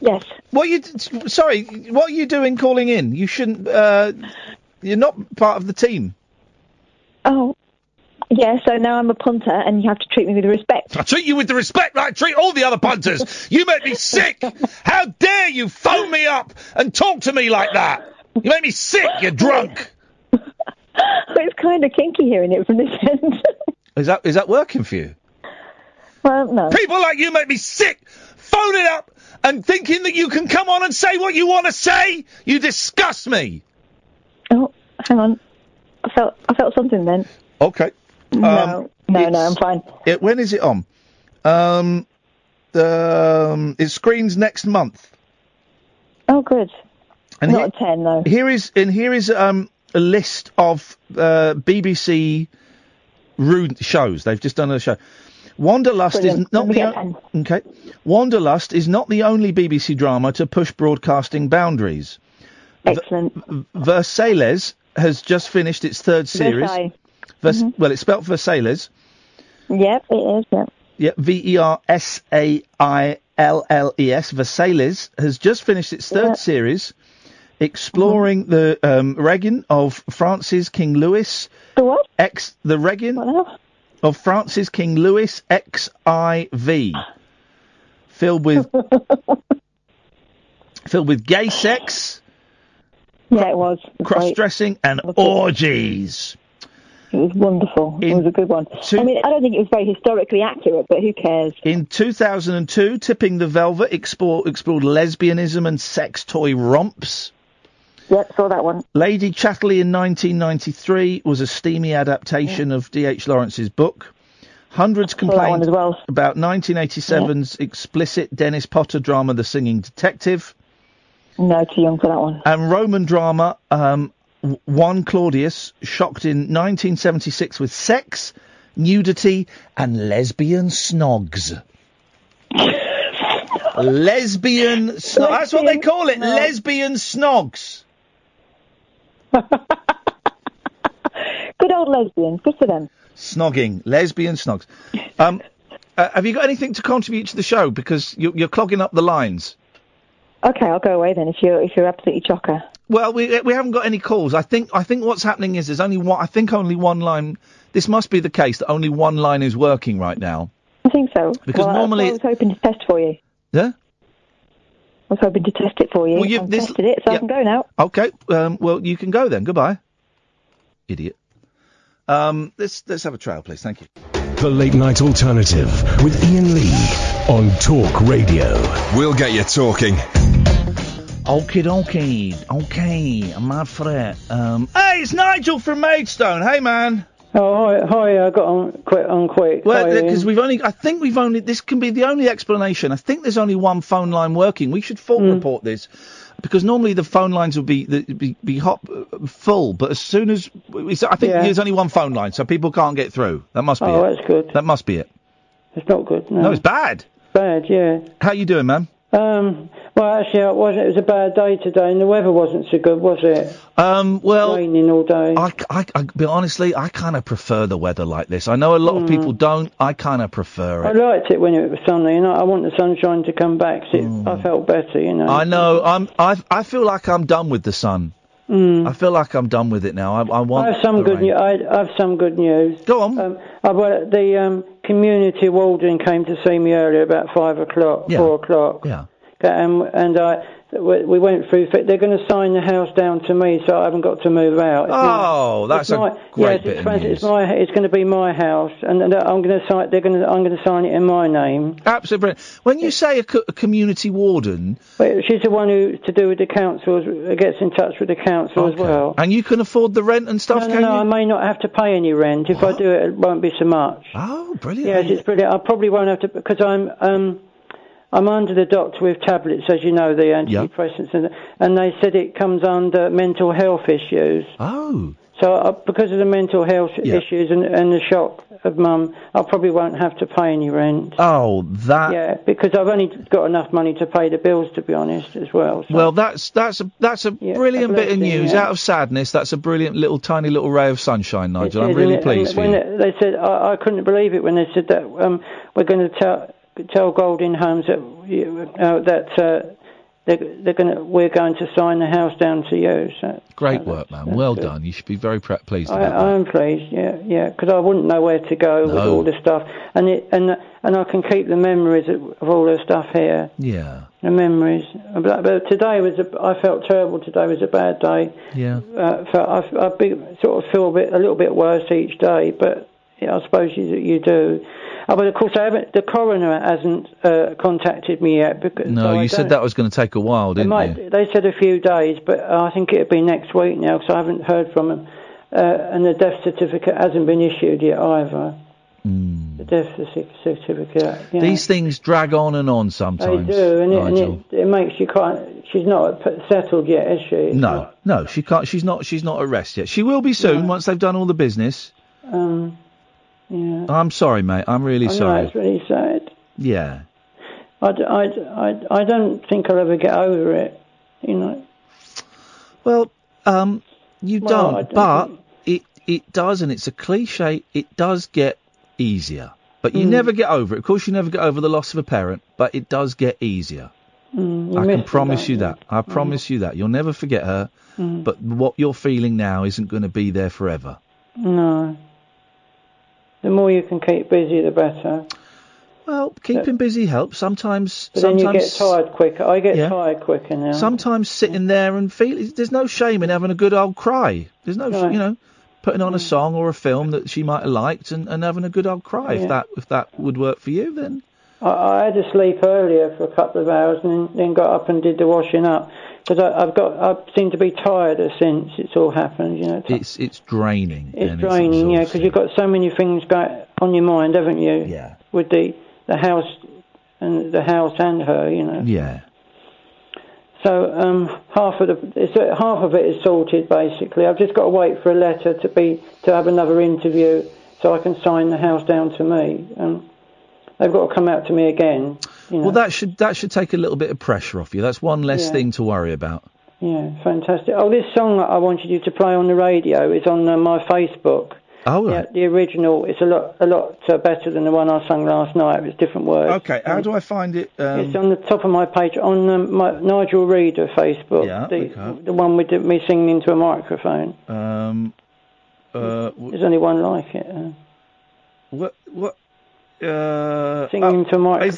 Yes. What are you doing calling in? You shouldn't... You're not part of the team. Oh, yeah, so now I'm a punter and you have to treat me with respect. I treat you with the respect I treat all the other punters. You make me sick. How dare you phone me up and talk to me like that? You make me sick, you're drunk. It's kind of kinky hearing it from this end. Is that working for you? Well, no. People like you make me sick. Phone it up and thinking that you can come on and say what you want to say? You disgust me. Oh, hang on. I felt something then. Okay. No, I'm fine. When is it on? It screens next month. Oh, good. And not here, a 10 though. Here is a list of BBC shows. They've just done a show. Wanderlust is not the only BBC drama to push broadcasting boundaries. Excellent. Versailles has just finished its third series. Mm-hmm. Well, it's spelt Versailles. Yep, it is, yep. Yep, V-E-R-S-A-I-L-L-E-S. Versailles has just finished its third series. exploring the Reign of Francis King Louis. The what? The Reign of Francis King Louis XIV, filled with gay sex. Yeah, it was. Cross-dressing and orgies. It was wonderful. It was a good one. I mean, I don't think it was very historically accurate, but who cares? In 2002, Tipping the Velvet explored lesbianism and sex toy romps. Yep, saw that one. Lady Chatterley in 1993 was a steamy adaptation of D.H. Lawrence's book. Hundreds complained about 1987's explicit Dennis Potter drama, The Singing Detective. No, too young for that one. And Roman drama... One Claudius, shocked in 1976 with sex, nudity, and lesbian snogs. Lesbian snogs. That's what they call it, lesbian snogs. Good old lesbians. Good for them. Snogging. Lesbian snogs. Have you got anything to contribute to the show? Because you're clogging up the lines. Okay, I'll go away then if you're absolutely chocker. Well, we haven't got any calls. I think what's happening is there's only one. I think only one line. This must be the case that only one line is working right now. I think so. Because normally I was hoping to test for you. Yeah. I was hoping to test it for you. Well, you've tested it, so I can go now. Okay. Well, you can go then. Goodbye, idiot. Let's have a trail, please. Thank you. The Late Night Alternative with Iain Lee on Talk Radio. We'll get you talking. Okie dokie. Okay, I'm mad for it. Hey, it's Nigel from Maidstone. Hey, man. Oh, hi. I got on quick. Well, because I think we've only, this can be the only explanation. I think there's only one phone line working. We should fault report this, because normally the phone lines will be hot, full. But as soon as, there's only one phone line, so people can't get through. That must be it. Oh, that's good. That must be it. It's not good, no. No, it's bad. Bad, yeah. How you doing, man? Well, actually, it was a bad day today, and the weather wasn't so good, was it? Well, raining all day. But honestly, I kind of prefer the weather like this. I know a lot of people don't. I kind of prefer it. I liked it when it was sunny, and I want the sunshine to come back. I felt better, you know. I know. I feel like I'm done with the sun. I feel like I'm done with it now. I have some good news. Go on. The community warden came to see me earlier about 5 o'clock, 4 o'clock. Yeah. We went through. They're going to sign the house down to me, so I haven't got to move out. That's a great bit of news. It's going to be my house, and I'm going to sign it in my name. Absolutely brilliant. When you say a community warden, she's the one who to do with the council, gets in touch with the council as well. And you can afford the rent and stuff. No, I may not have to pay any rent if I do it. It won't be so much. Oh, brilliant! Yes, it's brilliant. I probably won't have to, because I'm under the doctor with tablets, as you know, the antidepressants, and they said it comes under mental health issues. Oh. So because of the mental health issues and the shock of Mum, I probably won't have to pay any rent. Oh, that... Yeah, because I've only got enough money to pay the bills, to be honest, as well. So. Well, that's a brilliant bit of news. Yeah. Out of sadness, that's a brilliant tiny little ray of sunshine, Nigel. I'm really pleased for you. They said, I couldn't believe it when they said that we're going to tell Golding Homes we're going to sign the house down to you. So great work, man. Well done. You should be very pleased about that. I am pleased, yeah, because I wouldn't know where to go with all this stuff, and I can keep the memories of all this stuff here. Yeah, the memories. But today I felt terrible. Today was a bad day. Yeah, I feel a little bit worse each day, but. I suppose you do. But of course, the coroner hasn't contacted me yet. Because, no, you said that was going to take a while, didn't you? They said a few days, but I think it'll be next week now, because I haven't heard from them. And the death certificate hasn't been issued yet either. Mm. The death certificate. You know. These things drag on and on sometimes. They do, and it makes you can't. She's not settled yet, is she? No, she can't. She's not at rest yet. She will be soon once they've done all the business. Yeah. I'm sorry, mate. I'm really sorry. It's really sad. Yeah. I don't think I'll ever get over it, you know. Well, it does, and it's a cliche. It does get easier, but you never get over it. Of course, you never get over the loss of a parent, but it does get easier. I can promise you that. I promise you that. You'll never forget her, but what you're feeling now isn't going to be there forever. No. The more you can keep busy, the better. Well, keeping busy helps. Sometimes then you get tired quicker. I get tired quicker now. Sometimes sitting there and feeling... There's no shame in having a good old cry. There's no, you know, putting on a song or a film that she might have liked and having a good old cry. Yeah. If that would work for you, then... I had to sleep earlier for a couple of hours and then got up and did the washing up. Because I seem to be tired since it's all happened, you know. It's draining. It's draining, yeah, because you've got so many things on your mind, haven't you? Yeah. With the house and her, you know. Yeah. So half of it is sorted, basically. I've just got to wait for a letter to have another interview so I can sign the house down to me. They've got to come out to me again. You know. Well, that should take a little bit of pressure off you. That's one less thing to worry about. Yeah, fantastic. Oh, this song that I wanted you to play on the radio is on my Facebook. Oh, right. Yeah, the original. It's a lot better than the one I sung last night. It was different words. Okay, how do I find it? It's on the top of my page, on my Nigel Reader Facebook. Yeah, the one with me singing into a microphone. There's only one like it. What? Singing to a microphone. Is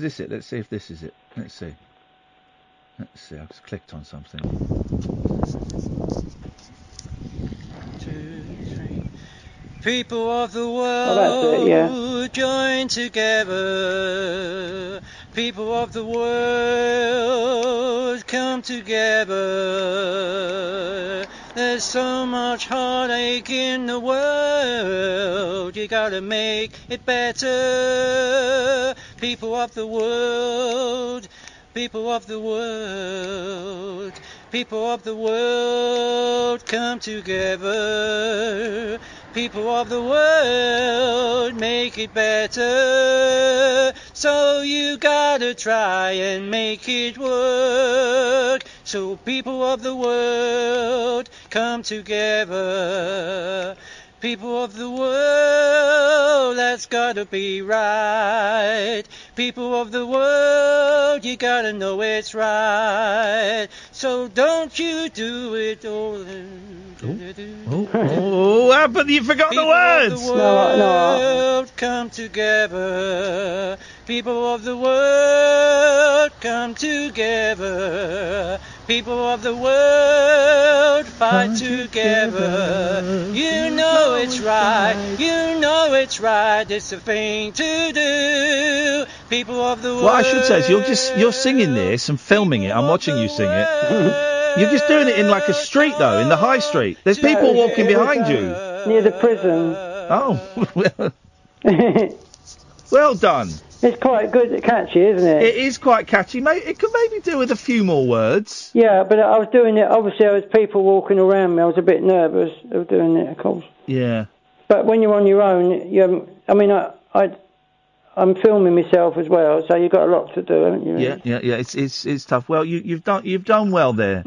this it? Let's see if this is it. Let's see. I've just clicked on something. 2, 3. People of the world, join together. People of the world, come together. There's so much heartache in the world, you gotta make it better. People of the world, people of the world, people of the world, come together. People of the world, make it better. So you gotta try and make it work. So people of the world, come together. People of the world, that's gotta be right. People of the world, you gotta know it's right. So don't you do it all. But you forgot the words. People of the world, come together. People of the world, come together. People of the world, fight together. You know it's right, you know it's right, it's the thing to do. People of the world. What I should say is you're singing this and filming it. I'm watching you sing it. You're just doing it in like a street though, in the high street. There's people walking behind you. Near the prison. Oh, well done. It's quite good, catchy, isn't it? It is quite catchy. It could maybe do with a few more words. Yeah, but I was doing it, obviously, there was people walking around me. I was a bit nervous of doing it, of course. Yeah. But when you're on your own, I'm filming myself as well, so you've got a lot to do, haven't you? Really? Yeah. It's tough. Well, you've done well there,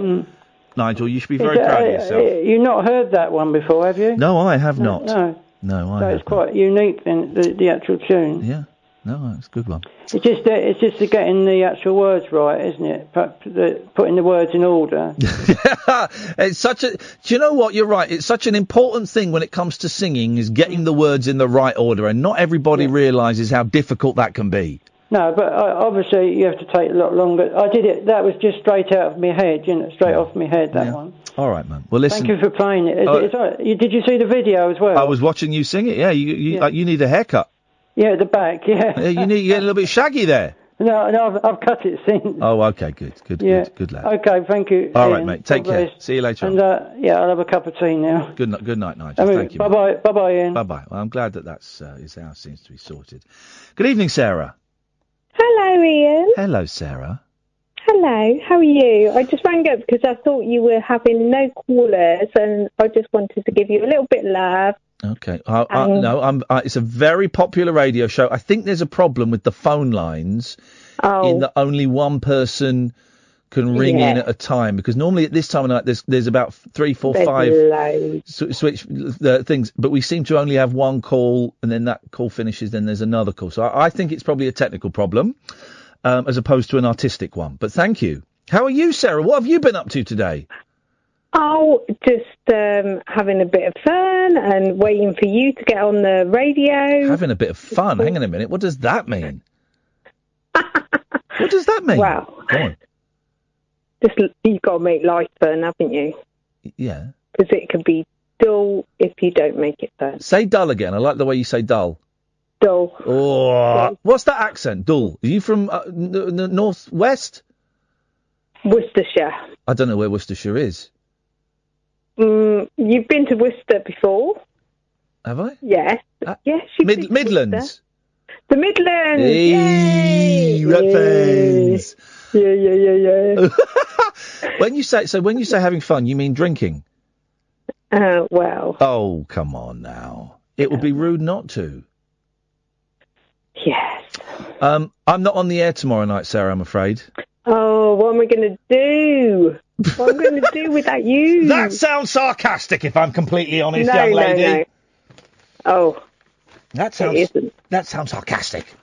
Nigel. You should be very proud of yourself. You've not heard that one before, have you? No, I have not. No, I haven't. So it's quite unique, then, the actual tune. Yeah. No, it's a good one. It's just getting the actual words right, isn't it? Putting the words in order. It's such a... Do you know what? You're right. It's such an important thing when it comes to singing is getting the words in the right order, and not everybody realises how difficult that can be. No, but obviously you have to take a lot longer. I did it. That was just straight out of my head, you know, off my head, that one. All right, man. Well, listen. Thank you for playing it. Did you see the video as well? I was watching you sing it, yeah. You need a haircut. Yeah, at the back, yeah. You get a little bit shaggy there. No, I've cut it since. Oh, okay, good lad. Okay, thank you. All Ian. Right, mate, take God care. Bless. See you later on. And, I'll have a cup of tea now. Good night, Nigel, thank you. Bye-bye, mate. Bye-bye, Ian. Bye-bye. Well, I'm glad that's his house seems to be sorted. Good evening, Sarah. Hello, Ian. Hello, Sarah. Hello, how are you? I just rang up because I thought you were having no callers and I just wanted to give you a little bit of love. Okay. It's a very popular radio show. I think there's a problem with the phone lines in that only one person can ring in at a time, because normally at this time of night there's about 3, 4, 5 switch things, but we seem to only have one call and then that call finishes, then there's another call. So I think it's probably a technical problem. as opposed to an artistic one. But thank you. How are you, Sarah? What have you been up to today? Oh, just having a bit of fun and waiting for you to get on the radio. Having a bit of fun? Hang on a minute. What does that mean? What does that mean? Well, go on. Just, you've got to make life fun, haven't you? Yeah. Because it can be dull if you don't make it fun. Say dull again. I like the way you say dull. Dull. Oh, what's that accent? Dull. Are you from northwest? Worcestershire. I don't know where Worcestershire is. You've been to Worcester before. Have I? Yes. Yes. Midlands. The Midlands. Hey, yay! Redlands. Yeah. When you say having fun, you mean drinking? Well. Oh, come on now. It would be rude not to. Yes. I'm not on the air tomorrow night, Sarah, I'm afraid. Oh, what am I going to do? What am I going to do without you? That sounds sarcastic, if I'm completely honest, young lady. No. Oh. That sounds sarcastic.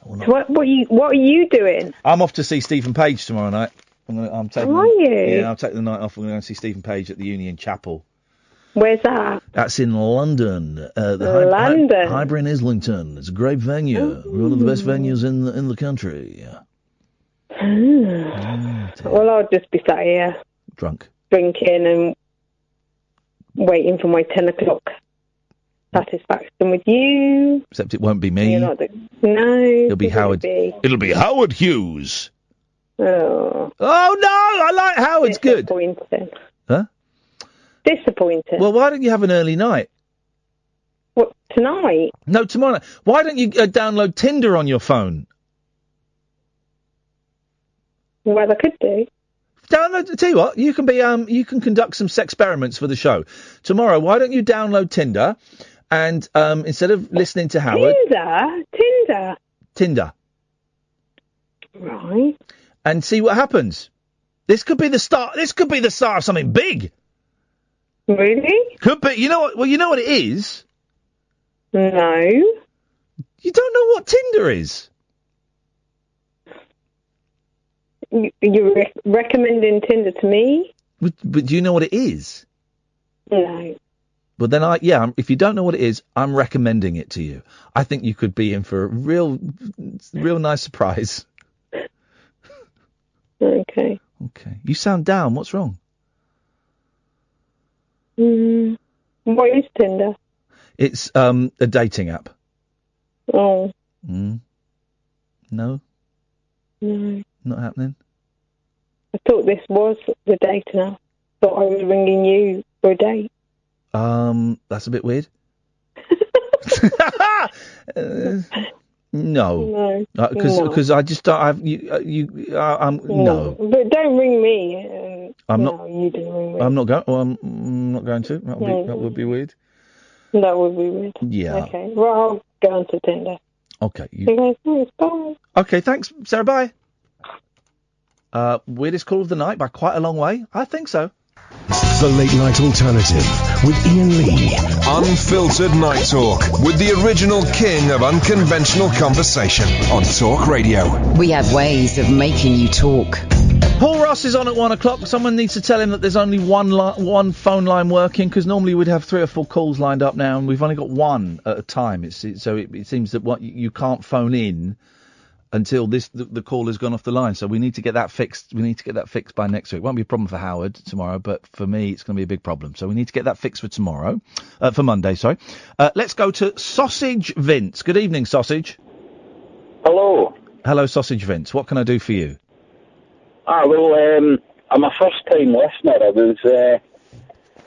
What are you doing? I'm off to see Stephen Page tomorrow night. I'll take the night off. I'm going to go and see Stephen Page at the Union Chapel. Where's that? That's in London. Highbury and Islington. It's a great venue. Ooh. One of the best venues in the country. Well, I'll just be sat here. Drunk. Drinking and waiting for my 10 o'clock satisfaction with you. Except it won't be me. No. It'll be Howard. It'll be Howard Hughes. Oh, no! I like Howard's good. Huh? Disappointed. Well, why don't you have an early night? What, tonight? No, tomorrow night. Why don't you download Tinder on your phone? Well, I could do. Tell you what, you can conduct some sex experiments for the show tomorrow. Why don't you download Tinder and instead of listening to Howard? Tinder. Right. And see what happens. This could be the start. This could be the start of something big. Really? Could be. You know what? Well, you know what it is? No. You don't know what Tinder is? You're recommending Tinder to me? But do you know what it is? No. Well, then, if you don't know what it is, I'm recommending it to you. I think you could be in for a real nice surprise. Okay. Okay. You sound down. What's wrong? What is Tinder? It's a dating app. Oh. No. Not happening. I thought this was the dating app. Thought I was ringing you for a date. That's a bit weird. No, because I just don't. But don't ring me. You didn't ring me. I'm not going to. That would be weird. That would be weird. Yeah. Okay. Well, I'll go on to Tinder. Okay. Thanks. Bye. Okay. Thanks, Sarah. Bye. Weirdest call of the night by quite a long way. I think so. The Late Night Alternative with Iain Lee. Unfiltered Night Talk with the original king of unconventional conversation on Talk Radio. We have ways of making you talk. Paul Ross is on at 1:00. Someone needs to tell him that there's only one phone line working, because normally we'd have 3 or 4 calls lined up now, and we've only got one at a time. So it seems that you can't phone in until the call has gone off the line. So we need to get that fixed. We need to get that fixed by next week. It won't be a problem for Howard tomorrow, but for me, it's going to be a big problem. So we need to get that fixed for Monday, sorry. Let's go to Sausage Vince. Good evening, Sausage. Hello. Hello, Sausage Vince. What can I do for you? I'm a first-time listener.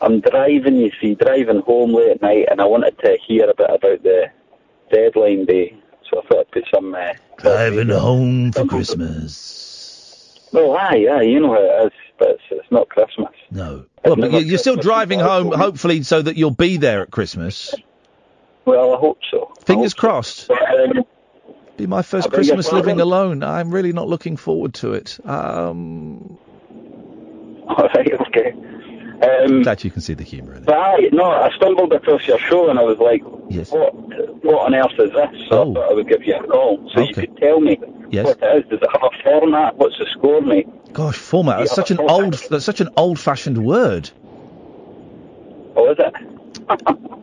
I'm driving, driving home late at night, and I wanted to hear a bit about the deadline day. So I thought I'd put some... driving home for Christmas. Well, aye, you know how it is, but it's not Christmas. No. Well, but you're still driving home, hopefully, so that you'll be there at Christmas. Well, I hope so. Fingers crossed. So. Be my first Christmas living alone. I'm really not looking forward to it. All right, okay. Glad you can see the humour in it. But I stumbled across your show and I was like, yes. What on earth is this? So I thought I would give you a call so you could tell me Yes. What it is? Does it have a format? What's the score, mate? Gosh, format. That's such an old-fashioned word. Oh, is it?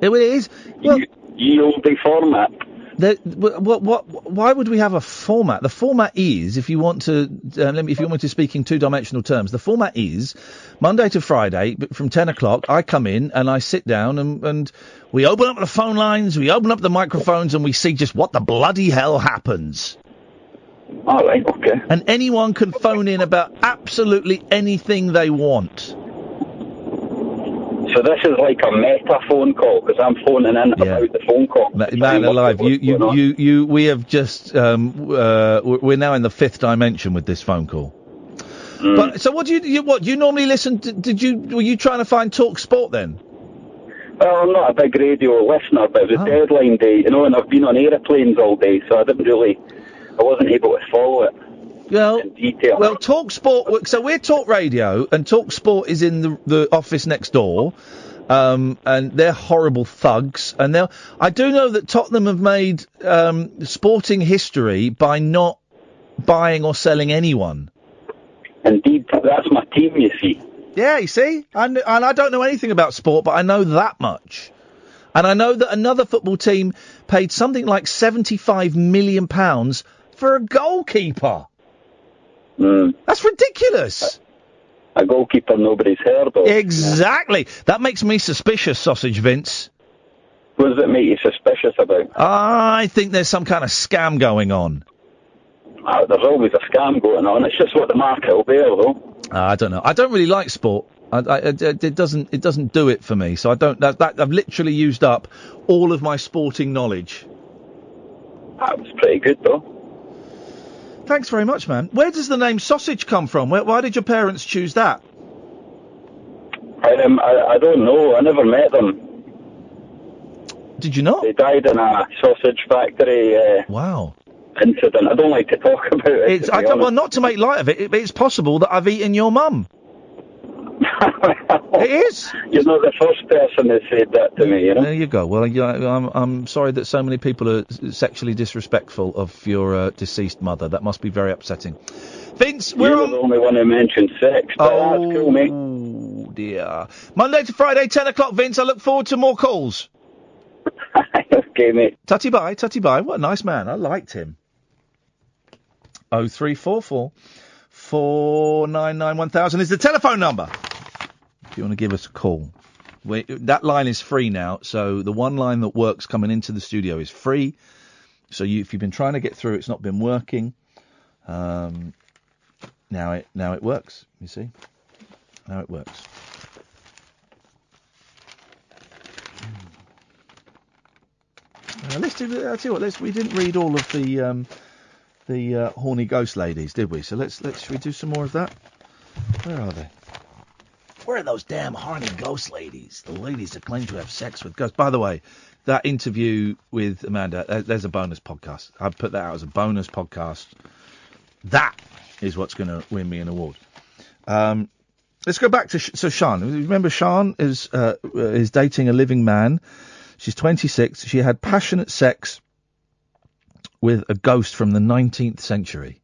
It is. Well, ye olde format. Why would we have a format? The format is, if you want to, if you want me to speak in two-dimensional terms, the format is Monday to Friday from 10:00. I come in and I sit down and we open up the phone lines, we open up the microphones, and we see just what the bloody hell happens. All right, okay. And anyone can phone in about absolutely anything they want. So this is like a meta phone call, because I'm phoning in about the phone call. Man alive, we have just, we're now in the fifth dimension with this phone call. Mm. But so what do you normally listen to? Were you trying to find Talk Sport then? Well, I'm not a big radio listener, but it was deadline day, you know, and I've been on aeroplanes all day, so I wasn't able to follow it. Well, Talk Sport. So we're Talk Radio, and Talk Sport is in the office next door, and they're horrible thugs. And I do know that Tottenham have made sporting history by not buying or selling anyone. Indeed, that's my team. You see. Yeah, you see, and I don't know anything about sport, but I know that much. And I know that another football team paid something like £75 million for a goalkeeper. Mm. That's ridiculous. A goalkeeper nobody's heard of. Exactly. That makes me suspicious, Sausage Vince. What does it make you suspicious about? I think there's some kind of scam going on. There's always a scam going on. It's just what the market will bear, though. I don't know. I don't really like sport. It doesn't do it for me. So I don't. I've literally used up all of my sporting knowledge. That was pretty good, though. Thanks very much, man. Where does the name Sausage come from? Why did your parents choose that? I don't know. I never met them. Did you not? They died in a sausage factory incident. I don't like to talk about it. Not to make light of it, it's possible that I've eaten your mum. It is. You're not the first person that said that to me, you know? There you go. Well, I'm sorry that so many people are sexually disrespectful of your deceased mother. That must be very upsetting. Vince, you're the only one who mentioned sex. That's cool, mate. Oh, dear. Monday to Friday, 10:00, Vince. I look forward to more calls. Okay, mate. Tutty bye. What a nice man. I liked him. 0344 499 1000 is the telephone number. If you want to give us a call, that line is free now. So the one line that works coming into the studio is free. So if you've been trying to get through, it's not been working. Now it works. You see, now it works. We didn't read all of the horny ghost ladies, did we? So should we do some more of that? Where are they? Where are those damn horny ghost ladies? The ladies that claim to have sex with ghosts. By the way, that interview with Amanda, there's a bonus podcast. I've put that out as a bonus podcast. That is what's going to win me an award. Let's go back to Sian. Remember, Sian is dating a living man. She's 26. She had passionate sex with a ghost from the 19th century.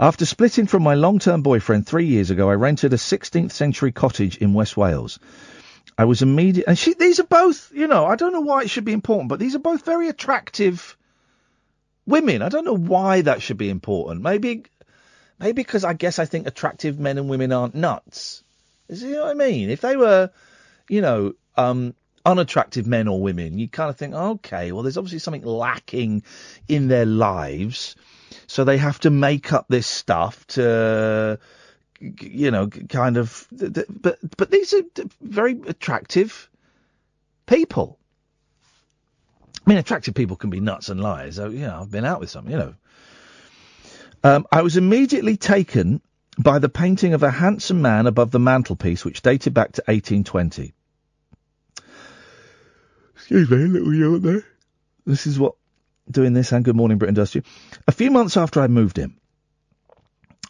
After splitting from my long-term boyfriend 3 years ago, I rented a 16th century cottage in West Wales. I was immediately... And these are both, you know, I don't know why it should be important, but these are both very attractive women. I don't know why that should be important. Maybe because I guess I think attractive men and women aren't nuts. You know what I mean? If they were, you know, unattractive men or women, you kind of think, okay, well, there's obviously something lacking in their lives. So they have to make up this stuff to, you know, kind of... But these are very attractive people. I mean, attractive people can be nuts and liars. So, you know, I've been out with some, you know. I was immediately taken by the painting of a handsome man above the mantelpiece, which dated back to 1820. Excuse me, little yawn there. This is what... doing this and Good Morning Britain does to you. A few months after I moved in,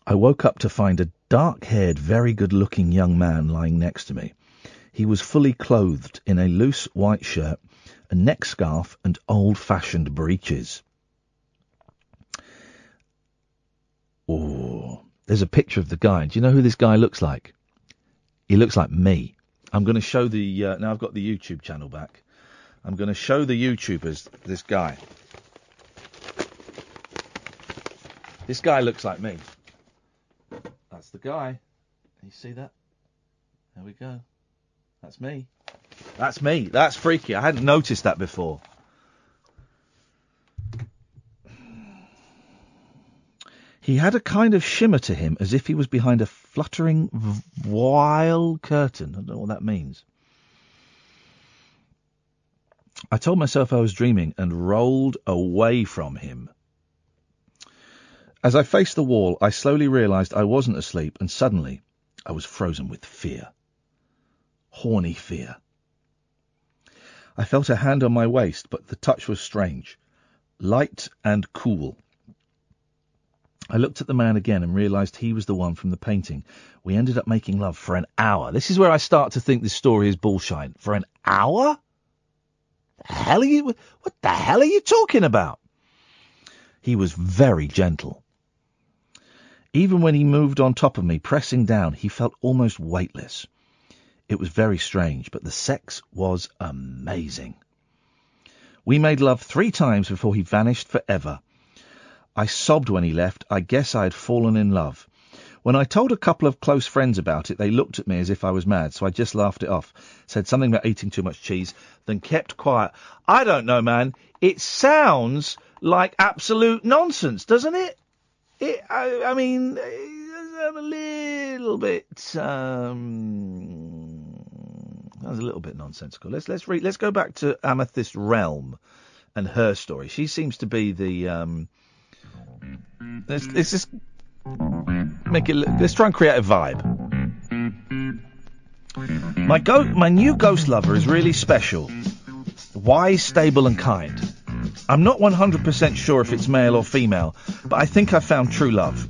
I woke up to find a dark-haired, very good-looking young man lying next to me. He was fully clothed in a loose white shirt, a neck scarf and old-fashioned breeches. Oh, there's a picture of the guy. Do you know who this guy looks like? He looks like me. I'm going to show the... now I've got the YouTube channel back. I'm going to show the YouTubers this guy. This guy looks like me. That's the guy. You see that? There we go. That's me. That's me. That's freaky. I hadn't noticed that before. He had a kind of shimmer to him, as if he was behind a fluttering voile curtain. I don't know what that means. I told myself I was dreaming and rolled away from him. As I faced the wall, I slowly realised I wasn't asleep, and suddenly I was frozen with fear. Horny fear. I felt a hand on my waist, but the touch was strange, light and cool. I looked at the man again and realised he was the one from the painting. We ended up making love for an hour. This is where I start to think this story is bullshine. For an hour? What the hell are you talking about? He was very gentle. Even when he moved on top of me, pressing down, he felt almost weightless. It was very strange, but the sex was amazing. We made love 3 times before he vanished forever. I sobbed when he left. I guess I had fallen in love. When I told a couple of close friends about it, they looked at me as if I was mad, so I just laughed it off, said something about eating too much cheese, then kept quiet. I don't know, man. It sounds like absolute nonsense, doesn't it? I mean, I'm a little bit... that was a little bit nonsensical. Let's go back to Amethyst Realm and her story. She seems to be the... Let's just make it. Let's try and create a vibe. My new ghost lover is really special, wise, stable, and kind. I'm not 100% sure if it's male or female, but I think I found true love.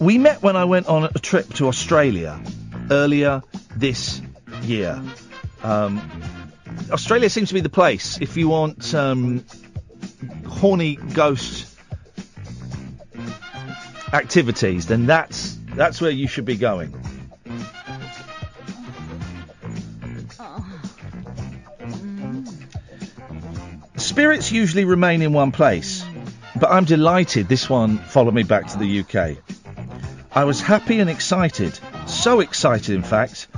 We met when I went on a trip to Australia earlier this year. Australia seems to be the place if you want horny ghosts. Activities, then that's where you should be going. Spirits usually remain in one place, but I'm delighted this one followed me back to the UK. I was happy and excited, so excited in fact,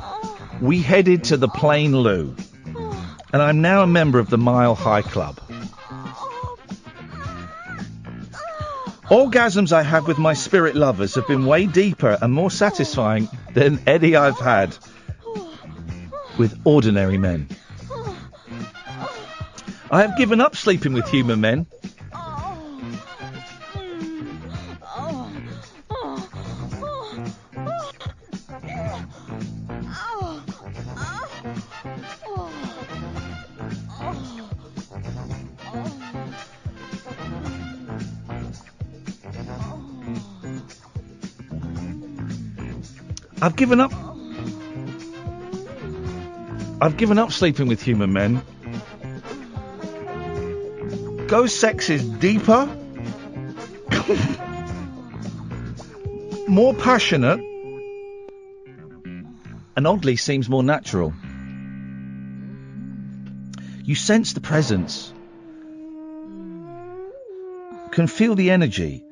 we headed to the Plain Loo, and I'm now a member of the Mile High Club. Orgasms I have with my spirit lovers have been way deeper and more satisfying than any I've had with ordinary men. I have given up sleeping with human men. I've given up sleeping with human men. Ghost sex is deeper, more passionate, and oddly seems more natural. You sense the presence, can feel the energy,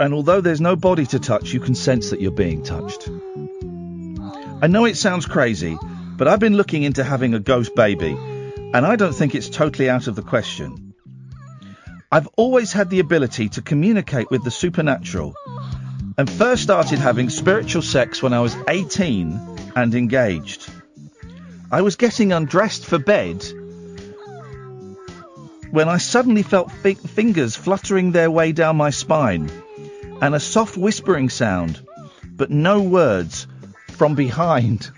and although there's no body to touch, you can sense that you're being touched. I know it sounds crazy, but I've been looking into having a ghost baby, and I don't think it's totally out of the question. I've always had the ability to communicate with the supernatural, and first started having spiritual sex when I was 18 and engaged. I was getting undressed for bed when I suddenly felt fingers fluttering their way down my spine, and a soft whispering sound, but no words, from behind.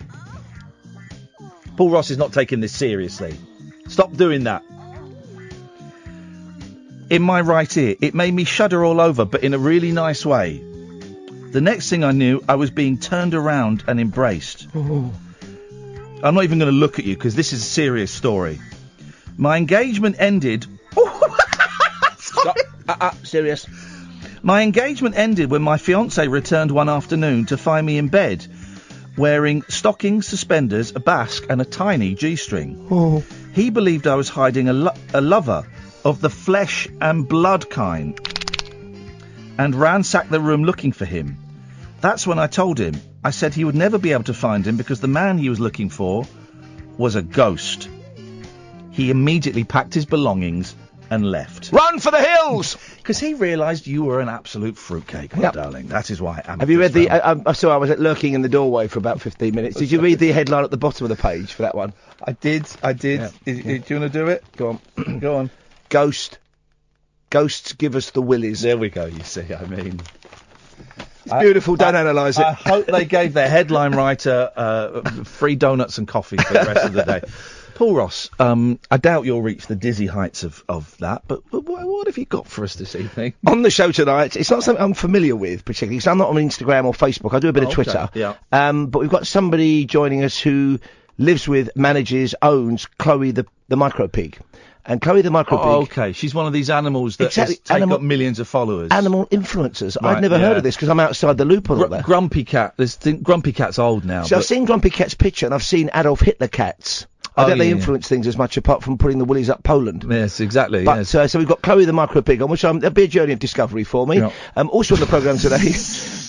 Paul Ross is not taking this seriously. Stop doing that. In my right ear. It made me shudder all over, but in a really nice way. The next thing I knew, I was being turned around and embraced. I'm not even going to look at you because this is a serious story. My engagement ended... Stop. Serious. My engagement ended when my fiancé returned one afternoon to find me in bed, wearing stockings, suspenders, a basque and a tiny G-string. Oh. He believed I was hiding a lover of the flesh and blood kind and ransacked the room looking for him. That's when I told him. I said he would never be able to find him because the man he was looking for was a ghost. He immediately packed his belongings and left. Run for the hills! Because he realised you were an absolute fruitcake, my darling. That is why I'm... Have you read the... So I was lurking in the doorway for about 15 minutes. Did you read the headline at the bottom of the page for that one? I did. Yeah. Do you want to do it? Go on. Go on. Ghosts give us the willies. There we go, you see, I mean... It's beautiful, don't analyse it. I hope they gave their headline writer free donuts and coffee for the rest of the day. Paul Ross, I doubt you'll reach the dizzy heights of that, but what have you got for us this evening? On the show tonight, it's not something I'm familiar with particularly, because I'm not on Instagram or Facebook. I do a bit of Twitter. Yeah. But we've got somebody joining us who lives with, manages, owns Chloe the micro pig. And Chloe the micro pig... Oh, okay. She's one of these animals that has got millions of followers. Animal influencers. Right, I've never heard of this because I'm outside the loop on all that. Grumpy Cat. Grumpy Cat's old now. So I've seen Grumpy Cat's picture and I've seen Adolf Hitler cats. I don't think they influence things as much apart from putting the willies up Poland. Yes, exactly. But, yes. So we've got Chloe the micro pig on, which there'll be a journey of discovery for me. Yeah. Also on the programme today,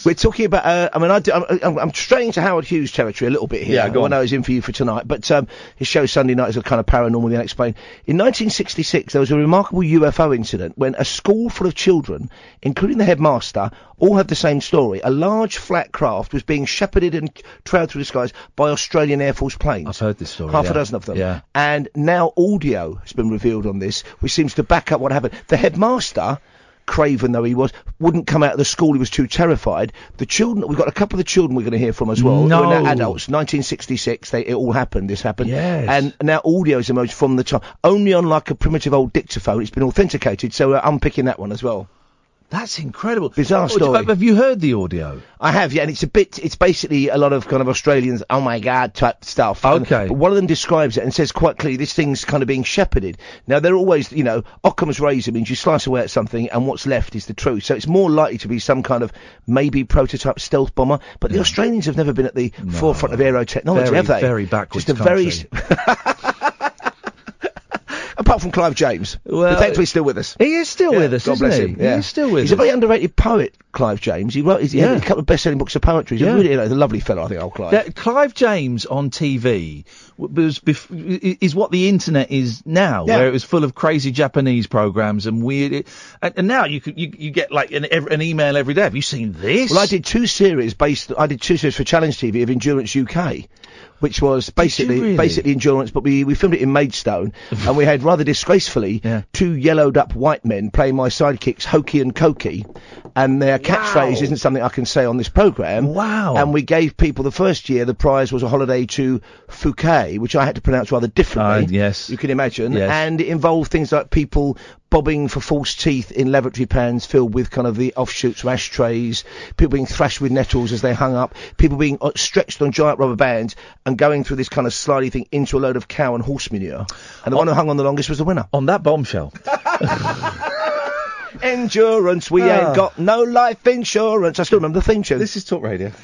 we're talking about... I'm straying to Howard Hughes territory a little bit here. Yeah, go on. I know he's in for you for tonight, but his show Sunday night is a kind of paranormal and unexplained. In 1966, there was a remarkable UFO incident when a school full of children, including the headmaster, all have the same story. A large flat craft was being shepherded and trailed through the skies by Australian Air Force planes. I've heard this story. Half a dozen of them. Yeah. And now audio has been revealed on this, which seems to back up what happened. The headmaster, craven though he was, wouldn't come out of the school. He was too terrified. The children, we've got a couple of the children we're going to hear from as well. No. Who are now adults. 1966, it all happened. This happened. Yes. And now audio has emerged from the time. Only on like a primitive old dictaphone. It's been authenticated, so I'm picking that one as well. That's incredible. Bizarre story. Have you heard the audio? I have, yeah, and it's basically a lot of kind of Australians, oh my God, type stuff. Okay. But one of them describes it and says quite clearly, this thing's kind of being shepherded. Now, they're always, you know, Occam's razor means you slice away at something and what's left is the truth. So it's more likely to be some kind of maybe prototype stealth bomber. But the Australians have never been at the forefront of aero technology, have they? Very backwards country. Apart from Clive James, well, thankfully he's still with us. He is still with us, God bless him. Yeah. He is still with us. He's a very underrated poet, Clive James. He had a couple of best-selling books of poetry. He's really, a lovely fellow, I think, old Clive. Clive James on TV is what the internet is now, where it was full of crazy Japanese programmes and weird... And now you get, like, an email every day. Have you seen this? Well, I did two series for Challenge TV of Endurance UK, which was basically endurance, but we filmed it in Maidstone, and we had rather disgracefully two yellowed-up white men playing my sidekicks, Hokey and Cokey, and their catchphrase isn't something I can say on this programme. Wow. And we gave people, the first year, the prize was a holiday to Phuket, which I had to pronounce rather differently, you can imagine, and it involved things like people bobbing for false teeth in lavatory pans filled with kind of the offshoots from ashtrays, people being thrashed with nettles as they hung up, people being stretched on giant rubber bands and going through this kind of slidey thing into a load of cow and horse manure. And the one who hung on the longest was the winner. On that bombshell. Endurance, we ain't got no life insurance. I still remember the theme tune. This is Talk Radio.